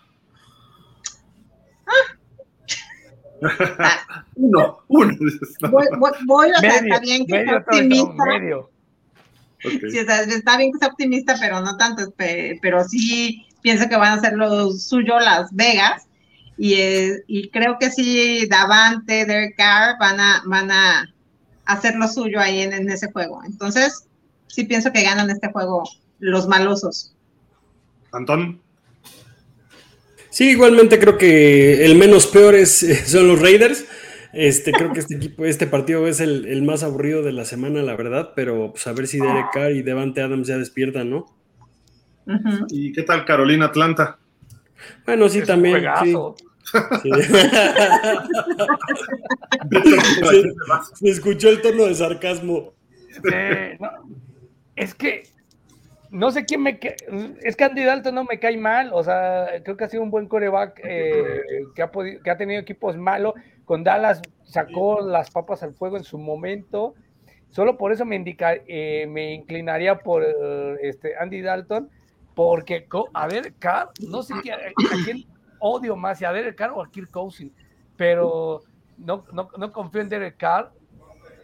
Ah. uno, uno. Voy, voy, voy, o sea, medio, está bien que medio, optimista. Medio. Okay. Sí, o sea, está bien que sea optimista, pero no tanto, pero sí pienso que van a hacer lo suyo Las Vegas, y, eh, y creo que sí, Davante, Derek Carr van a, van a hacer lo suyo ahí en, en ese juego. Entonces, sí pienso que ganan este juego los malosos. Antón. Sí, igualmente creo que el menos peor es, son los Raiders. Este, creo que este equipo, este partido es el, el más aburrido de la semana, la verdad, pero pues a ver si Derek Carr y Davante Adams ya despiertan, ¿no? Uh-huh. ¿Y qué tal Carolina Atlanta? Bueno, sí, es también. Un juegazo. Sí. Sí. Se escuchó el tono de sarcasmo. Eh, no, es que no sé quién me... Ca- es que Andy Dalton no me cae mal, o sea, creo que ha sido un buen quarterback eh, que, ha pod- que ha tenido equipos malos. Con Dallas sacó las papas al fuego en su momento. Solo por eso me, indica, eh, me inclinaría por eh, este Andy Dalton, porque, co- a ver, Carr, no sé qué, a, a quién odio más, si a Derek Carr o a Kirk Cousins, pero no, no, no confío en Derek Carr,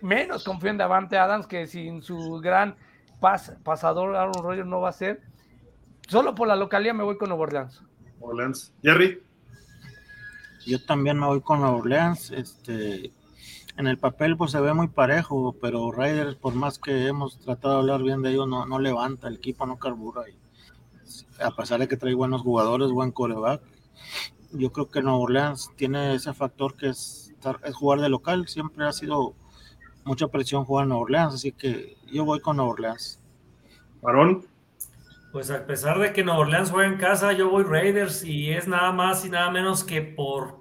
menos confío en Davante Adams, que sin su gran... pasador Aaron Rodgers no va a ser. Solo por la localía me voy con Nueva Orleans. Orleans. Jerry. Yo también me voy con Nueva Orleans. Este, en el papel pues se ve muy parejo, pero Raiders, por más que hemos tratado de hablar bien de ellos, no, no levanta, el equipo no carbura. Y, a pesar de que trae buenos jugadores, buen quarterback, yo creo que Nueva Orleans tiene ese factor que es, es jugar de local. Siempre ha sido mucha presión jugar en Nueva Orleans, así que yo voy con Nueva Orleans. ¿Varón? Pues a pesar de que Nueva Orleans juega en casa, yo voy Raiders, y es nada más y nada menos que por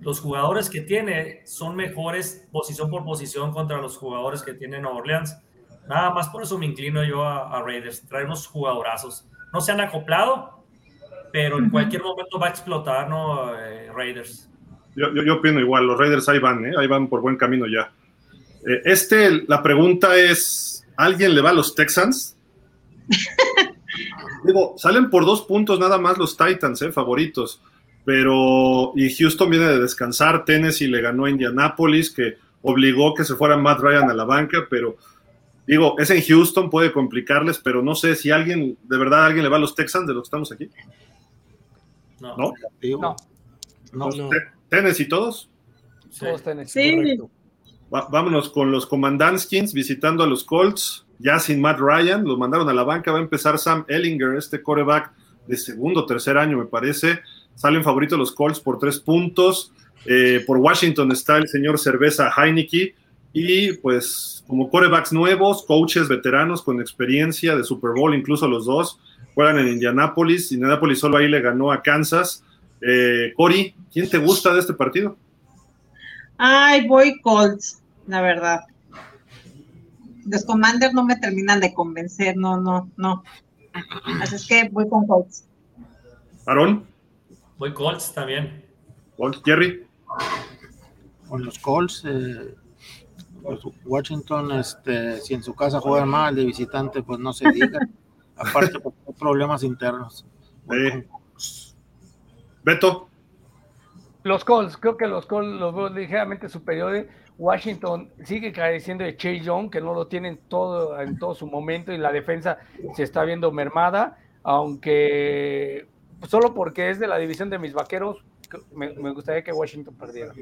los jugadores que tiene, son mejores posición por posición contra los jugadores que tiene Nueva Orleans. Nada más por eso me inclino yo a, a Raiders. Trae unos jugadorazos. No se han acoplado, pero en cualquier momento va a explotar, ¿no? Eh, Raiders. Yo, yo, yo opino igual, los Raiders ahí van, ¿eh? Ahí van por buen camino ya. Este, la pregunta es, ¿alguien le va a los Texans? Digo, salen por dos puntos nada más los Titans, eh, favoritos, pero, y Houston viene de descansar, Tennessee le ganó a Indianapolis, que obligó que se fuera Matt Ryan a la banca, pero, digo, es en Houston, puede complicarles, pero no sé si alguien, de verdad, ¿alguien le va a los Texans de los que estamos aquí? No. ¿No? No. no. no. ¿Tennessee todos? Sí. Todos Tennessee, sí. Correcto. Vámonos con los Commandantskins visitando a los Colts, ya sin Matt Ryan, lo mandaron a la banca, va a empezar Sam Ehlinger, este quarterback de segundo o tercer año me parece, salen favoritos los Colts por tres puntos, eh, por Washington está el señor Cerveza Heinicke, y pues como quarterbacks nuevos, coaches veteranos con experiencia de Super Bowl, incluso los dos, juegan en Indianapolis, Indianapolis solo ahí le ganó a Kansas. eh, Cory, ¿quién te gusta de este partido? Ay, voy Colts, la verdad. Los Commanders no me terminan de convencer, no, no, no. Así es que voy con Colts. ¿Aaron? Voy Colts también. Colts, Jerry. Con los Colts, eh, Washington, este, si en su casa juegan mal, de visitante, pues no se diga. Aparte, por problemas internos. Eh. Beto. Los Colts, creo que los Colts los veo ligeramente superiores. Washington sigue careciendo de Chase Young, que no lo tienen todo en todo su momento, y la defensa se está viendo mermada, aunque solo porque es de la división de mis vaqueros, me, me gustaría que Washington perdiera.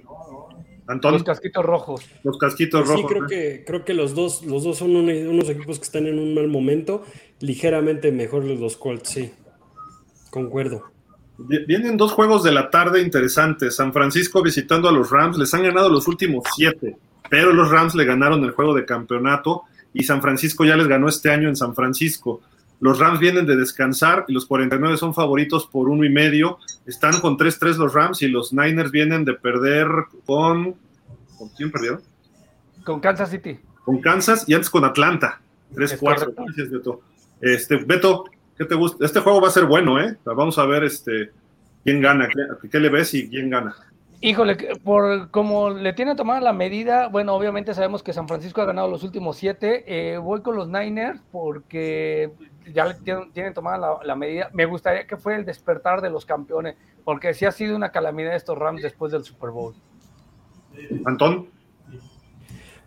Antonio, los casquitos rojos. Los casquitos rojos. Sí, creo, ¿eh? que, creo que los dos, los dos son unos, unos equipos que están en un mal momento, ligeramente mejor los Colts, sí, concuerdo. Vienen dos juegos de la tarde interesantes. San Francisco visitando a los Rams, les han ganado los últimos siete, pero los Rams le ganaron el juego de campeonato y San Francisco ya les ganó este año en San Francisco. Los Rams vienen de descansar y los cuarenta y nueve son favoritos por uno y medio. Están con tres tres los Rams, y los Niners vienen de perder con... ¿Con quién perdieron? Con Kansas City. Con Kansas y antes con Atlanta. tres cuatro. Gracias, Beto. Este, Beto... ¿Qué te gusta? Este juego va a ser bueno, ¿eh? Vamos a ver este, quién gana, qué, qué le ves y quién gana. Híjole, por como le tiene tomada la medida, bueno, obviamente sabemos que San Francisco ha ganado los últimos siete, eh, voy con los Niners porque ya le tienen, tienen tomada la, la medida. Me gustaría que fuera el despertar de los campeones, porque sí ha sido una calamidad estos Rams después del Super Bowl. ¿Antón?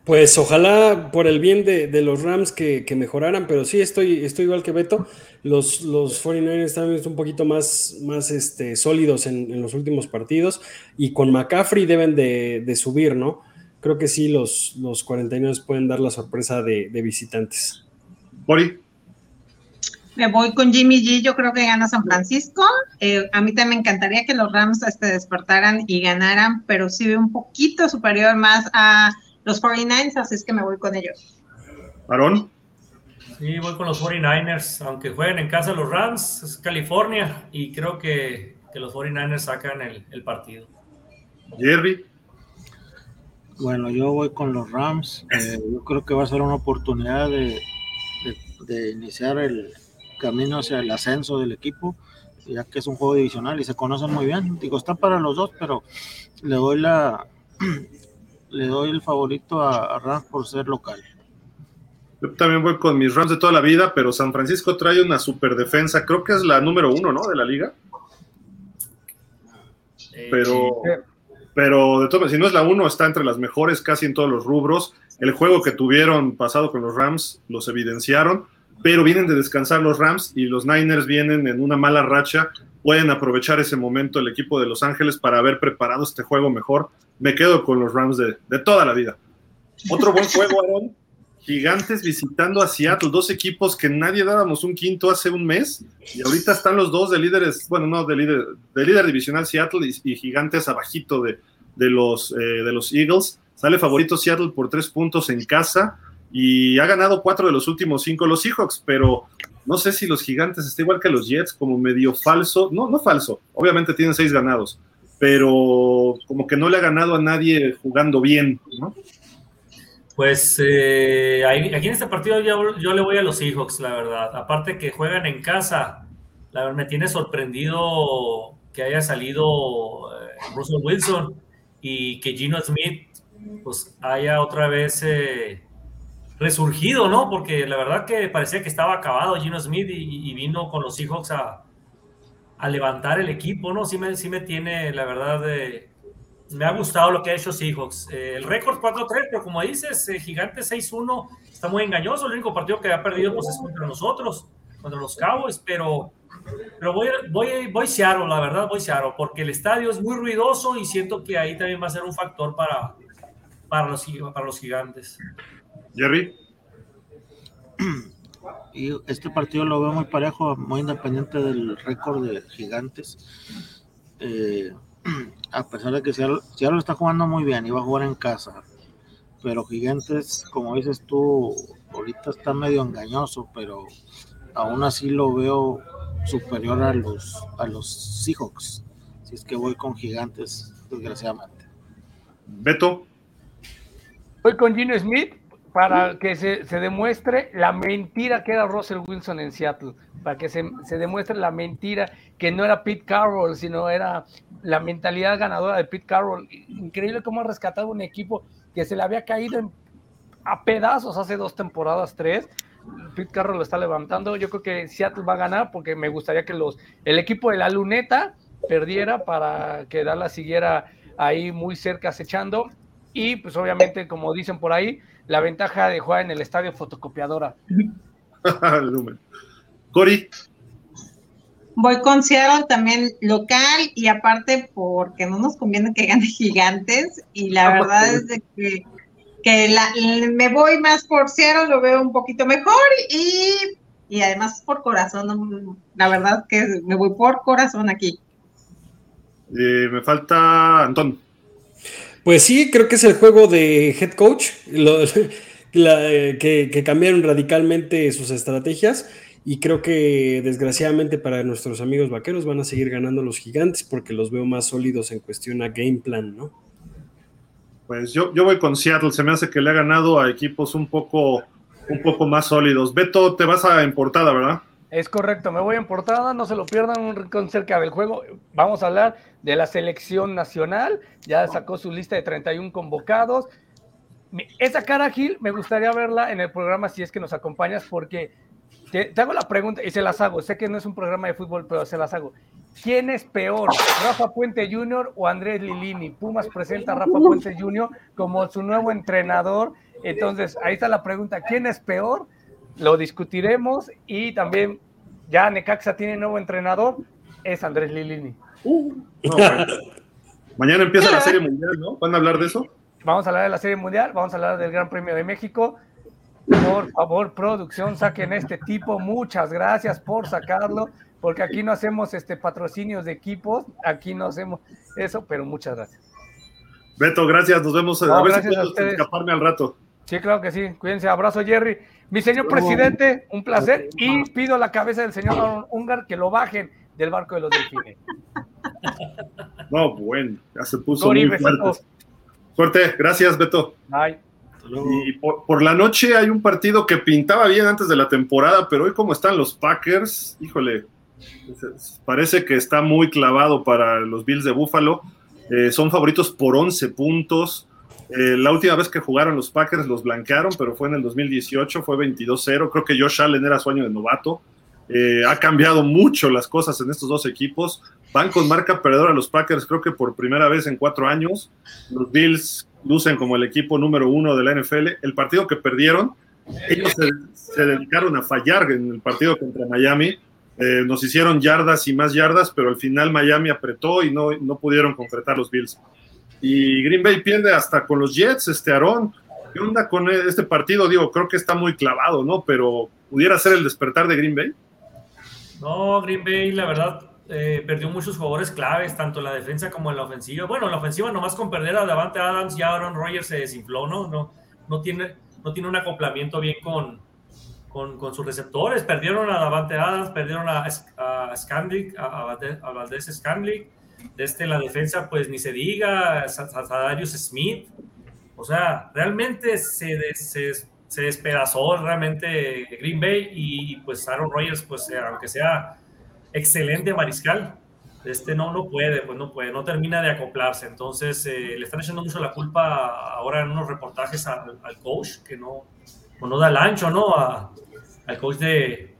Pues ojalá por el bien de, de los Rams que, que mejoraran, pero sí estoy, estoy igual que Beto. Los, los cuarenta y nueve están un poquito más, más este, sólidos en, en los últimos partidos, y con McCaffrey deben de, de subir, ¿no? Creo que sí, los, los cuarenta y nueve pueden dar la sorpresa de, de visitantes. Bori. Me voy con Jimmy G, yo creo que gana San Francisco. Eh, a mí también me encantaría que los Rams este, despertaran y ganaran, pero sí veo un poquito superior más a los cuarenta y nueve, así es que me voy con ellos. ¿Aarón? Sí, voy con los cuarenta y nueve, aunque jueguen en casa los Rams, es California, y creo que, que los cuarenta y nueve sacan el, el partido. Jerry. Bueno, yo voy con los Rams. Eh, yo creo que va a ser una oportunidad de, de, de iniciar el camino hacia el ascenso del equipo, ya que es un juego divisional y se conocen muy bien. Digo, está para los dos, pero le doy la le doy el favorito a, a Rams por ser local. Yo también voy con mis Rams de toda la vida, pero San Francisco trae una super defensa, creo que es la número uno, ¿no?, de la liga. Pero pero de todo, si no es la uno, está entre las mejores casi en todos los rubros. El juego que tuvieron pasado con los Rams los evidenciaron, pero vienen de descansar los Rams y los Niners vienen en una mala racha. Pueden aprovechar ese momento el equipo de Los Ángeles para haber preparado este juego mejor. Me quedo con los Rams de, de toda la vida. Otro buen juego, Aaron. Gigantes visitando a Seattle, dos equipos que nadie dábamos un quinto hace un mes, y ahorita están los dos de líderes, bueno, no, de líder, de líder divisional Seattle y, y Gigantes abajito de, de, los, eh, de los Eagles. Sale favorito Seattle por tres puntos en casa, y ha ganado cuatro de los últimos cinco los Seahawks, pero no sé si los Gigantes está igual que los Jets, como medio falso, no, no falso, obviamente tienen seis ganados, pero como que no le ha ganado a nadie jugando bien, ¿no? Pues eh, aquí en este partido yo, yo le voy a los Seahawks, la verdad. Aparte que juegan en casa, la verdad me tiene sorprendido que haya salido eh, Russell Wilson y que Geno Smith pues haya otra vez eh, resurgido, ¿no? Porque la verdad que parecía que estaba acabado Geno Smith y, y vino con los Seahawks a, a levantar el equipo, ¿no? Sí me, sí me tiene, la verdad, de... Me ha gustado lo que ha hecho Seahawks. Eh, el récord cuatro tres, pero como dices, eh, Gigantes seis uno, está muy engañoso. El único partido que ha perdido pues, es contra nosotros, contra los Cowboys, pero, pero voy, voy, voy Seattle, la verdad, voy Seattle, porque el estadio es muy ruidoso y siento que ahí también va a ser un factor para, para, los, para los Gigantes. Jerry. Y este partido lo veo muy parejo, muy independiente del récord de Gigantes. Eh... A pesar de que Seattle, Seattle está jugando muy bien, iba a jugar en casa, pero Gigantes, como dices tú, ahorita está medio engañoso, pero aún así lo veo superior a los, a los Seahawks, si es que voy con Gigantes, desgraciadamente. Beto. Voy con Geno Smith para que se, se demuestre la mentira que era Russell Wilson en Seattle, para que se, se demuestre la mentira que no era Pete Carroll, sino era la mentalidad ganadora de Pete Carroll. Increíble cómo ha rescatado un equipo que se le había caído en, a pedazos hace dos temporadas, tres. Pete Carroll lo está levantando. Yo creo que Seattle va a ganar porque me gustaría que los el equipo de la luneta perdiera para que Dallas siguiera ahí muy cerca acechando. Y pues obviamente, como dicen por ahí, la ventaja de jugar en el estadio fotocopiadora. Cori. Voy con Seattle también local, y aparte porque no nos conviene que gane Gigantes, y la ah, verdad sí. es de que, que la, me voy más por Seattle, lo veo un poquito mejor, y, y además por corazón, la verdad que me voy por corazón aquí. Eh, me falta Antón. Pues sí, creo que es el juego de head coach, lo, la, que, que cambiaron radicalmente sus estrategias, y creo que desgraciadamente para nuestros amigos vaqueros van a seguir ganando los Gigantes porque los veo más sólidos en cuestión a game plan, ¿no? Pues yo, yo voy con Seattle, se me hace que le ha ganado a equipos un poco, un poco más sólidos. Beto, te vas a en portada, ¿verdad? Es correcto, me voy en portada, no se lo pierdan, un rincón cerca del juego. Vamos a hablar de la selección nacional, ya sacó su lista de treinta y uno convocados. Esa cara, Gil, me gustaría verla en el programa si es que nos acompañas, porque te, te hago la pregunta y se las hago. Sé que no es un programa de fútbol, pero se las hago. ¿Quién es peor, Rafa Puente junior o Andrés Lilini? Pumas presenta a Rafa Puente junior como su nuevo entrenador Entonces, ahí está la pregunta, ¿quién es peor? Lo discutiremos, y también ya Necaxa tiene nuevo entrenador, es Andrés Lilini. Uh, no, mañana empieza la Serie Mundial, ¿no? ¿Van a hablar de eso? Vamos a hablar de la Serie Mundial, vamos a hablar del Gran Premio de México. Por favor, producción, saquen este tipo. Muchas gracias por sacarlo, porque aquí no hacemos este patrocinios de equipos, aquí no hacemos eso, pero muchas gracias. Beto, gracias, nos vemos. No, a ver si puedo escaparme al rato. Sí, claro que sí, cuídense, abrazo Jerry. Mi señor presidente, un placer, y pido la cabeza del señor Aaron Ungar que lo bajen del barco de los delfines. No, bueno, ya se puso Dori, muy fuerte. Besito. Suerte, gracias Beto. Bye. Y por, por la noche hay un partido que pintaba bien antes de la temporada, pero hoy como están los Packers, híjole, parece que está muy clavado para los Bills de Buffalo. Eh, son favoritos por once puntos. Eh, la última vez que jugaron los Packers los blanquearon, pero fue en el dos mil dieciocho, fue veintidós cero. Creo que Josh Allen era su año de novato. Eh, ha cambiado mucho las cosas en estos dos equipos. Van con marca perdedora los Packers, creo que por primera vez en cuatro años. Los Bills lucen como el equipo número uno de la N F L. El partido que perdieron, ellos se, se dedicaron a fallar en el partido contra Miami. Eh, nos hicieron yardas y más yardas, pero al final Miami apretó y no, no pudieron concretar los Bills. Y Green Bay pierde hasta con los Jets, este Aarón. ¿Qué onda con este partido? Digo, creo que está muy clavado, ¿no? Pero ¿pudiera ser el despertar de Green Bay? No, Green Bay, la verdad, eh, perdió muchos jugadores claves, tanto en la defensa como en la ofensiva. Bueno, en la ofensiva nomás con perder a Davante Adams y a Aaron Rodgers se desinfló, ¿no? No, no, tiene, no tiene un acoplamiento bien con, con, con sus receptores. Perdieron a Davante Adams, perdieron a, a, a Scandrick, a, a Valdes-Scantling. Desde la defensa, pues ni se diga, Zadarius Smith. O sea, realmente se, des, se, se despedazó realmente Green Bay, y pues Aaron Rodgers, pues aunque sea excelente mariscal, este no, no puede, pues no puede, no termina de acoplarse. Entonces eh, le están echando mucho la culpa ahora en unos reportajes al, al coach, que no, o no da el ancho, ¿no? A, al coach de,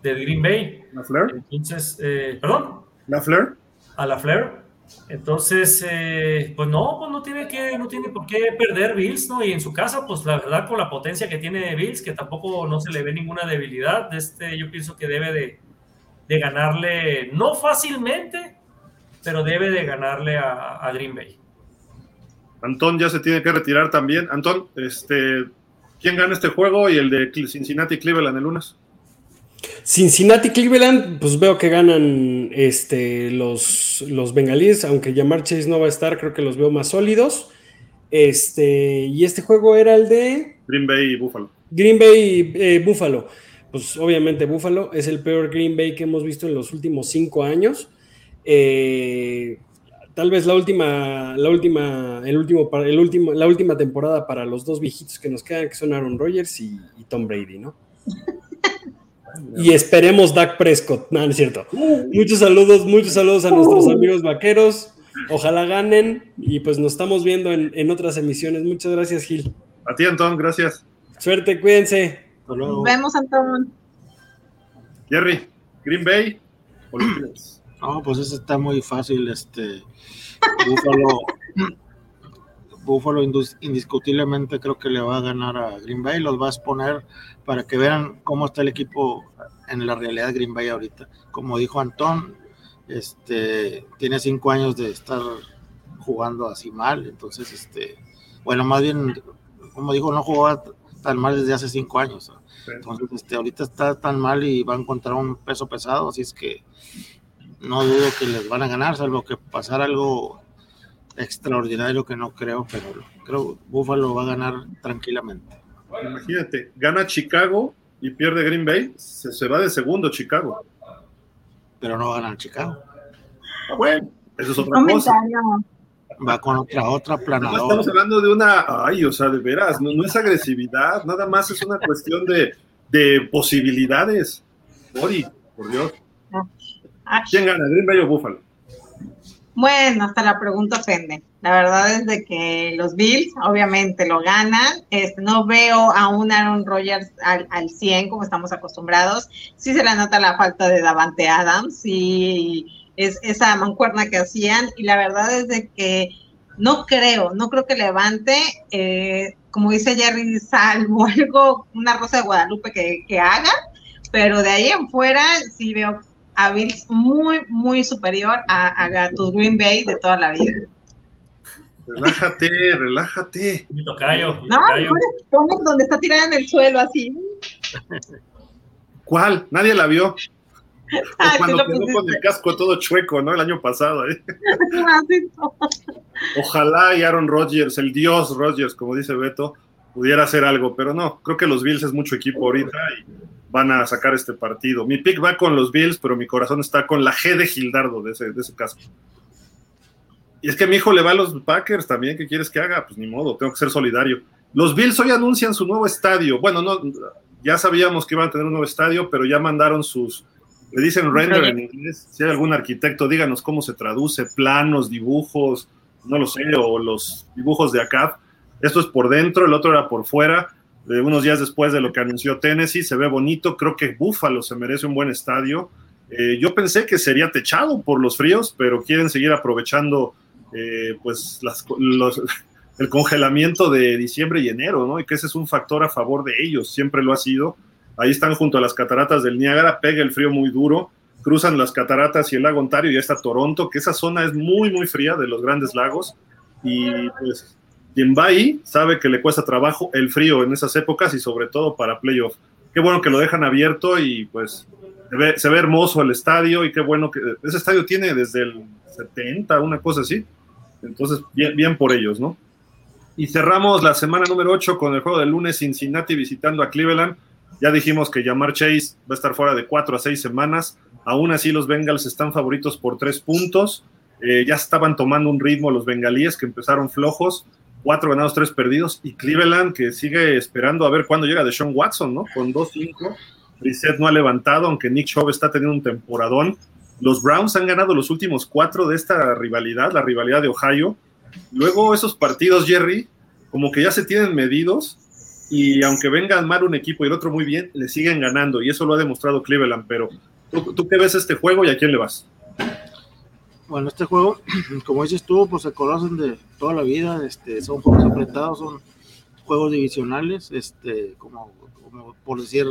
de Green Bay. ¿La Flair? Entonces, eh, ¿perdón? ¿La Flair? A la Flair. Entonces, eh, pues no, pues no tiene que, no tiene por qué perder Bills, ¿no? Y en su casa, pues la verdad, con la potencia que tiene Bills, que tampoco no se le ve ninguna debilidad, este, yo pienso que debe de, de ganarle, no fácilmente, pero debe de ganarle a, a Green Bay. Antón ya se tiene que retirar también. Antón, este, ¿quién gana este juego y el de Cincinnati Cleveland el lunes? Cincinnati Cleveland, pues veo que ganan este, los, los bengalíes, aunque Ja'Marr Chase no va a estar, creo que los veo más sólidos. Este, y este juego era el de Green Bay y Buffalo. Green Bay y eh, Buffalo. Pues obviamente Buffalo es el peor Green Bay que hemos visto en los últimos cinco años. Eh, tal vez la última, la última, el último, el último, la última temporada para los dos viejitos que nos quedan, que son Aaron Rodgers y, y Tom Brady, ¿no? Y esperemos Dak Prescott, no, no es cierto. Muchos saludos, muchos saludos a nuestros amigos vaqueros, ojalá ganen, y pues nos estamos viendo en, en otras emisiones. Muchas gracias, Gil. A ti, Antón, gracias. Suerte, cuídense. Hasta luego. Nos vemos, Antón. Jerry, Green Bay o los Bills. No, pues eso está muy fácil, este Buffalo Buffalo indiscutiblemente creo que le va a ganar a Green Bay, los va a exponer para que vean cómo está el equipo en la realidad de Green Bay ahorita. Como dijo Antón, este, tiene cinco años de estar jugando así mal, entonces, este, bueno, más bien, como dijo, no jugaba tan mal desde hace cinco años, ¿no? Entonces, este, ahorita está tan mal y va a encontrar un peso pesado, así es que no dudo que les van a ganar, salvo que pasar algo extraordinario que no creo, pero creo Buffalo va a ganar tranquilamente. Imagínate, gana Chicago y pierde Green Bay, se, se va de segundo Chicago. Pero no gana Chicago. Ah, bueno, eso es otra cosa. Va con otra, otra planadora. No estamos hablando de una, ay, o sea, de veras, no, no es agresividad, nada más es una cuestión de, de posibilidades. Ori, por Dios. ¿Quién gana, Green Bay o Buffalo? Bueno, hasta la pregunta ofende. La verdad es de que los Bills obviamente lo ganan. Este, no veo a un Aaron Rodgers al, al cien como estamos acostumbrados. Sí se le nota la falta de Davante Adams y es, esa mancuerna que hacían. Y la verdad es de que No creo, no creo que levante, eh, como dice Jerry, salvo algo, una Rosa de Guadalupe que, que haga, pero de ahí en fuera sí veo a Bills muy, muy superior a, a tu Green Bay de toda la vida. Relájate, relájate. Mi tocayo, mi tocayo. No, pones donde está tirada en el suelo, así. ¿Cuál? Nadie la vio. Ah, cuando sí quedó pusiste con el casco todo chueco, ¿no? El año pasado, ¿eh? Ah, sí, no. Ojalá y Aaron Rodgers, el dios Rodgers, como dice Beto, pudiera hacer algo, pero no, creo que los Bills es mucho equipo ahorita y van a sacar este partido. Mi pick va con los Bills, pero mi corazón está con la G de Gildardo de ese, de ese caso. Y es que a mi hijo le va a los Packers también, ¿qué quieres que haga? Pues ni modo, tengo que ser solidario. Los Bills hoy anuncian su nuevo estadio. Bueno, no, ya sabíamos que iban a tener un nuevo estadio, pero ya mandaron sus... Le dicen render en inglés, si hay algún arquitecto, díganos cómo se traduce, planos, dibujos, no lo sé, o los dibujos de A C A D. Esto es por dentro, el otro era por fuera. Eh, unos días después de lo que anunció Tennessee, se ve bonito, creo que Buffalo se merece un buen estadio. Eh, yo pensé que sería techado por los fríos, pero quieren seguir aprovechando eh, pues las, los, el congelamiento de diciembre y enero, ¿no? Y que ese es un factor a favor de ellos, siempre lo ha sido. Ahí están junto a las cataratas del Niágara, pega el frío muy duro, cruzan las cataratas y el lago Ontario y ya está Toronto, que esa zona es muy, muy fría de los grandes lagos. Y pues quien va ahí sabe que le cuesta trabajo el frío en esas épocas y sobre todo para playoff. Qué bueno que lo dejan abierto y pues se ve, se ve hermoso el estadio y qué bueno que ese estadio tiene desde el setenta, una cosa así. Entonces, bien, bien por ellos, ¿no? Y cerramos la semana número ocho con el juego del lunes, Cincinnati visitando a Cleveland. Ya dijimos que Ja'Marr Chase va a estar fuera de cuatro a seis semanas. Aún así, los Bengals están favoritos por tres puntos. Eh, ya estaban tomando un ritmo los bengalíes, que empezaron flojos. Cuatro ganados, tres perdidos. Y Cleveland, que sigue esperando a ver cuándo llega Deshaun Watson, ¿no? Con dos cinco. Brissett no ha levantado, aunque Nick Chubb está teniendo un temporadón. Los Browns han ganado los últimos cuatro de esta rivalidad, la rivalidad de Ohio. Luego, esos partidos, Jerry, como que ya se tienen medidos. Y aunque vengan mal un equipo y el otro muy bien, le siguen ganando, y eso lo ha demostrado Cleveland. Pero, ¿tú, tú qué ves este juego y a quién le vas? Bueno, este juego, como dices tú, pues se conocen de toda la vida, este, son juegos apretados, son juegos divisionales, este, como, como por decir,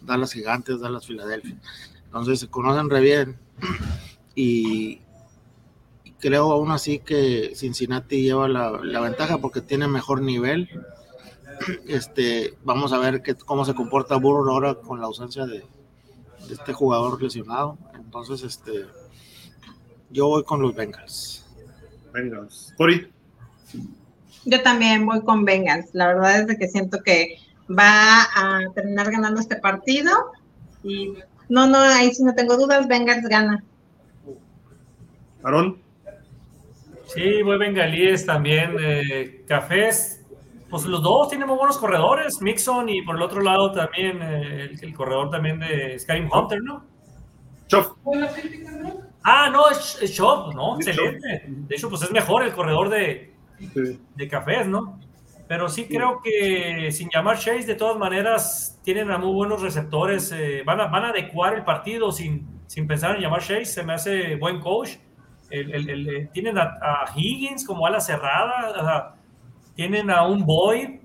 Dallas Gigantes, Dallas Filadelfia, entonces se conocen re bien, y creo aún así que Cincinnati lleva la, la ventaja porque tiene mejor nivel. Este, vamos a ver que, cómo se comporta Burrow ahora con la ausencia de, de este jugador lesionado. Entonces, este, yo voy con los Bengals. Bengals. ¿Cori? Yo también voy con Bengals. La verdad es de que siento que va a terminar ganando este partido. Y no, no, ahí sí no tengo dudas. Bengals gana. ¿Aarón? Sí, voy bengalíes también. Eh, cafés. Pues los dos tienen muy buenos corredores, Mixon y por el otro lado también eh, el, el corredor también de Skyrim Hunter, ¿no? Chop. Ah, no, es, es Chop, ¿no? Es excelente. Chop. De hecho, pues es mejor el corredor de, sí. de Cafés, ¿no? Pero sí, sí creo que sin Ja'Marr Chase, de todas maneras, tienen a muy buenos receptores. Eh, van, a, van a adecuar el partido sin, sin pensar en Ja'Marr Chase. Se me hace buen coach. El, el, el, tienen a, a Higgins como ala cerrada, a, tienen a un Boyd.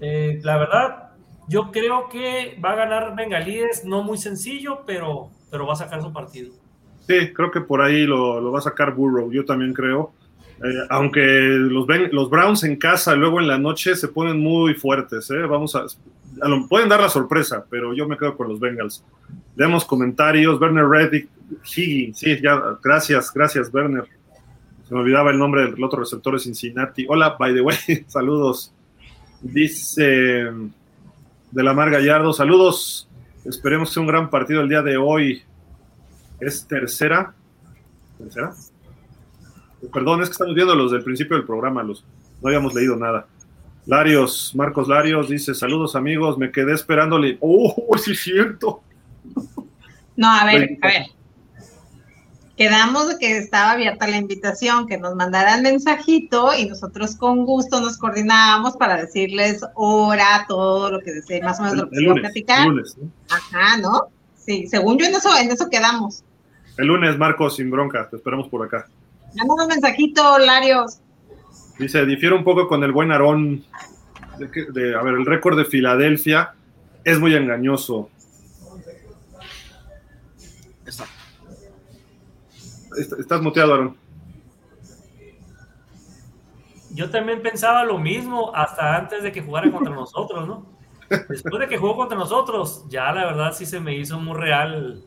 Eh, la verdad, yo creo que va a ganar bengalíes, no muy sencillo, pero, pero va a sacar su partido. Sí, creo que por ahí lo, lo va a sacar Burrow, yo también creo. Eh, aunque los, los Browns en casa, luego en la noche, se ponen muy fuertes. ¿eh? Vamos a, a lo, pueden dar la sorpresa, pero yo me quedo con los Bengals. Leemos comentarios. Werner Reddick, Higgins, sí, ya, gracias, gracias, Werner. Se me olvidaba el nombre del otro receptor de Cincinnati. Hola, by the way, saludos. Dice de Lamar Gallardo, saludos. Esperemos que sea un gran partido el día de hoy. Es tercera. ¿Tercera? Perdón, es que estamos viendo los del principio del programa, los no habíamos leído nada. Larios, Marcos Larios, dice, saludos amigos, me quedé esperándole. ¡Oh, sí es cierto! No, a ver, Estoy... a ver. Quedamos de que estaba abierta la invitación, que nos mandaran mensajito y nosotros con gusto nos coordinábamos para decirles hora, todo lo que desee, más o menos el, lo que se va a platicar. Lunes, ¿eh? Ajá, ¿no? Sí, según yo en eso, en eso quedamos. El lunes, Marcos, sin bronca, te esperamos por acá. Mándanos un mensajito, Larios. Dice, difiere un poco con el buen Aarón. De, de, a ver, el récord de Filadelfia es muy engañoso. Exacto. Estás muteado, Aarón. Yo también pensaba lo mismo hasta antes de que jugara contra nosotros, ¿no? Después de que jugó contra nosotros, ya la verdad sí se me hizo muy real.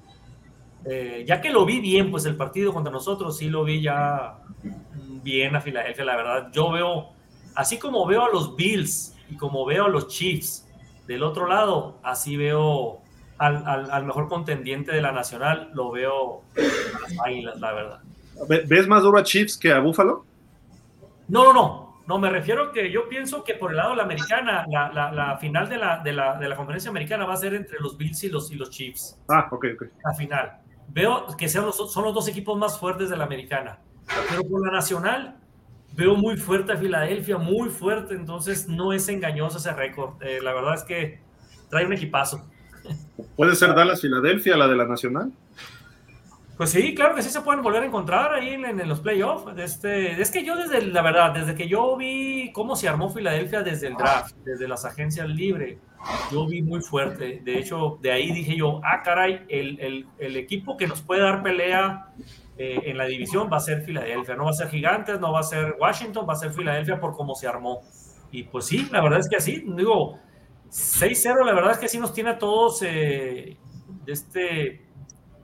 Eh, ya que lo vi bien, pues el partido contra nosotros sí lo vi ya bien a Filadelfia, la verdad. Yo veo, así como veo a los Bills y como veo a los Chiefs del otro lado, así veo al, al, al mejor contendiente de la Nacional, lo veo a las Águilas, la verdad. ¿Ves más duro a Chiefs que a Buffalo? No, no, no. No, me refiero que yo pienso que por el lado de la americana, la, la, la final de la, de, la, de la conferencia americana va a ser entre los Bills y los, y los Chiefs. Ah, ok, ok. La final. Veo que sean los, son los dos equipos más fuertes de la americana. Pero por la nacional, veo muy fuerte a Filadelfia, muy fuerte. Entonces, no es engañoso ese récord. Eh, la verdad es que trae un equipazo. ¿Puede ser Dallas-Filadelfia la de la nacional? Pues sí, claro que sí se pueden volver a encontrar ahí en, en los playoffs. Este, es que yo desde, la verdad, desde que yo vi cómo se armó Filadelfia desde el draft, desde las agencias libres, yo vi muy fuerte. De hecho, de ahí dije yo, ah, caray, el, el, el equipo que nos puede dar pelea eh, en la división va a ser Filadelfia. No va a ser Gigantes, no va a ser Washington, va a ser Filadelfia por cómo se armó. Y pues sí, la verdad es que así, digo, seis cero, la verdad es que sí nos tiene a todos eh, este...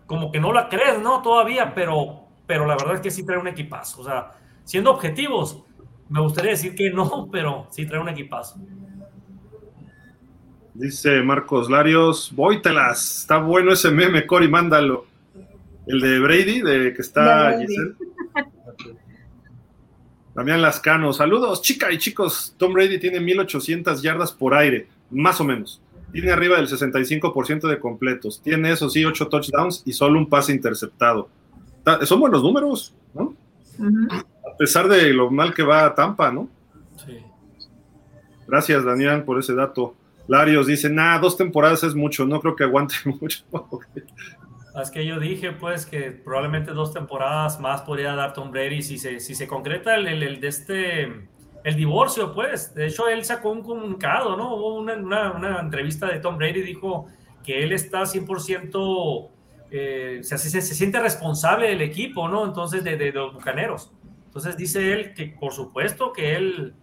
como que no la crees, ¿no? Todavía, pero, pero la verdad es que sí trae un equipazo. O sea, siendo objetivos, me gustaría decir que no, pero sí trae un equipazo. Dice Marcos Larios, ¡vóytelas! Está bueno ese meme, Cory, mándalo. El de Brady, de que está no, Giselle. Damián Lascano, saludos, chica y chicos. Tom Brady tiene mil ochocientas yardas por aire, más o menos. Tiene arriba del sesenta y cinco por ciento de completos. Tiene, eso sí, ocho touchdowns y solo un pase interceptado. Son buenos números, ¿no? Uh-huh. A pesar de lo mal que va a Tampa, ¿no? Sí. Gracias, Daniel, por ese dato. Larios dice, nah, dos temporadas es mucho. No creo que aguante mucho. Es que yo dije, pues, que probablemente dos temporadas más podría dar Tom Brady si se, si se concreta el, el, el de este... el divorcio, pues. De hecho, él sacó un comunicado, ¿no? Hubo una, una, una entrevista de Tom Brady, dijo que él está cien por ciento, eh, se, se, se siente responsable del equipo, ¿no? Entonces, de, de, de los Bucaneros. Entonces, dice él que, por supuesto, que él,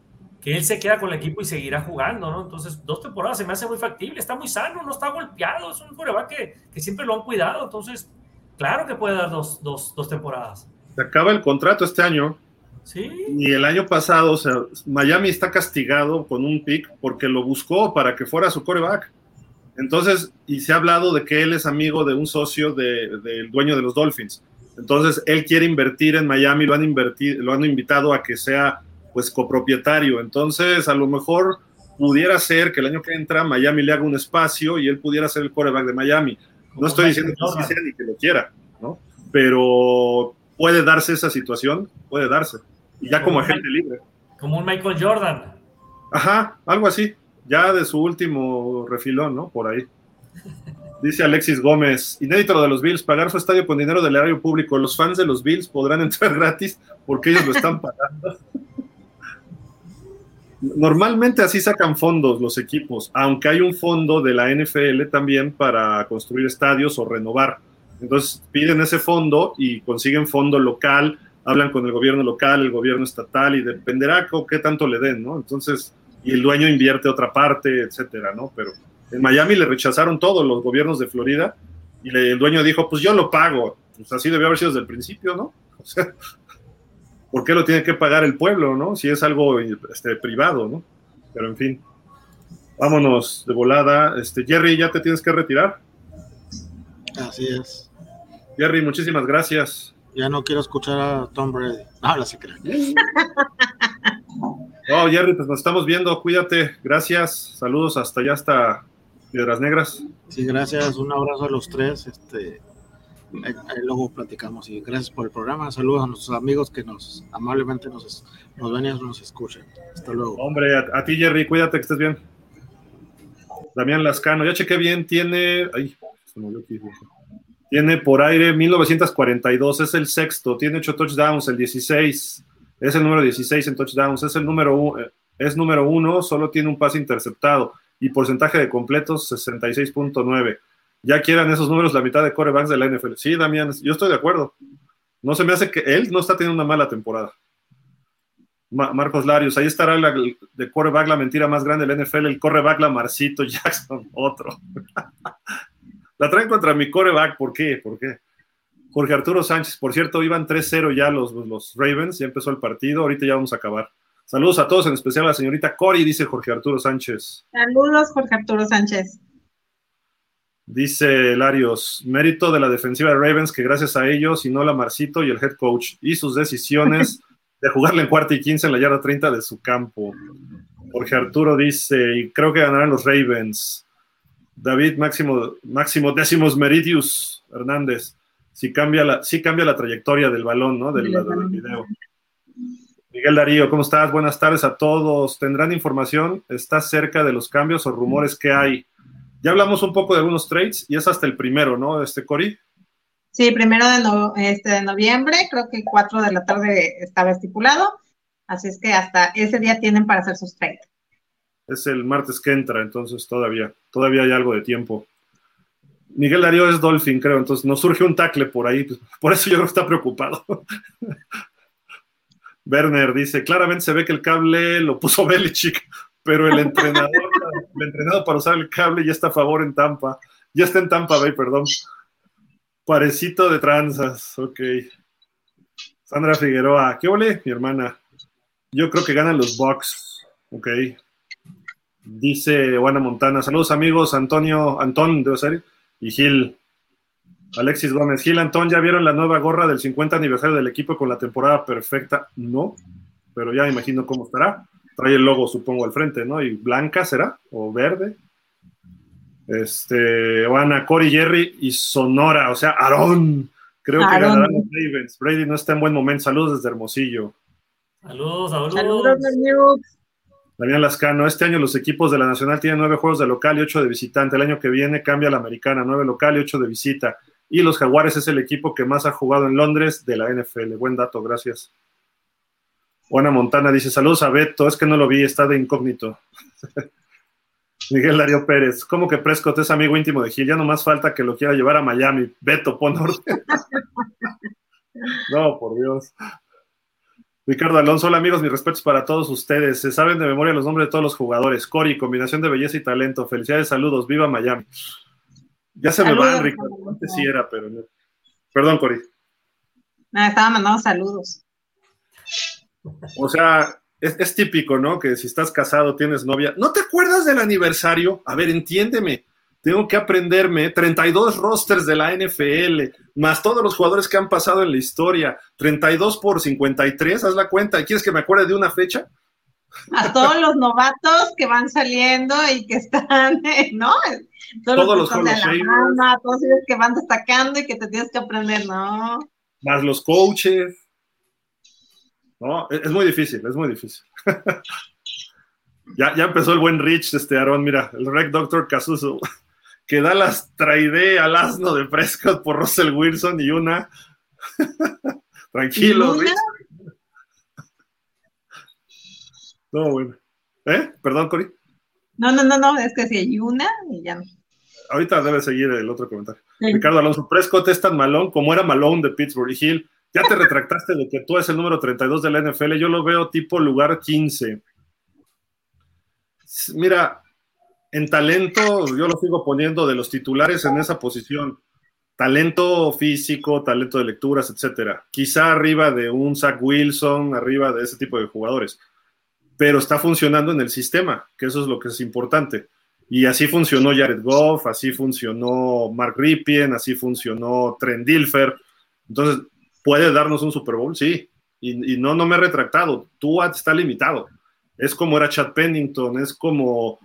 que él se queda con el equipo y seguirá jugando, ¿no? Entonces, dos temporadas se me hace muy factible, está muy sano, no está golpeado, es un quarterback que, que siempre lo han cuidado. Entonces, claro que puede dar dos, dos, dos temporadas. Se acaba el contrato este año. ¿Sí? Y el año pasado, o sea, Miami está castigado con un pick porque lo buscó para que fuera su quarterback. Entonces, y se ha hablado de que él es amigo de un socio del de, de dueño de los Dolphins. Entonces, él quiere invertir en Miami, lo han, invertido, lo han invitado a que sea, pues, copropietario. Entonces, a lo mejor pudiera ser que el año que entra Miami le haga un espacio y él pudiera ser el quarterback de Miami. No estoy diciendo que sí sea ni que lo quiera, ¿no? Pero... puede darse esa situación, puede darse. Y ya como, como agente un, libre. Como un Michael Jordan. Ajá, algo así. Ya de su último refilón, ¿no? Por ahí. Dice Alexis Gómez, inédito de los Bills, pagar su estadio con dinero del erario público. Los fans de los Bills podrán entrar gratis porque ellos lo están pagando. Normalmente así sacan fondos los equipos, aunque hay un fondo de la N F L también para construir estadios o renovar. Entonces piden ese fondo y consiguen fondo local, hablan con el gobierno local, el gobierno estatal, y dependerá qué tanto le den, ¿no? Entonces, y el dueño invierte otra parte, etcétera, ¿no? Pero en Miami le rechazaron todo los gobiernos de Florida y le, el dueño dijo, pues yo lo pago. Pues así debió haber sido desde el principio, ¿no? O sea, ¿por qué lo tiene que pagar el pueblo, no? Si es algo este, privado, ¿no? Pero en fin, vámonos de volada. Este, Jerry, ¿ya te tienes que retirar? Así es. Jerry, muchísimas gracias. Ya no quiero escuchar a Tom Brady. Ahora sí creo. Oh, Jerry, pues nos estamos viendo. Cuídate. Gracias. Saludos hasta allá, hasta Piedras Negras. Sí, gracias. Un abrazo a los tres. Este, ahí, ahí luego platicamos. Y gracias por el programa. Saludos a nuestros amigos que nos amablemente nos, nos ven y nos escuchan. Hasta luego. Hombre, a, a ti, Jerry. Cuídate, que estés bien. Damián Lascano. Ya chequé bien. Tiene... Ay, se me olvidó aquí. Tiene por aire mil novecientos cuarenta y dos, es el sexto, tiene ocho touchdowns, el dieciséis, es el número dieciséis en touchdowns, es el número, es número uno, solo tiene un pase interceptado y porcentaje de completos sesenta y seis punto nueve. Ya quieran esos números la mitad de quarterbacks de la N F L. Sí, Damián, yo estoy de acuerdo. No se me hace que él no está teniendo una mala temporada. Ma- Marcos Larios, ahí estará la, de quarterback la mentira más grande de la N F L, el quarterback Lamarcito Jackson, otro. La traen contra mi quarterback, ¿por qué? ¿Por qué? Jorge Arturo Sánchez, por cierto, iban tres cero ya los, los Ravens, ya empezó el partido, ahorita ya vamos a acabar. Saludos a todos, en especial a la señorita Cori, dice Jorge Arturo Sánchez. Saludos, Jorge Arturo Sánchez. Dice Larios, mérito de la defensiva de Ravens, que gracias a ellos, y no Lamarcito y el head coach, y sus decisiones de jugarle en cuarta y quince en la yarda treinta de su campo. Jorge Arturo dice, y creo que ganarán los Ravens. David Máximo, Máximo Décimos Meridius Hernández. Sí cambia, la, sí cambia la trayectoria del balón, ¿no? Del, la, del video. Miguel Darío, ¿cómo estás? Buenas tardes a todos. ¿Tendrán información? ¿Estás cerca de los cambios o rumores que hay? Ya hablamos un poco de algunos trades y es hasta el primero, ¿no? Este, Cori. Sí, primero de, no, este, de noviembre, creo que cuatro de la tarde estaba estipulado. Así es que hasta ese día tienen para hacer sus trades. Es el martes que entra, entonces todavía, todavía hay algo de tiempo. Miguel Darío es Dolphin, creo, entonces nos surge un tackle por ahí, por eso yo creo que está preocupado. Werner dice, claramente se ve que el cable lo puso Belichick, pero el entrenador, el entrenado para usar el cable ya está a favor en Tampa, ya está en Tampa Bay, perdón. Parecito de tranzas, ok. Sandra Figueroa, ¿qué ole, mi hermana? Yo creo que ganan los Bucks, ok. Dice Juana Montana, saludos amigos, Antonio, Antón, debe ser, y Gil, Alexis Gómez. Gil, Antón, ¿ya vieron la nueva gorra del cincuenta aniversario del equipo con la temporada perfecta? No, pero ya imagino cómo estará. Trae el logo, supongo, al frente, ¿no? ¿Y blanca será? ¿O verde? Este, Ana, Cori, Jerry y Sonora, o sea, Aarón. Creo Aarón. que ganarán los Ravens. Brady no está en buen momento. Saludos desde Hermosillo. Saludos, saludos. Saludos, amigos. Damián Lascano, este año los equipos de la Nacional tienen nueve juegos de local y ocho de visitante. El año que viene cambia la Americana, nueve local y ocho de visita. Y los Jaguares es el equipo que más ha jugado en Londres de la N F L. Buen dato, gracias. Juana Montana dice, saludos a Beto, es que no lo vi, está de incógnito. Miguel Darío Pérez, ¿cómo que Prescott es amigo íntimo de Gil? Ya nomás falta que lo quiera llevar a Miami. Beto, pon orden. No, por Dios. Ricardo Alonso, hola amigos, mis respetos para todos ustedes. Se saben de memoria los nombres de todos los jugadores. Cori, combinación de belleza y talento. Felicidades, saludos, viva Miami. Ya se saludos, me van, Ricardo. Antes sí era, pero no. Perdón, Cori. No, estaba mandando saludos. O sea, es, es típico, ¿no? Que si estás casado, tienes novia. ¿No te acuerdas del aniversario? A ver, entiéndeme. Tengo que aprenderme treinta y dos rosters de la N F L, más todos los jugadores que han pasado en la historia. treinta y dos por cincuenta y tres, haz la cuenta. ¿Quieres que me acuerde de una fecha? A todos los novatos que van saliendo y que están, ¿no? Todos, todos los, los, los mama, todos ellos que van destacando y que te tienes que aprender, ¿no? Más los coaches. No, es, es muy difícil, es muy difícil. Ya, ya empezó el buen Rich, este Aarón, mira, el Rec Doctor Casuso. Que Dallas traide al asno de Prescott por Russell Wilson y una. Tranquilo, ¿Y una? Rich. No, bueno. ¿Eh? Perdón, Cori. No, no, no, no, es que si hay una y ya no. Ahorita debe seguir el otro comentario. Sí. Ricardo Alonso, Prescott es tan malón como era Malone de Pittsburgh y Hill. Ya te retractaste de que tú eres el número treinta y dos de la N F L. Yo lo veo tipo lugar quince. Mira, en talento, yo lo sigo poniendo de los titulares en esa posición. Talento físico, talento de lecturas, etcétera. Quizá arriba de un Zach Wilson, arriba de ese tipo de jugadores. Pero está funcionando en el sistema, que eso es lo que es importante. Y así funcionó Jared Goff, así funcionó Mark Rypien, así funcionó Trent Dilfer. Entonces, ¿puede darnos un Super Bowl? Sí. Y, y no, no me he retractado. Tua está limitado. Es como era Chad Pennington, es como,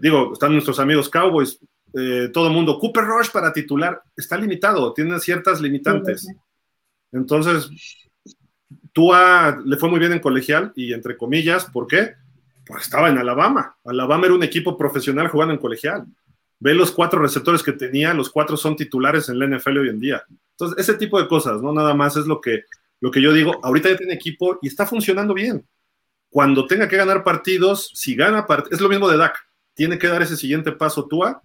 digo, están nuestros amigos Cowboys, eh, todo el mundo, Cooper Rush para titular, está limitado, tiene ciertas limitantes. Entonces, Tua le fue muy bien en colegial, y entre comillas, ¿por qué? Porque estaba en Alabama. Alabama era un equipo profesional jugando en colegial. Ve los cuatro receptores que tenía, los cuatro son titulares en la N F L hoy en día. Entonces, ese tipo de cosas, ¿no? Nada más es lo que... Lo que yo digo, ahorita ya tiene equipo y está funcionando bien. Cuando tenga que ganar partidos, si gana partidos, es lo mismo de Dak, tiene que dar ese siguiente paso Tua,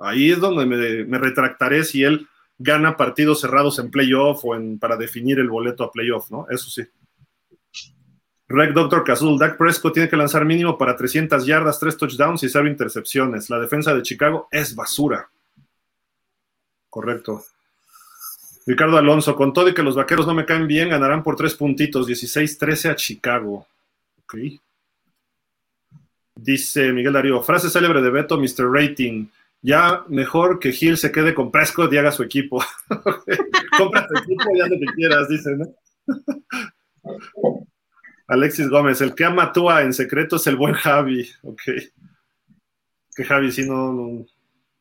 ahí es donde me, me retractaré si él gana partidos cerrados en playoff o en, para definir el boleto a playoff, ¿no? Eso sí. Rec Doctor Cazul, Dak Prescott tiene que lanzar mínimo para trescientas yardas, tres touchdowns y cero intercepciones. La defensa de Chicago es basura. Correcto. Ricardo Alonso, con todo y que los vaqueros no me caen bien, ganarán por tres puntitos, dieciséis trece a Chicago. Ok. Dice Miguel Darío, frase célebre de Beto, mister Rating. Ya mejor que Hill se quede con Prescott y haga su equipo. Compra tu equipo y haz lo que quieras, dice, ¿no? Alexis Gómez, el que ama a Tua en secreto es el buen Javi. Ok. Que Javi sí no, no...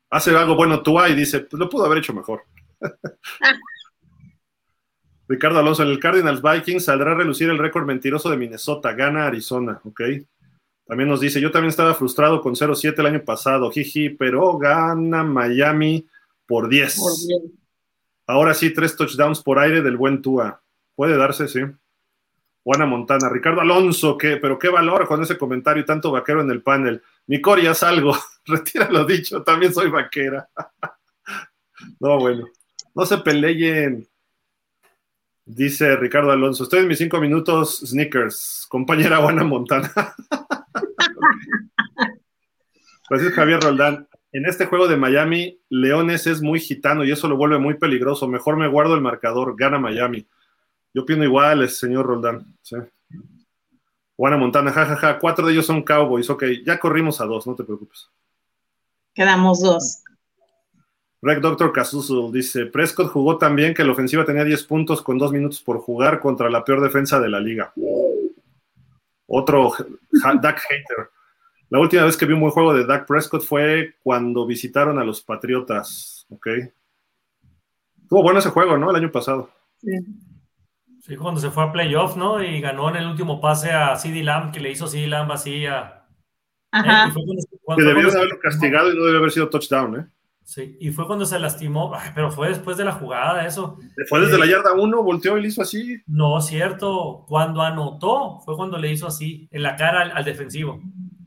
hace algo bueno Tua y dice, pues lo pudo haber hecho mejor. Ricardo Alonso, en el Cardinals Vikings saldrá a relucir el récord mentiroso de Minnesota. Gana Arizona, ok. También nos dice, yo también estaba frustrado con cero siete el año pasado, jiji, pero gana Miami por diez. Por diez. Ahora sí, tres touchdowns por aire del buen Tua. Puede darse, sí. Juana Montana, Ricardo Alonso, ¿qué? Pero qué valor con ese comentario y tanto vaquero en el panel. Mi Cori, haz algo, retira lo dicho, también soy vaquera. No, bueno, no se peleen. Dice Ricardo Alonso, estoy en mis cinco minutos sneakers, compañera Juana Montana. Francisco Javier Roldán, en este juego de Miami, Leones es muy gitano y eso lo vuelve muy peligroso, mejor me guardo el marcador, gana Miami. Yo opino igual, el señor Roldán, ¿sí? Juana Montana, jajaja, ja, ja. Cuatro de ellos son Cowboys, ok, ya corrimos a dos, no te preocupes. Quedamos dos. Rec Doctor Cazuzul dice, Prescott jugó tan bien que la ofensiva tenía diez puntos con dos minutos por jugar contra la peor defensa de la liga. Otro Dak hater. La última vez que vi un buen juego de Dak Prescott fue cuando visitaron a los Patriotas. Ok. Estuvo bueno ese juego, ¿no? El año pasado. Sí. Sí, cuando se fue a playoff, ¿no? Y ganó en el último pase a CeeDee Lamb, que le hizo CeeDee Lamb así a... Ajá. Eh, fue cuando, cuando, que debieron haberlo castigado y no debió haber sido touchdown, ¿eh? Sí, y fue cuando se lastimó, ay, pero fue después de la jugada, eso. Fue desde eh, la yarda uno, volteó y le hizo así. No, cierto, cuando anotó, fue cuando le hizo así, en la cara al, al defensivo.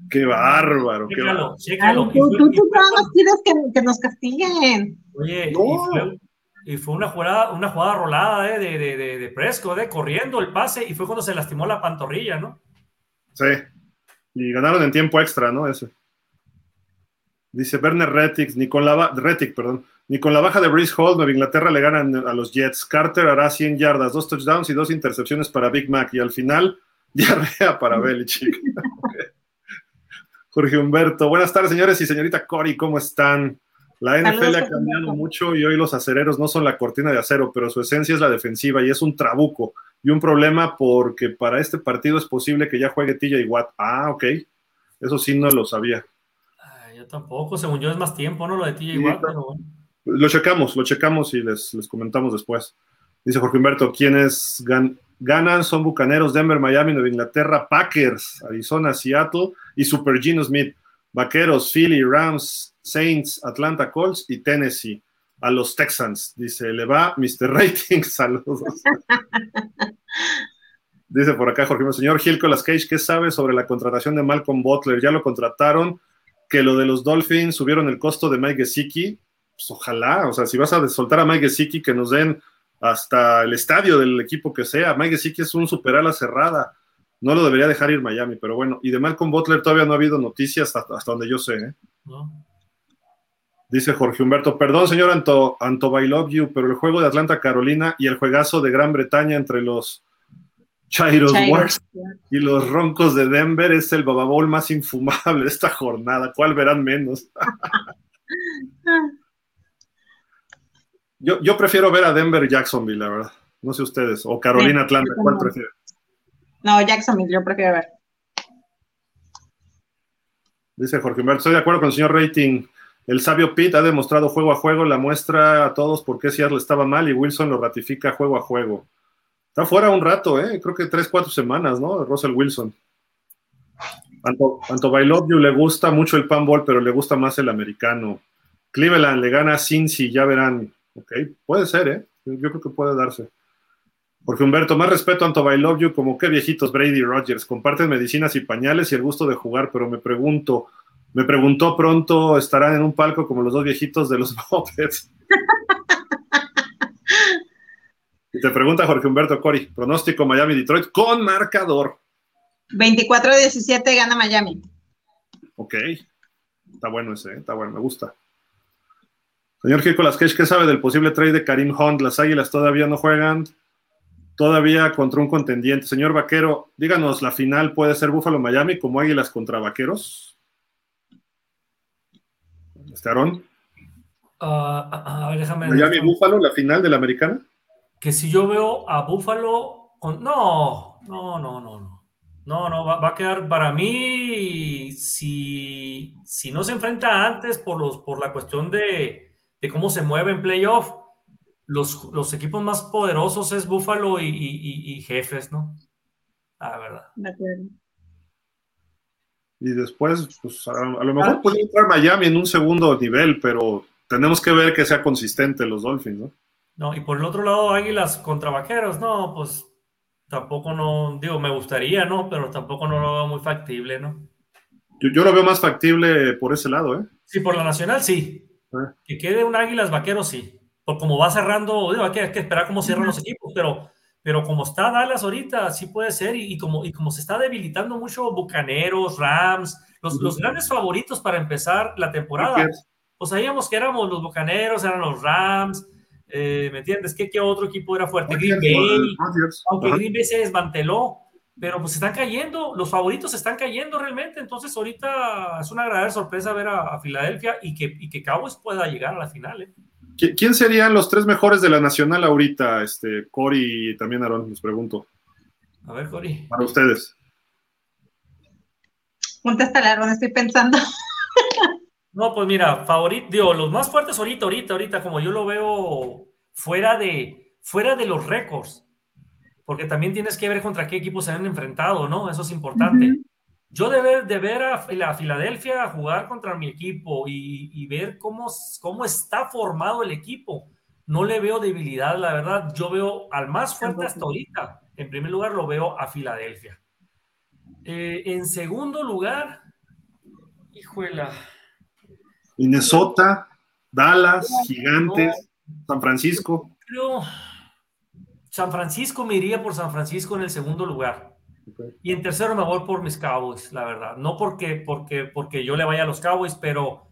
¡Qué bárbaro! Chécalo, qué chécalo. Ay, tú, fue, tú, tú cuando quieres que, que nos castiguen. Oye, no. y, fue, y fue una jugada, una jugada rolada eh, de, de, de, de Prescott, eh, corriendo el pase, y fue cuando se lastimó la pantorrilla, ¿no? Sí, y ganaron en tiempo extra, ¿no? Ese. Dice Werner Rettig, ni con la ba- Rettig, perdón, ni con la baja de Breece Hall, Nueva Inglaterra le ganan a los Jets. Carter hará cien yardas, dos touchdowns y dos intercepciones para Big Mac. Y al final, diarrea para Belichick. Jorge Humberto, buenas tardes, señores y señorita Cori, ¿cómo están? La N F L ha cambiado mucho y hoy los acereros no son la cortina de acero, pero su esencia es la defensiva y es un trabuco y un problema porque para este partido es posible que ya juegue T J Watt. Ah, ok. Eso sí no lo sabía. Yo tampoco, según yo es más tiempo, ¿no? Lo de T J Watt, pero bueno. Lo checamos, lo checamos y les, les comentamos después. Dice Jorge Humberto, quienes gan- ganan son Bucaneros, Denver, Miami, Nueva Inglaterra, Packers, Arizona, Seattle y Super Geno Smith, Vaqueros, Philly, Rams, Saints, Atlanta Colts y Tennessee. A los Texans, dice, le va mister Rating, saludos. Dice por acá Jorge, señor Gil Colas Cage, ¿qué sabe sobre la contratación de Malcolm Butler? Ya lo contrataron, que lo de los Dolphins subieron el costo de Mike Gesicki, pues ojalá, o sea, si vas a soltar a Mike Gesicki, que nos den hasta el estadio del equipo que sea. Mike Gesicki es un super ala cerrada, no lo debería dejar ir Miami, pero bueno, y de Malcolm Butler todavía no ha habido noticias hasta, hasta donde yo sé, ¿eh? No. Dice Jorge Humberto, perdón señor Anto, Anto I love you, pero el juego de Atlanta Carolina y el juegazo de Gran Bretaña entre los Chairos Wars y los Roncos de Denver es el bababol más infumable de esta jornada. ¿Cuál verán menos? yo, yo prefiero ver a Denver Jacksonville, la verdad. No sé ustedes. O Carolina Atlanta, ¿cuál prefieren? No, Jacksonville, yo prefiero ver. Dice Jorge Humberto, estoy de acuerdo con el señor Rating. El sabio Pete ha demostrado juego a juego, la muestra a todos por qué Seattle estaba mal y Wilson lo ratifica juego a juego. Está fuera un rato, ¿eh? Creo que tres, cuatro semanas, ¿no? Russell Wilson. Anto, Anto Bailoviu le gusta mucho el panball, pero le gusta más el americano. Cleveland le gana a Cincy, ya verán. Ok, puede ser, ¿eh? Yo creo que puede darse. Porque Humberto, más respeto, Anto, I love you, como que viejitos Brady y Rodgers, comparten medicinas y pañales y el gusto de jugar, pero me pregunto, me preguntó pronto, ¿estarán en un palco como los dos viejitos de los Muppets? Y te pregunta Jorge Humberto Cori, pronóstico Miami-Detroit con marcador. veinticuatro a diecisiete gana Miami. Ok, está bueno ese, está bueno, me gusta. Señor Nicolas Cage, ¿qué sabe del posible trade de Kareem Hunt? Las Águilas todavía no juegan, todavía contra un contendiente. Señor Vaquero, díganos, ¿la final puede ser Buffalo-Miami como Águilas contra Vaqueros? ¿Estarón? Uh, uh, uh, déjame ¿Miami-Búfalo, la final de la americana? Que si yo veo a Buffalo... Con... No, no, no, no, no. No, no, va, va a quedar para mí si, si no se enfrenta antes por, los, por la cuestión de, de cómo se mueve en playoff. Los, los equipos más poderosos es Buffalo y, y, y, y Jefes, ¿no? La verdad. De acuerdo. Y después, pues a, a lo mejor ah, puede entrar Miami en un segundo nivel, pero tenemos que ver que sea consistente los Dolphins, ¿no? No, y por el otro lado, Águilas contra Vaqueros, no, pues tampoco no, digo, me gustaría, ¿no? Pero tampoco no lo veo muy factible, ¿no? Yo, yo lo veo más factible por ese lado, ¿eh? Sí, por la nacional, sí. ¿Eh? Que quede un Águilas Vaqueros, sí. Por como va cerrando, digo, hay que, hay que esperar cómo cierran los equipos, pero, pero como está Dallas ahorita, sí puede ser, y, y, como, y como se está debilitando mucho Bucaneros, Rams, los, uh-huh. los grandes favoritos para empezar la temporada. Pues sabíamos que éramos los Bucaneros, eran los Rams, Eh, ¿me entiendes? ¿Qué, ¿Qué otro equipo era fuerte? Green Bay, aunque Green Bay se desmanteló, pero pues están cayendo, los favoritos están cayendo realmente, entonces ahorita es una agradable sorpresa ver a, a Filadelfia y que, y que Cowboys pueda llegar a la final, ¿eh? ¿Quién serían los tres mejores de la nacional ahorita? Este, Cori y también Aarón, les pregunto. A ver, Cori. Para ustedes. Contéstale, Aarón, estoy pensando. No, pues mira, favorito, digo, los más fuertes ahorita, ahorita, ahorita, como yo lo veo fuera de, fuera de los récords, porque también tienes que ver contra qué equipos se han enfrentado, ¿no? Eso es importante. Uh-huh. Yo de ver, de ver a, a Filadelfia jugar contra mi equipo y, y ver cómo, cómo está formado el equipo, no le veo debilidad, la verdad. Yo veo al más fuerte hasta ahorita. En primer lugar, lo veo a Filadelfia. Eh, en segundo lugar, hijuela... Minnesota, Dallas, Gigantes, no, San Francisco. Creo San Francisco, me iría por San Francisco en el segundo lugar. Okay. Y en tercero me voy por mis Cowboys, la verdad. No porque, porque, porque yo le vaya a los Cowboys, pero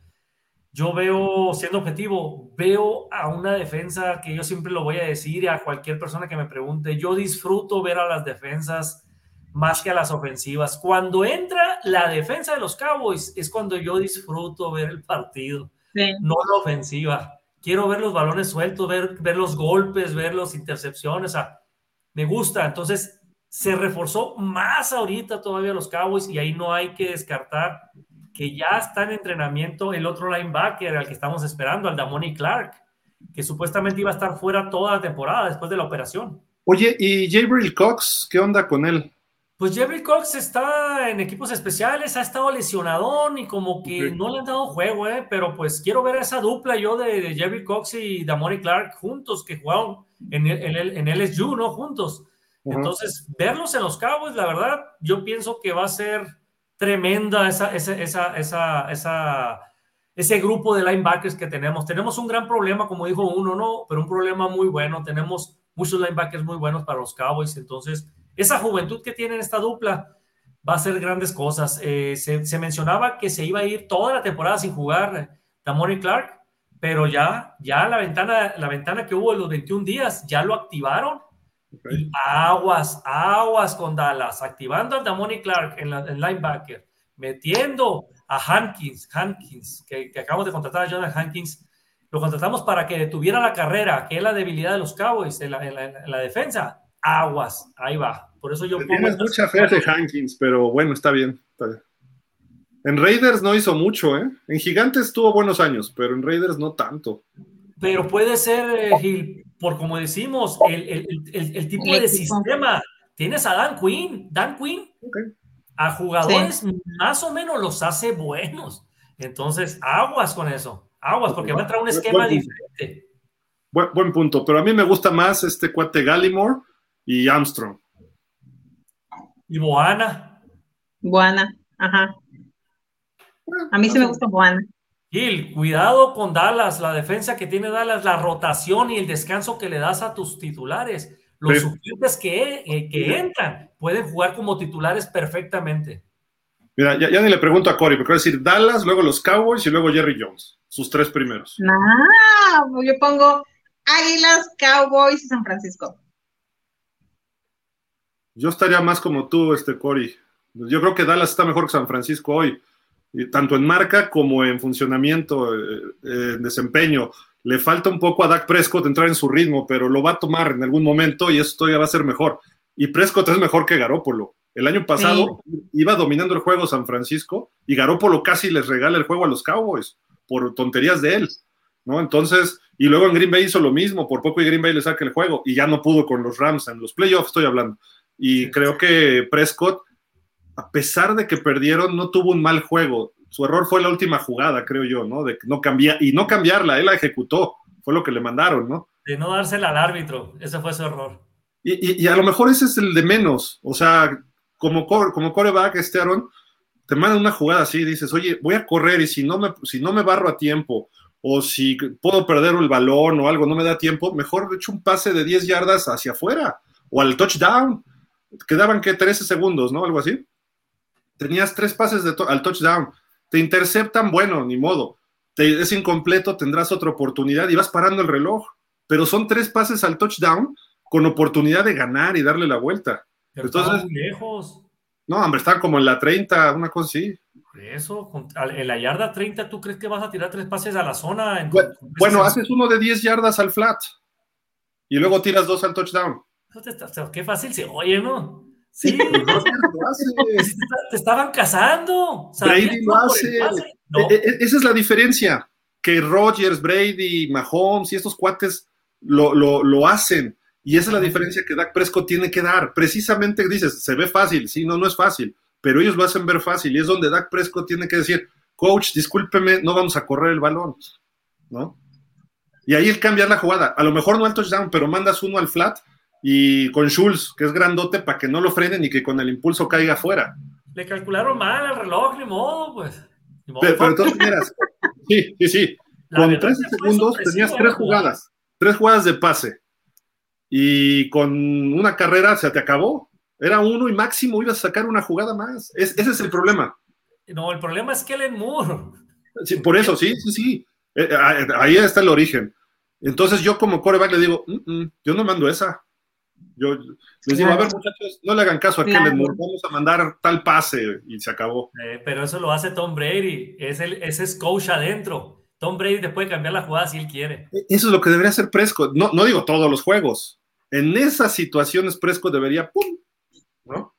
yo veo, siendo objetivo, veo a una defensa que yo siempre lo voy a decir a cualquier persona que me pregunte. Yo disfruto ver a las defensas más que a las ofensivas. Cuando entra la defensa de los Cowboys es cuando yo disfruto ver el partido, sí. No la ofensiva. Quiero ver los balones sueltos, ver, ver los golpes, ver las intercepciones. O sea, me gusta. Entonces, se reforzó más ahorita todavía los Cowboys y ahí no hay que descartar que ya está en entrenamiento el otro linebacker al que estamos esperando, al Damone Clark, que supuestamente iba a estar fuera toda la temporada después de la operación. Oye, ¿y Jabril Cox? ¿Qué onda con él? Pues Jabril Cox está en equipos especiales, ha estado lesionadón y como que okay. No le han dado juego, ¿eh? Pero pues quiero ver a esa dupla yo de, de Jabril Cox y Damone Clark juntos, que jugaron en, el, en, en L S U, ¿no? Juntos. Uh-huh. Entonces, verlos en los Cowboys, la verdad, yo pienso que va a ser tremenda esa, esa, esa, esa, esa, ese grupo de linebackers que tenemos. Tenemos un gran problema, como dijo uno, ¿no? Pero un problema muy bueno. Tenemos muchos linebackers muy buenos para los Cowboys, entonces... Esa juventud que tienen esta dupla va a hacer grandes cosas. Eh, se, se mencionaba que se iba a ir toda la temporada sin jugar Damone Clark, pero ya, ya la, ventana, la ventana que hubo en los veintiún días ya lo activaron. Okay. Y aguas, aguas con Dallas, activando a Damone Clark en la, en linebacker, metiendo a Hankins, Hankins que, que acabamos de contratar a Jonathan Hankins. Lo contratamos para que detuviera la carrera, que es la debilidad de los Cowboys en la, en la, en la defensa. Aguas, ahí va. Por eso yo Tienes pongo mucha fe de Hankins, pero bueno, está bien, está bien. En Raiders no hizo mucho, ¿eh? En Gigantes tuvo buenos años, pero en Raiders no tanto. Pero puede ser, eh, Gil, por como decimos, el, el, el, el tipo de sistema. Tienes a Dan Quinn, Dan Quinn, okay. A jugadores sí. Más o menos los hace buenos. Entonces, aguas con eso, aguas, porque va a entrar un esquema buen, diferente. Buen, buen punto, pero a mí me gusta más este cuate Gallimore. y Armstrong. Y Boana. Boana, ajá. A mí sí me gusta Boana. Gil, cuidado con Dallas, la defensa que tiene Dallas, la rotación y el descanso que le das a tus titulares. Los suplentes que, eh, que entran pueden jugar como titulares perfectamente. Mira, ya, ya ni le pregunto a Corey, porque va a decir Dallas, luego los Cowboys y luego Jerry Jones, sus tres primeros. No, nah, yo pongo Águilas, Cowboys y San Francisco. Yo estaría más como tú, este Corey. Yo creo que Dallas está mejor que San Francisco hoy, tanto en marca como en funcionamiento, en desempeño. Le falta un poco a Dak Prescott entrar en su ritmo, pero lo va a tomar en algún momento y eso todavía va a ser mejor. Y Prescott es mejor que Garoppolo. El año pasado sí. iba dominando el juego San Francisco y Garoppolo casi les regala el juego a los Cowboys por tonterías de él, ¿no? Entonces, y luego en Green Bay hizo lo mismo, por poco y Green Bay le saca el juego y ya no pudo con los Rams en los playoffs, estoy hablando. Y sí, creo sí. que Prescott, a pesar de que perdieron, no tuvo un mal juego. Su error fue la última jugada, creo yo, ¿no? De no cambiar, y no cambiarla, él la ejecutó, fue lo que le mandaron, ¿no? De no dársela al árbitro, ese fue su error. Y, y, y a lo mejor ese es el de menos, o sea, como, como quarterback, este Aaron, te mandan una jugada así, dices, oye, voy a correr y si no me, si no me barro a tiempo, o si puedo perder el balón o algo, no me da tiempo, mejor echo un pase de diez yardas hacia afuera, o al touchdown, quedaban, ¿qué? trece segundos, ¿no? Algo así. Tenías tres pases de to- al touchdown, te interceptan, bueno, ni modo, te, es incompleto, tendrás otra oportunidad y vas parando el reloj, pero son tres pases al touchdown con oportunidad de ganar y darle la vuelta. Pero entonces, muy lejos. No, hombre, están como en la treinta, una cosa así. Por eso, con, en la yarda treinta, ¿tú crees que vas a tirar tres pases a la zona? En, bueno, bueno haces uno de diez yardas al flat y luego tiras dos al touchdown. Qué fácil se oye, ¿no? Sí, no te, lo haces. te estaban cazando. Brady lo hace. No. Esa es la diferencia, que Rodgers, Brady, Mahomes y estos cuates lo, lo, lo hacen. Y esa es la diferencia que Dak Prescott tiene que dar. Precisamente dices, se ve fácil, sí, no, no es fácil, pero ellos lo hacen ver fácil y es donde Dak Prescott tiene que decir, coach, discúlpeme, no vamos a correr el balón, ¿no? Y ahí el cambiar la jugada, a lo mejor no al touchdown, pero mandas uno al flat y con Schultz, que es grandote, para que no lo frenen y que con el impulso caiga afuera. Le calcularon mal al reloj, ni modo, pues. Ni modo, pero, pero entonces, miras, sí, sí, sí. La con trece segundos tenías tres jugadas, tres jugadas de pase. Y con una carrera se te acabó. Era uno y máximo ibas a sacar una jugada más. Es, ese es el problema. No, el problema es Kellen Moore. Sí, por eso, sí, sí, sí. Eh, ahí está el origen. Entonces yo como quarterback le digo, yo no mando esa. Yo les digo, claro. a ver muchachos, no le hagan caso a claro. Kellen Moore, vamos a mandar tal pase y se acabó. Eh, pero eso lo hace Tom Brady, es el, ese es coach adentro. Tom Brady te puede cambiar la jugada si él quiere. Eso es lo que debería hacer Prescott. No, no digo todos los juegos. En esas situaciones Prescott debería ¡pum! ¿No?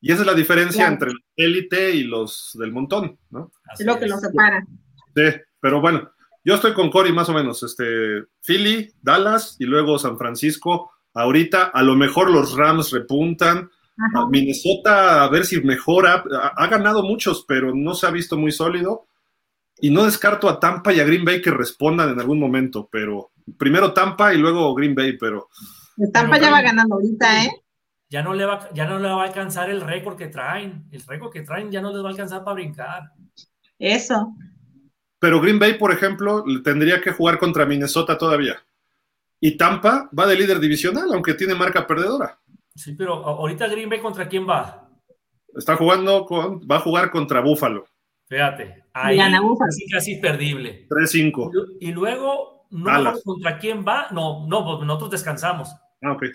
Y esa es la diferencia claro. entre el élite y los del montón, ¿no? Así es lo que los separa. Sí, pero bueno, yo estoy con Corey más o menos. Este, Philly, Dallas y luego San Francisco. Ahorita a lo mejor los Rams repuntan. Ajá. Minnesota a ver si mejora. Ha, ha ganado muchos, pero no se ha visto muy sólido. Y no descarto a Tampa y a Green Bay que respondan en algún momento, pero primero Tampa y luego Green Bay, pero... Tampa pero ya va ganando ahorita, ¿eh? Ya no, le va, ya no le va a alcanzar el récord que traen. El récord que traen ya no les va a alcanzar para brincar. Eso. Pero Green Bay, por ejemplo, tendría que jugar contra Minnesota todavía. Y Tampa va de líder divisional, aunque tiene marca perdedora. Sí, pero ahorita Green Bay, ¿contra quién va? Está jugando con... Va a jugar contra Buffalo. Fíjate, ahí casi, casi perdible. tres cinco. Y luego, no sé contra quién va. No, no, nosotros descansamos. Ah, ok.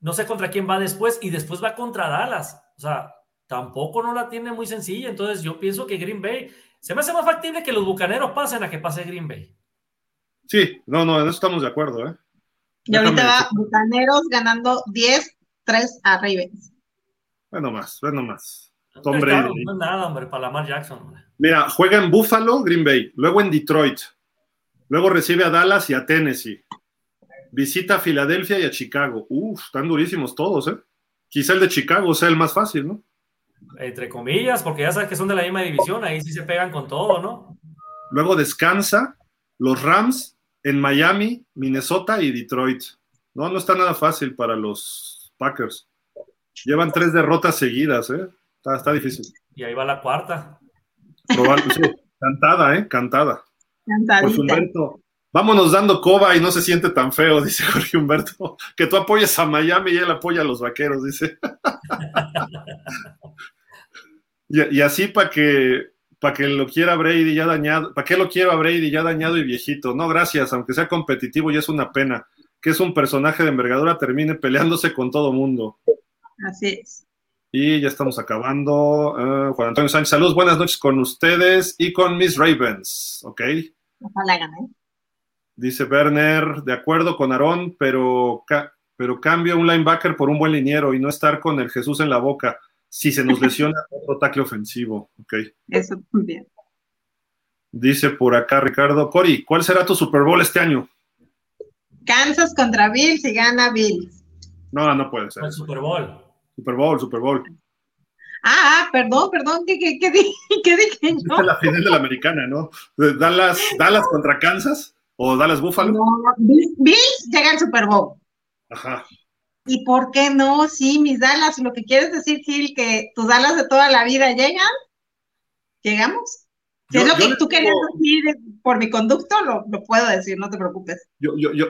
No sé contra quién va después, y después va contra Dallas. O sea, tampoco no la tiene muy sencilla. Entonces, yo pienso que Green Bay... Se me hace más factible que los bucaneros pasen a que pase Green Bay. Sí, no, no, en eso estamos de acuerdo, ¿eh? Y ahorita va bucaneros ganando diez tres a Ravens. Bueno, más, bueno, más. Tom Brady. No es nada, hombre, para Lamar Jackson. Hombre. Mira, juega en Buffalo, Green Bay, luego en Detroit, luego recibe a Dallas y a Tennessee, visita a Filadelfia y a Chicago. Uf, están durísimos todos, ¿eh? Quizá el de Chicago sea el más fácil, ¿no? Entre comillas, porque ya sabes que son de la misma división, ahí sí se pegan con todo, ¿no? Luego descansa los Rams en Miami, Minnesota y Detroit. No, no está nada fácil para los Packers. Llevan tres derrotas seguidas, ¿eh? Está, está difícil. Y ahí va la cuarta. Probable, sí. Cantada, ¿eh? Cantada. Cantadita. Jorge Humberto, vámonos dando coba y no se siente tan feo, dice Jorge Humberto. Que tú apoyas a Miami y él apoya a los Vaqueros, dice. y, y así para que... Para que lo quiera Brady ya dañado, para que lo quiera Brady ya dañado y viejito. No, gracias, aunque sea competitivo, ya es una pena que es un personaje de envergadura termine peleándose con todo mundo. Así es. Y ya estamos acabando. Uh, Juan Antonio Sánchez, saludos, buenas noches con ustedes y con mis Ravens, ¿ok? Ojalá gané. Dice Werner, de acuerdo con Aarón, pero, ca- pero cambio un linebacker por un buen liniero y no estar con el Jesús en la boca. Si se nos lesiona otro tackle ofensivo, ok. Eso también. Dice por acá Ricardo, Cori, ¿cuál será tu Super Bowl este año? Kansas contra Bills y gana Bills. No, no puede ser. El Super Bowl. Super Bowl, Super Bowl. Ah, perdón, perdón, ¿qué, qué, qué dije? ¿Qué dije? No. Esta es la final de la americana, ¿no? Dallas, Dallas contra Kansas o Dallas Buffalo. No, Bills llega al Super Bowl. Ajá. ¿Y por qué no? Sí, mis Dallas, lo que quieres decir, Gil, que tus Dallas de toda la vida llegan, ¿llegamos? Si yo, es lo que tú digo, querías decir por mi conducto, lo, lo puedo decir, no te preocupes. Yo, yo, yo,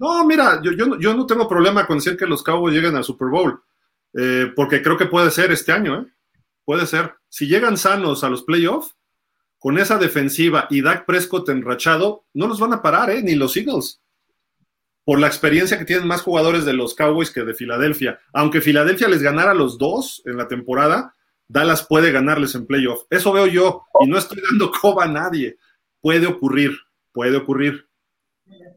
no, mira, yo, yo, yo no tengo problema con decir que los Cowboys llegan al Super Bowl, eh, porque creo que puede ser este año, ¿eh? Puede ser. Si llegan sanos a los playoffs, con esa defensiva y Dak Prescott enrachado, no los van a parar, ¿eh? Ni los Eagles. Por la experiencia que tienen más jugadores de los Cowboys que de Filadelfia. Aunque Filadelfia les ganara a los dos en la temporada, Dallas puede ganarles en playoff. Eso veo yo, y no estoy dando coba a nadie. Puede ocurrir, puede ocurrir.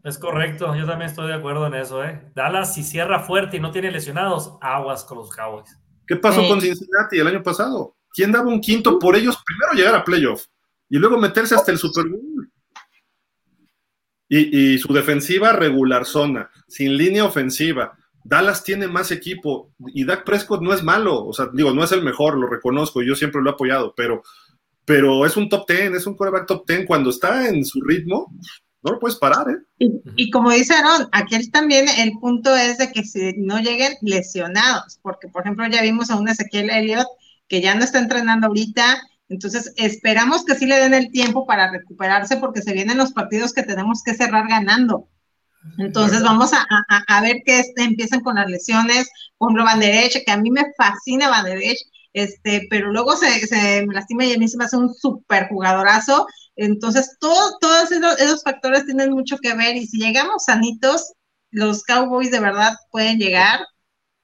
Es correcto, yo también estoy de acuerdo en eso, ¿eh? Dallas, si cierra fuerte y no tiene lesionados, aguas con los Cowboys. ¿Qué pasó sí. con Cincinnati el año pasado? ¿Quién daba un quinto por ellos? Primero llegar a playoff y luego meterse hasta el Super Bowl. Y, y su defensiva regular zona, sin línea ofensiva. Dallas tiene más equipo y Dak Prescott no es malo, o sea, digo, no es el mejor, lo reconozco, yo siempre lo he apoyado, pero, pero es un top ten, es un quarterback top ten, cuando está en su ritmo, no lo puedes parar, ¿eh? Y, y como dice Aarón, aquí también el punto es de que si no lleguen lesionados, porque por ejemplo ya vimos a un Ezequiel Elliott que ya no está entrenando ahorita. Entonces, esperamos que sí le den el tiempo para recuperarse porque se vienen los partidos que tenemos que cerrar ganando. Entonces, vamos a, a, a ver que este, empiezan con las lesiones. Por ejemplo, Vanderech, que a mí me fascina Vanderech, este, pero luego se, se me lastima y a mí se me hace un súper jugadorazo. Entonces, todo, todos esos, esos factores tienen mucho que ver y si llegamos sanitos, los Cowboys de verdad pueden llegar,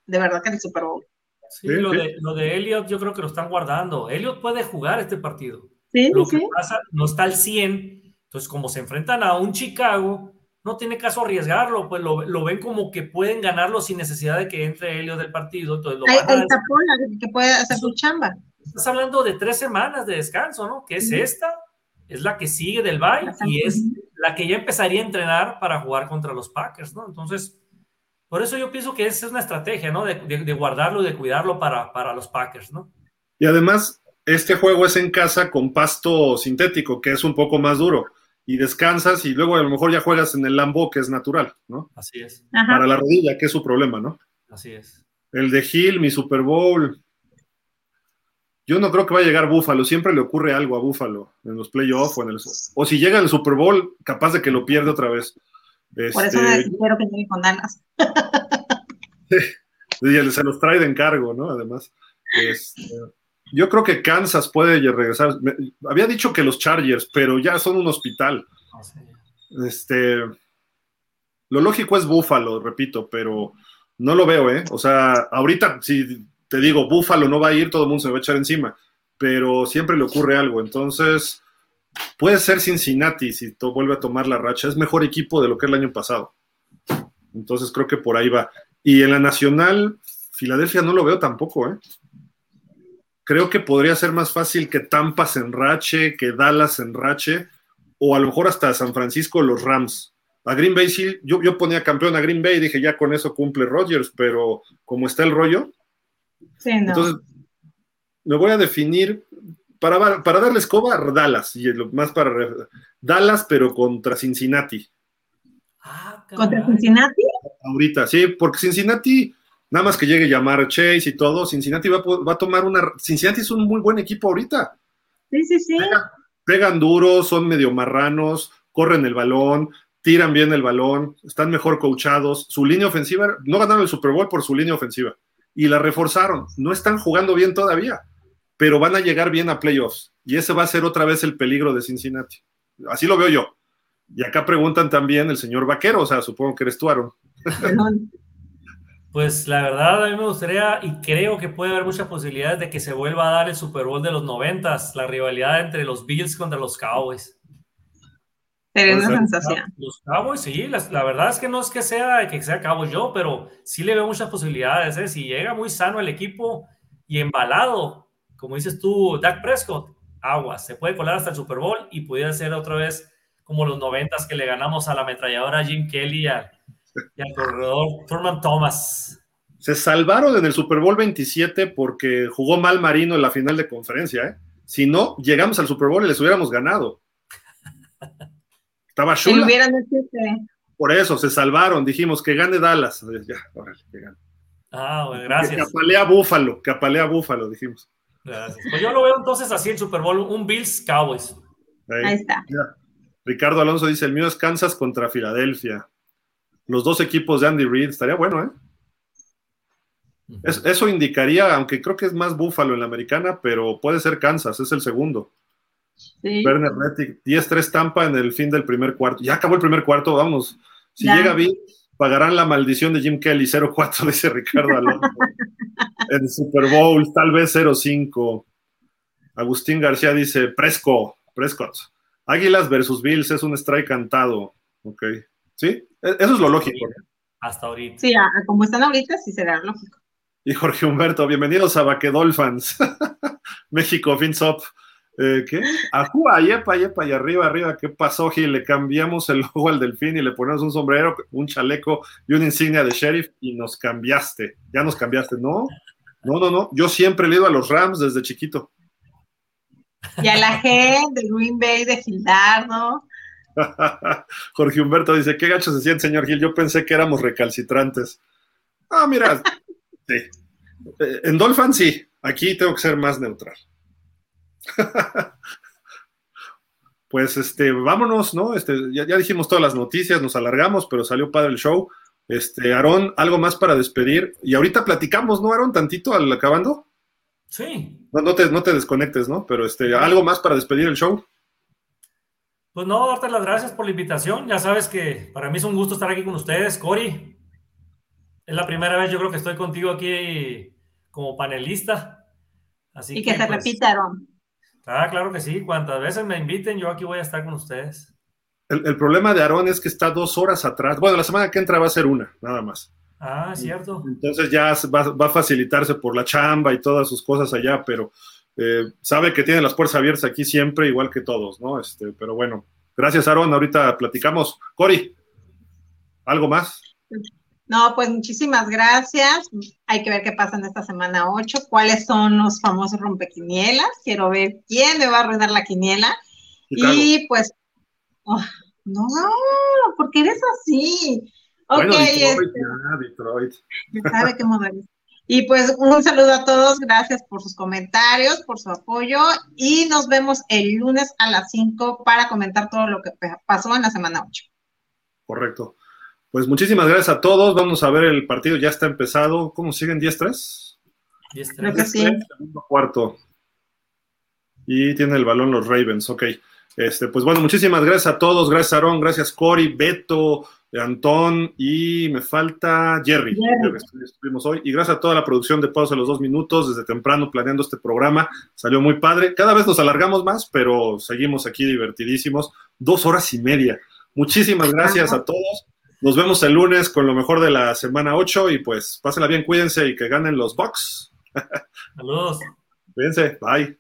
de verdad que el Super Bowl. Sí, sí, lo, sí. De, lo de Elliott yo creo que lo están guardando. Elliott puede jugar este partido. Sí, lo sí. que pasa, no está al cien. Entonces, como se enfrentan a un Chicago, no tiene caso arriesgarlo. Pues lo, lo ven como que pueden ganarlo sin necesidad de que entre Elliott del partido. Entonces, lo Hay, van a el tapón que puede hacer su chamba. Estás hablando de tres semanas de descanso, ¿no? Que es sí. esta, es la que sigue del bye Bastante. Y es la que ya empezaría a entrenar para jugar contra los Packers, ¿no? Entonces... Por eso yo pienso que esa es una estrategia, ¿no? De, de, de guardarlo, de cuidarlo para, para los Packers, ¿no? Y además, este juego es en casa con pasto sintético, que es un poco más duro. Y descansas y luego a lo mejor ya juegas en el Lambeau, que es natural, ¿no? Así es. Ajá. Para la rodilla, que es su problema, ¿no? Así es. El de Hill, mi Super Bowl. Yo no creo que va a llegar Buffalo. Siempre le ocurre algo a Buffalo en los playoffs o en el... O si llega el Super Bowl, capaz de que lo pierde otra vez. Este... Por eso quiero que llegue con Dallas. Se los trae de encargo, ¿no? Además, este, yo creo que Kansas puede regresar. Había dicho que los Chargers, pero ya son un hospital. Este, lo lógico es Buffalo, repito, pero no lo veo, ¿eh? O sea, ahorita si te digo Buffalo no va a ir, todo el mundo se me va a echar encima, pero siempre le ocurre algo, entonces... Puede ser Cincinnati si to- vuelve a tomar la racha. Es mejor equipo de lo que el año pasado. Entonces creo que por ahí va. Y en la Nacional, Filadelfia no lo veo tampoco, ¿eh? Creo que podría ser más fácil que Tampa se enrache, que Dallas se enrache, o a lo mejor hasta San Francisco los Rams. A Green Bay sí, yo, yo ponía campeón a Green Bay y dije ya con eso cumple Rodgers, pero como está el rollo. Sí, no. Entonces me voy a definir... Para, para darle escoba, Dallas, y lo más para Dallas, pero contra Cincinnati. Ah, ¿contra Cincinnati? Ahorita, sí, porque Cincinnati Nada más que llegue Ja'Marr Chase y todo, Cincinnati va, va a tomar una... Cincinnati es un muy buen equipo ahorita. Sí, sí, sí. Pegan, pegan duro, son medio marranos, corren el balón, tiran bien el balón, están mejor coachados. Su línea ofensiva, no ganaron el Super Bowl por su línea ofensiva. Y la reforzaron. No están jugando bien todavía, pero van a llegar bien a playoffs. Y ese va a ser otra vez el peligro de Cincinnati. Así lo veo yo. Y acá preguntan también el señor Vaquero, o sea, supongo que eres tú, Aaron. Pues la verdad, a mí me gustaría, y creo que puede haber muchas posibilidades de que se vuelva a dar el Super Bowl de los noventas, la rivalidad entre los Bills contra los Cowboys. Sería una sensación. Los Cowboys, sí, la, la verdad es que no es que sea que sea Cowboys yo, pero sí le veo muchas posibilidades, ¿eh? Si llega muy sano el equipo y embalado, como dices tú, Dak Prescott, aguas, se puede colar hasta el Super Bowl y pudiera ser otra vez como los noventas que le ganamos a la ametralladora Jim Kelly y al, y al corredor Thurman Thomas. Se salvaron en el Super Bowl veintisiete porque jugó mal Marino en la final de conferencia, ¿eh? Si no, llegamos al Super Bowl y les hubiéramos ganado. Estaba Shula. Por eso, se salvaron. Dijimos que gane Dallas. Ya, órale, que gane. Ah, bueno, gracias. Que apalea Búfalo, que apalea Búfalo, dijimos. Gracias. Pues yo lo veo entonces así el Super Bowl, un Bills Cowboys. Ahí, Ahí está. Ya. Ricardo Alonso dice, el mío es Kansas contra Filadelfia. Los dos equipos de Andy Reid, estaría bueno, ¿eh? Uh-huh. Es, eso indicaría, aunque creo que es más Búfalo en la americana, pero puede ser Kansas, es el segundo. Sí. Werner Rettig, diez tres Tampa en el fin del primer cuarto. Ya acabó el primer cuarto, vamos. Si ya. Llega Bill, pagarán la maldición de Jim Kelly, cero cuatro, dice Ricardo Alonso. En Super Bowl, tal vez cero cinco. Agustín García dice, Presco, Prescott. Águilas versus Bills es un strike cantado. Ok. ¿Sí? Eso es lo lógico. Hasta ahorita. Sí, como están ahorita, sí será lógico. Y Jorge Humberto, bienvenidos a Baquedolphins. México, fins up. Eh, ¿Qué? Ajúa, yepa, yepa, y arriba, arriba. ¿Qué pasó, Gil? Le cambiamos el logo al delfín y le ponemos un sombrero, un chaleco y una insignia de sheriff y nos cambiaste. Ya nos cambiaste, ¿no? No, no, no. Yo siempre le he ido a los Rams desde chiquito. Y a la gente de Green Bay, de Gildardo. Jorge Humberto dice, ¿qué gacho se siente, señor Gil? Yo pensé que éramos recalcitrantes. Ah, mira, sí. En Dolphin sí, aquí tengo que ser más neutral. Pues este, vámonos, ¿no? Este, ya, ya dijimos todas las noticias, nos alargamos, pero salió padre el show. Este, Aarón, algo más para despedir. Y ahorita platicamos, ¿no, Aarón? Tantito al acabando. Sí. No, no, te, no te desconectes, ¿no? Pero este, ¿algo más para despedir el show? Pues no, darte las gracias por la invitación. Ya sabes que para mí es un gusto estar aquí con ustedes, Cori. Es la primera vez, yo creo que estoy contigo aquí como panelista. Así y que, que se pues, repita, Aarón. Ah, claro que sí. Cuantas veces me inviten, yo aquí voy a estar con ustedes. El, el problema de Aarón es que está dos horas atrás. Bueno, la semana que entra va a ser una, nada más. Ah, cierto. Entonces ya va, va a facilitarse por la chamba y todas sus cosas allá, pero eh, sabe que tiene las puertas abiertas aquí siempre, igual que todos, ¿no? Este, pero bueno, gracias, Aarón. Ahorita platicamos. Cori, ¿algo más? No, pues muchísimas gracias. Hay que ver qué pasa en esta semana ocho, cuáles son los famosos rompequinielas. Quiero ver quién me va a arruinar la quiniela. Chicago. Y pues, oh, no, porque eres así. Bueno, okay, Detroit, este, ya, Detroit. Ya sabe qué modelo. Y pues un saludo a todos, gracias por sus comentarios, por su apoyo y nos vemos el lunes a las cinco para comentar todo lo que pasó en la semana ocho. Correcto. Pues muchísimas gracias a todos, vamos a ver el partido, ya está empezado. ¿Cómo siguen? diez tres diez tres Creo que sí. Segundo cuarto. Y tiene el balón los Ravens, ok. Este, pues bueno, muchísimas gracias a todos, gracias Aarón, gracias Cori, Beto, Antón y me falta Jerry, Jerry. Que estuvimos hoy, y gracias a toda la producción de Pausa a los Dos Minutos, desde temprano planeando este programa, salió muy padre, cada vez nos alargamos más, pero seguimos aquí divertidísimos, dos horas y media, muchísimas gracias a todos, nos vemos el lunes con lo mejor de la semana ocho, y pues pásenla bien, cuídense y que ganen los Bucks. Saludos. Cuídense, bye.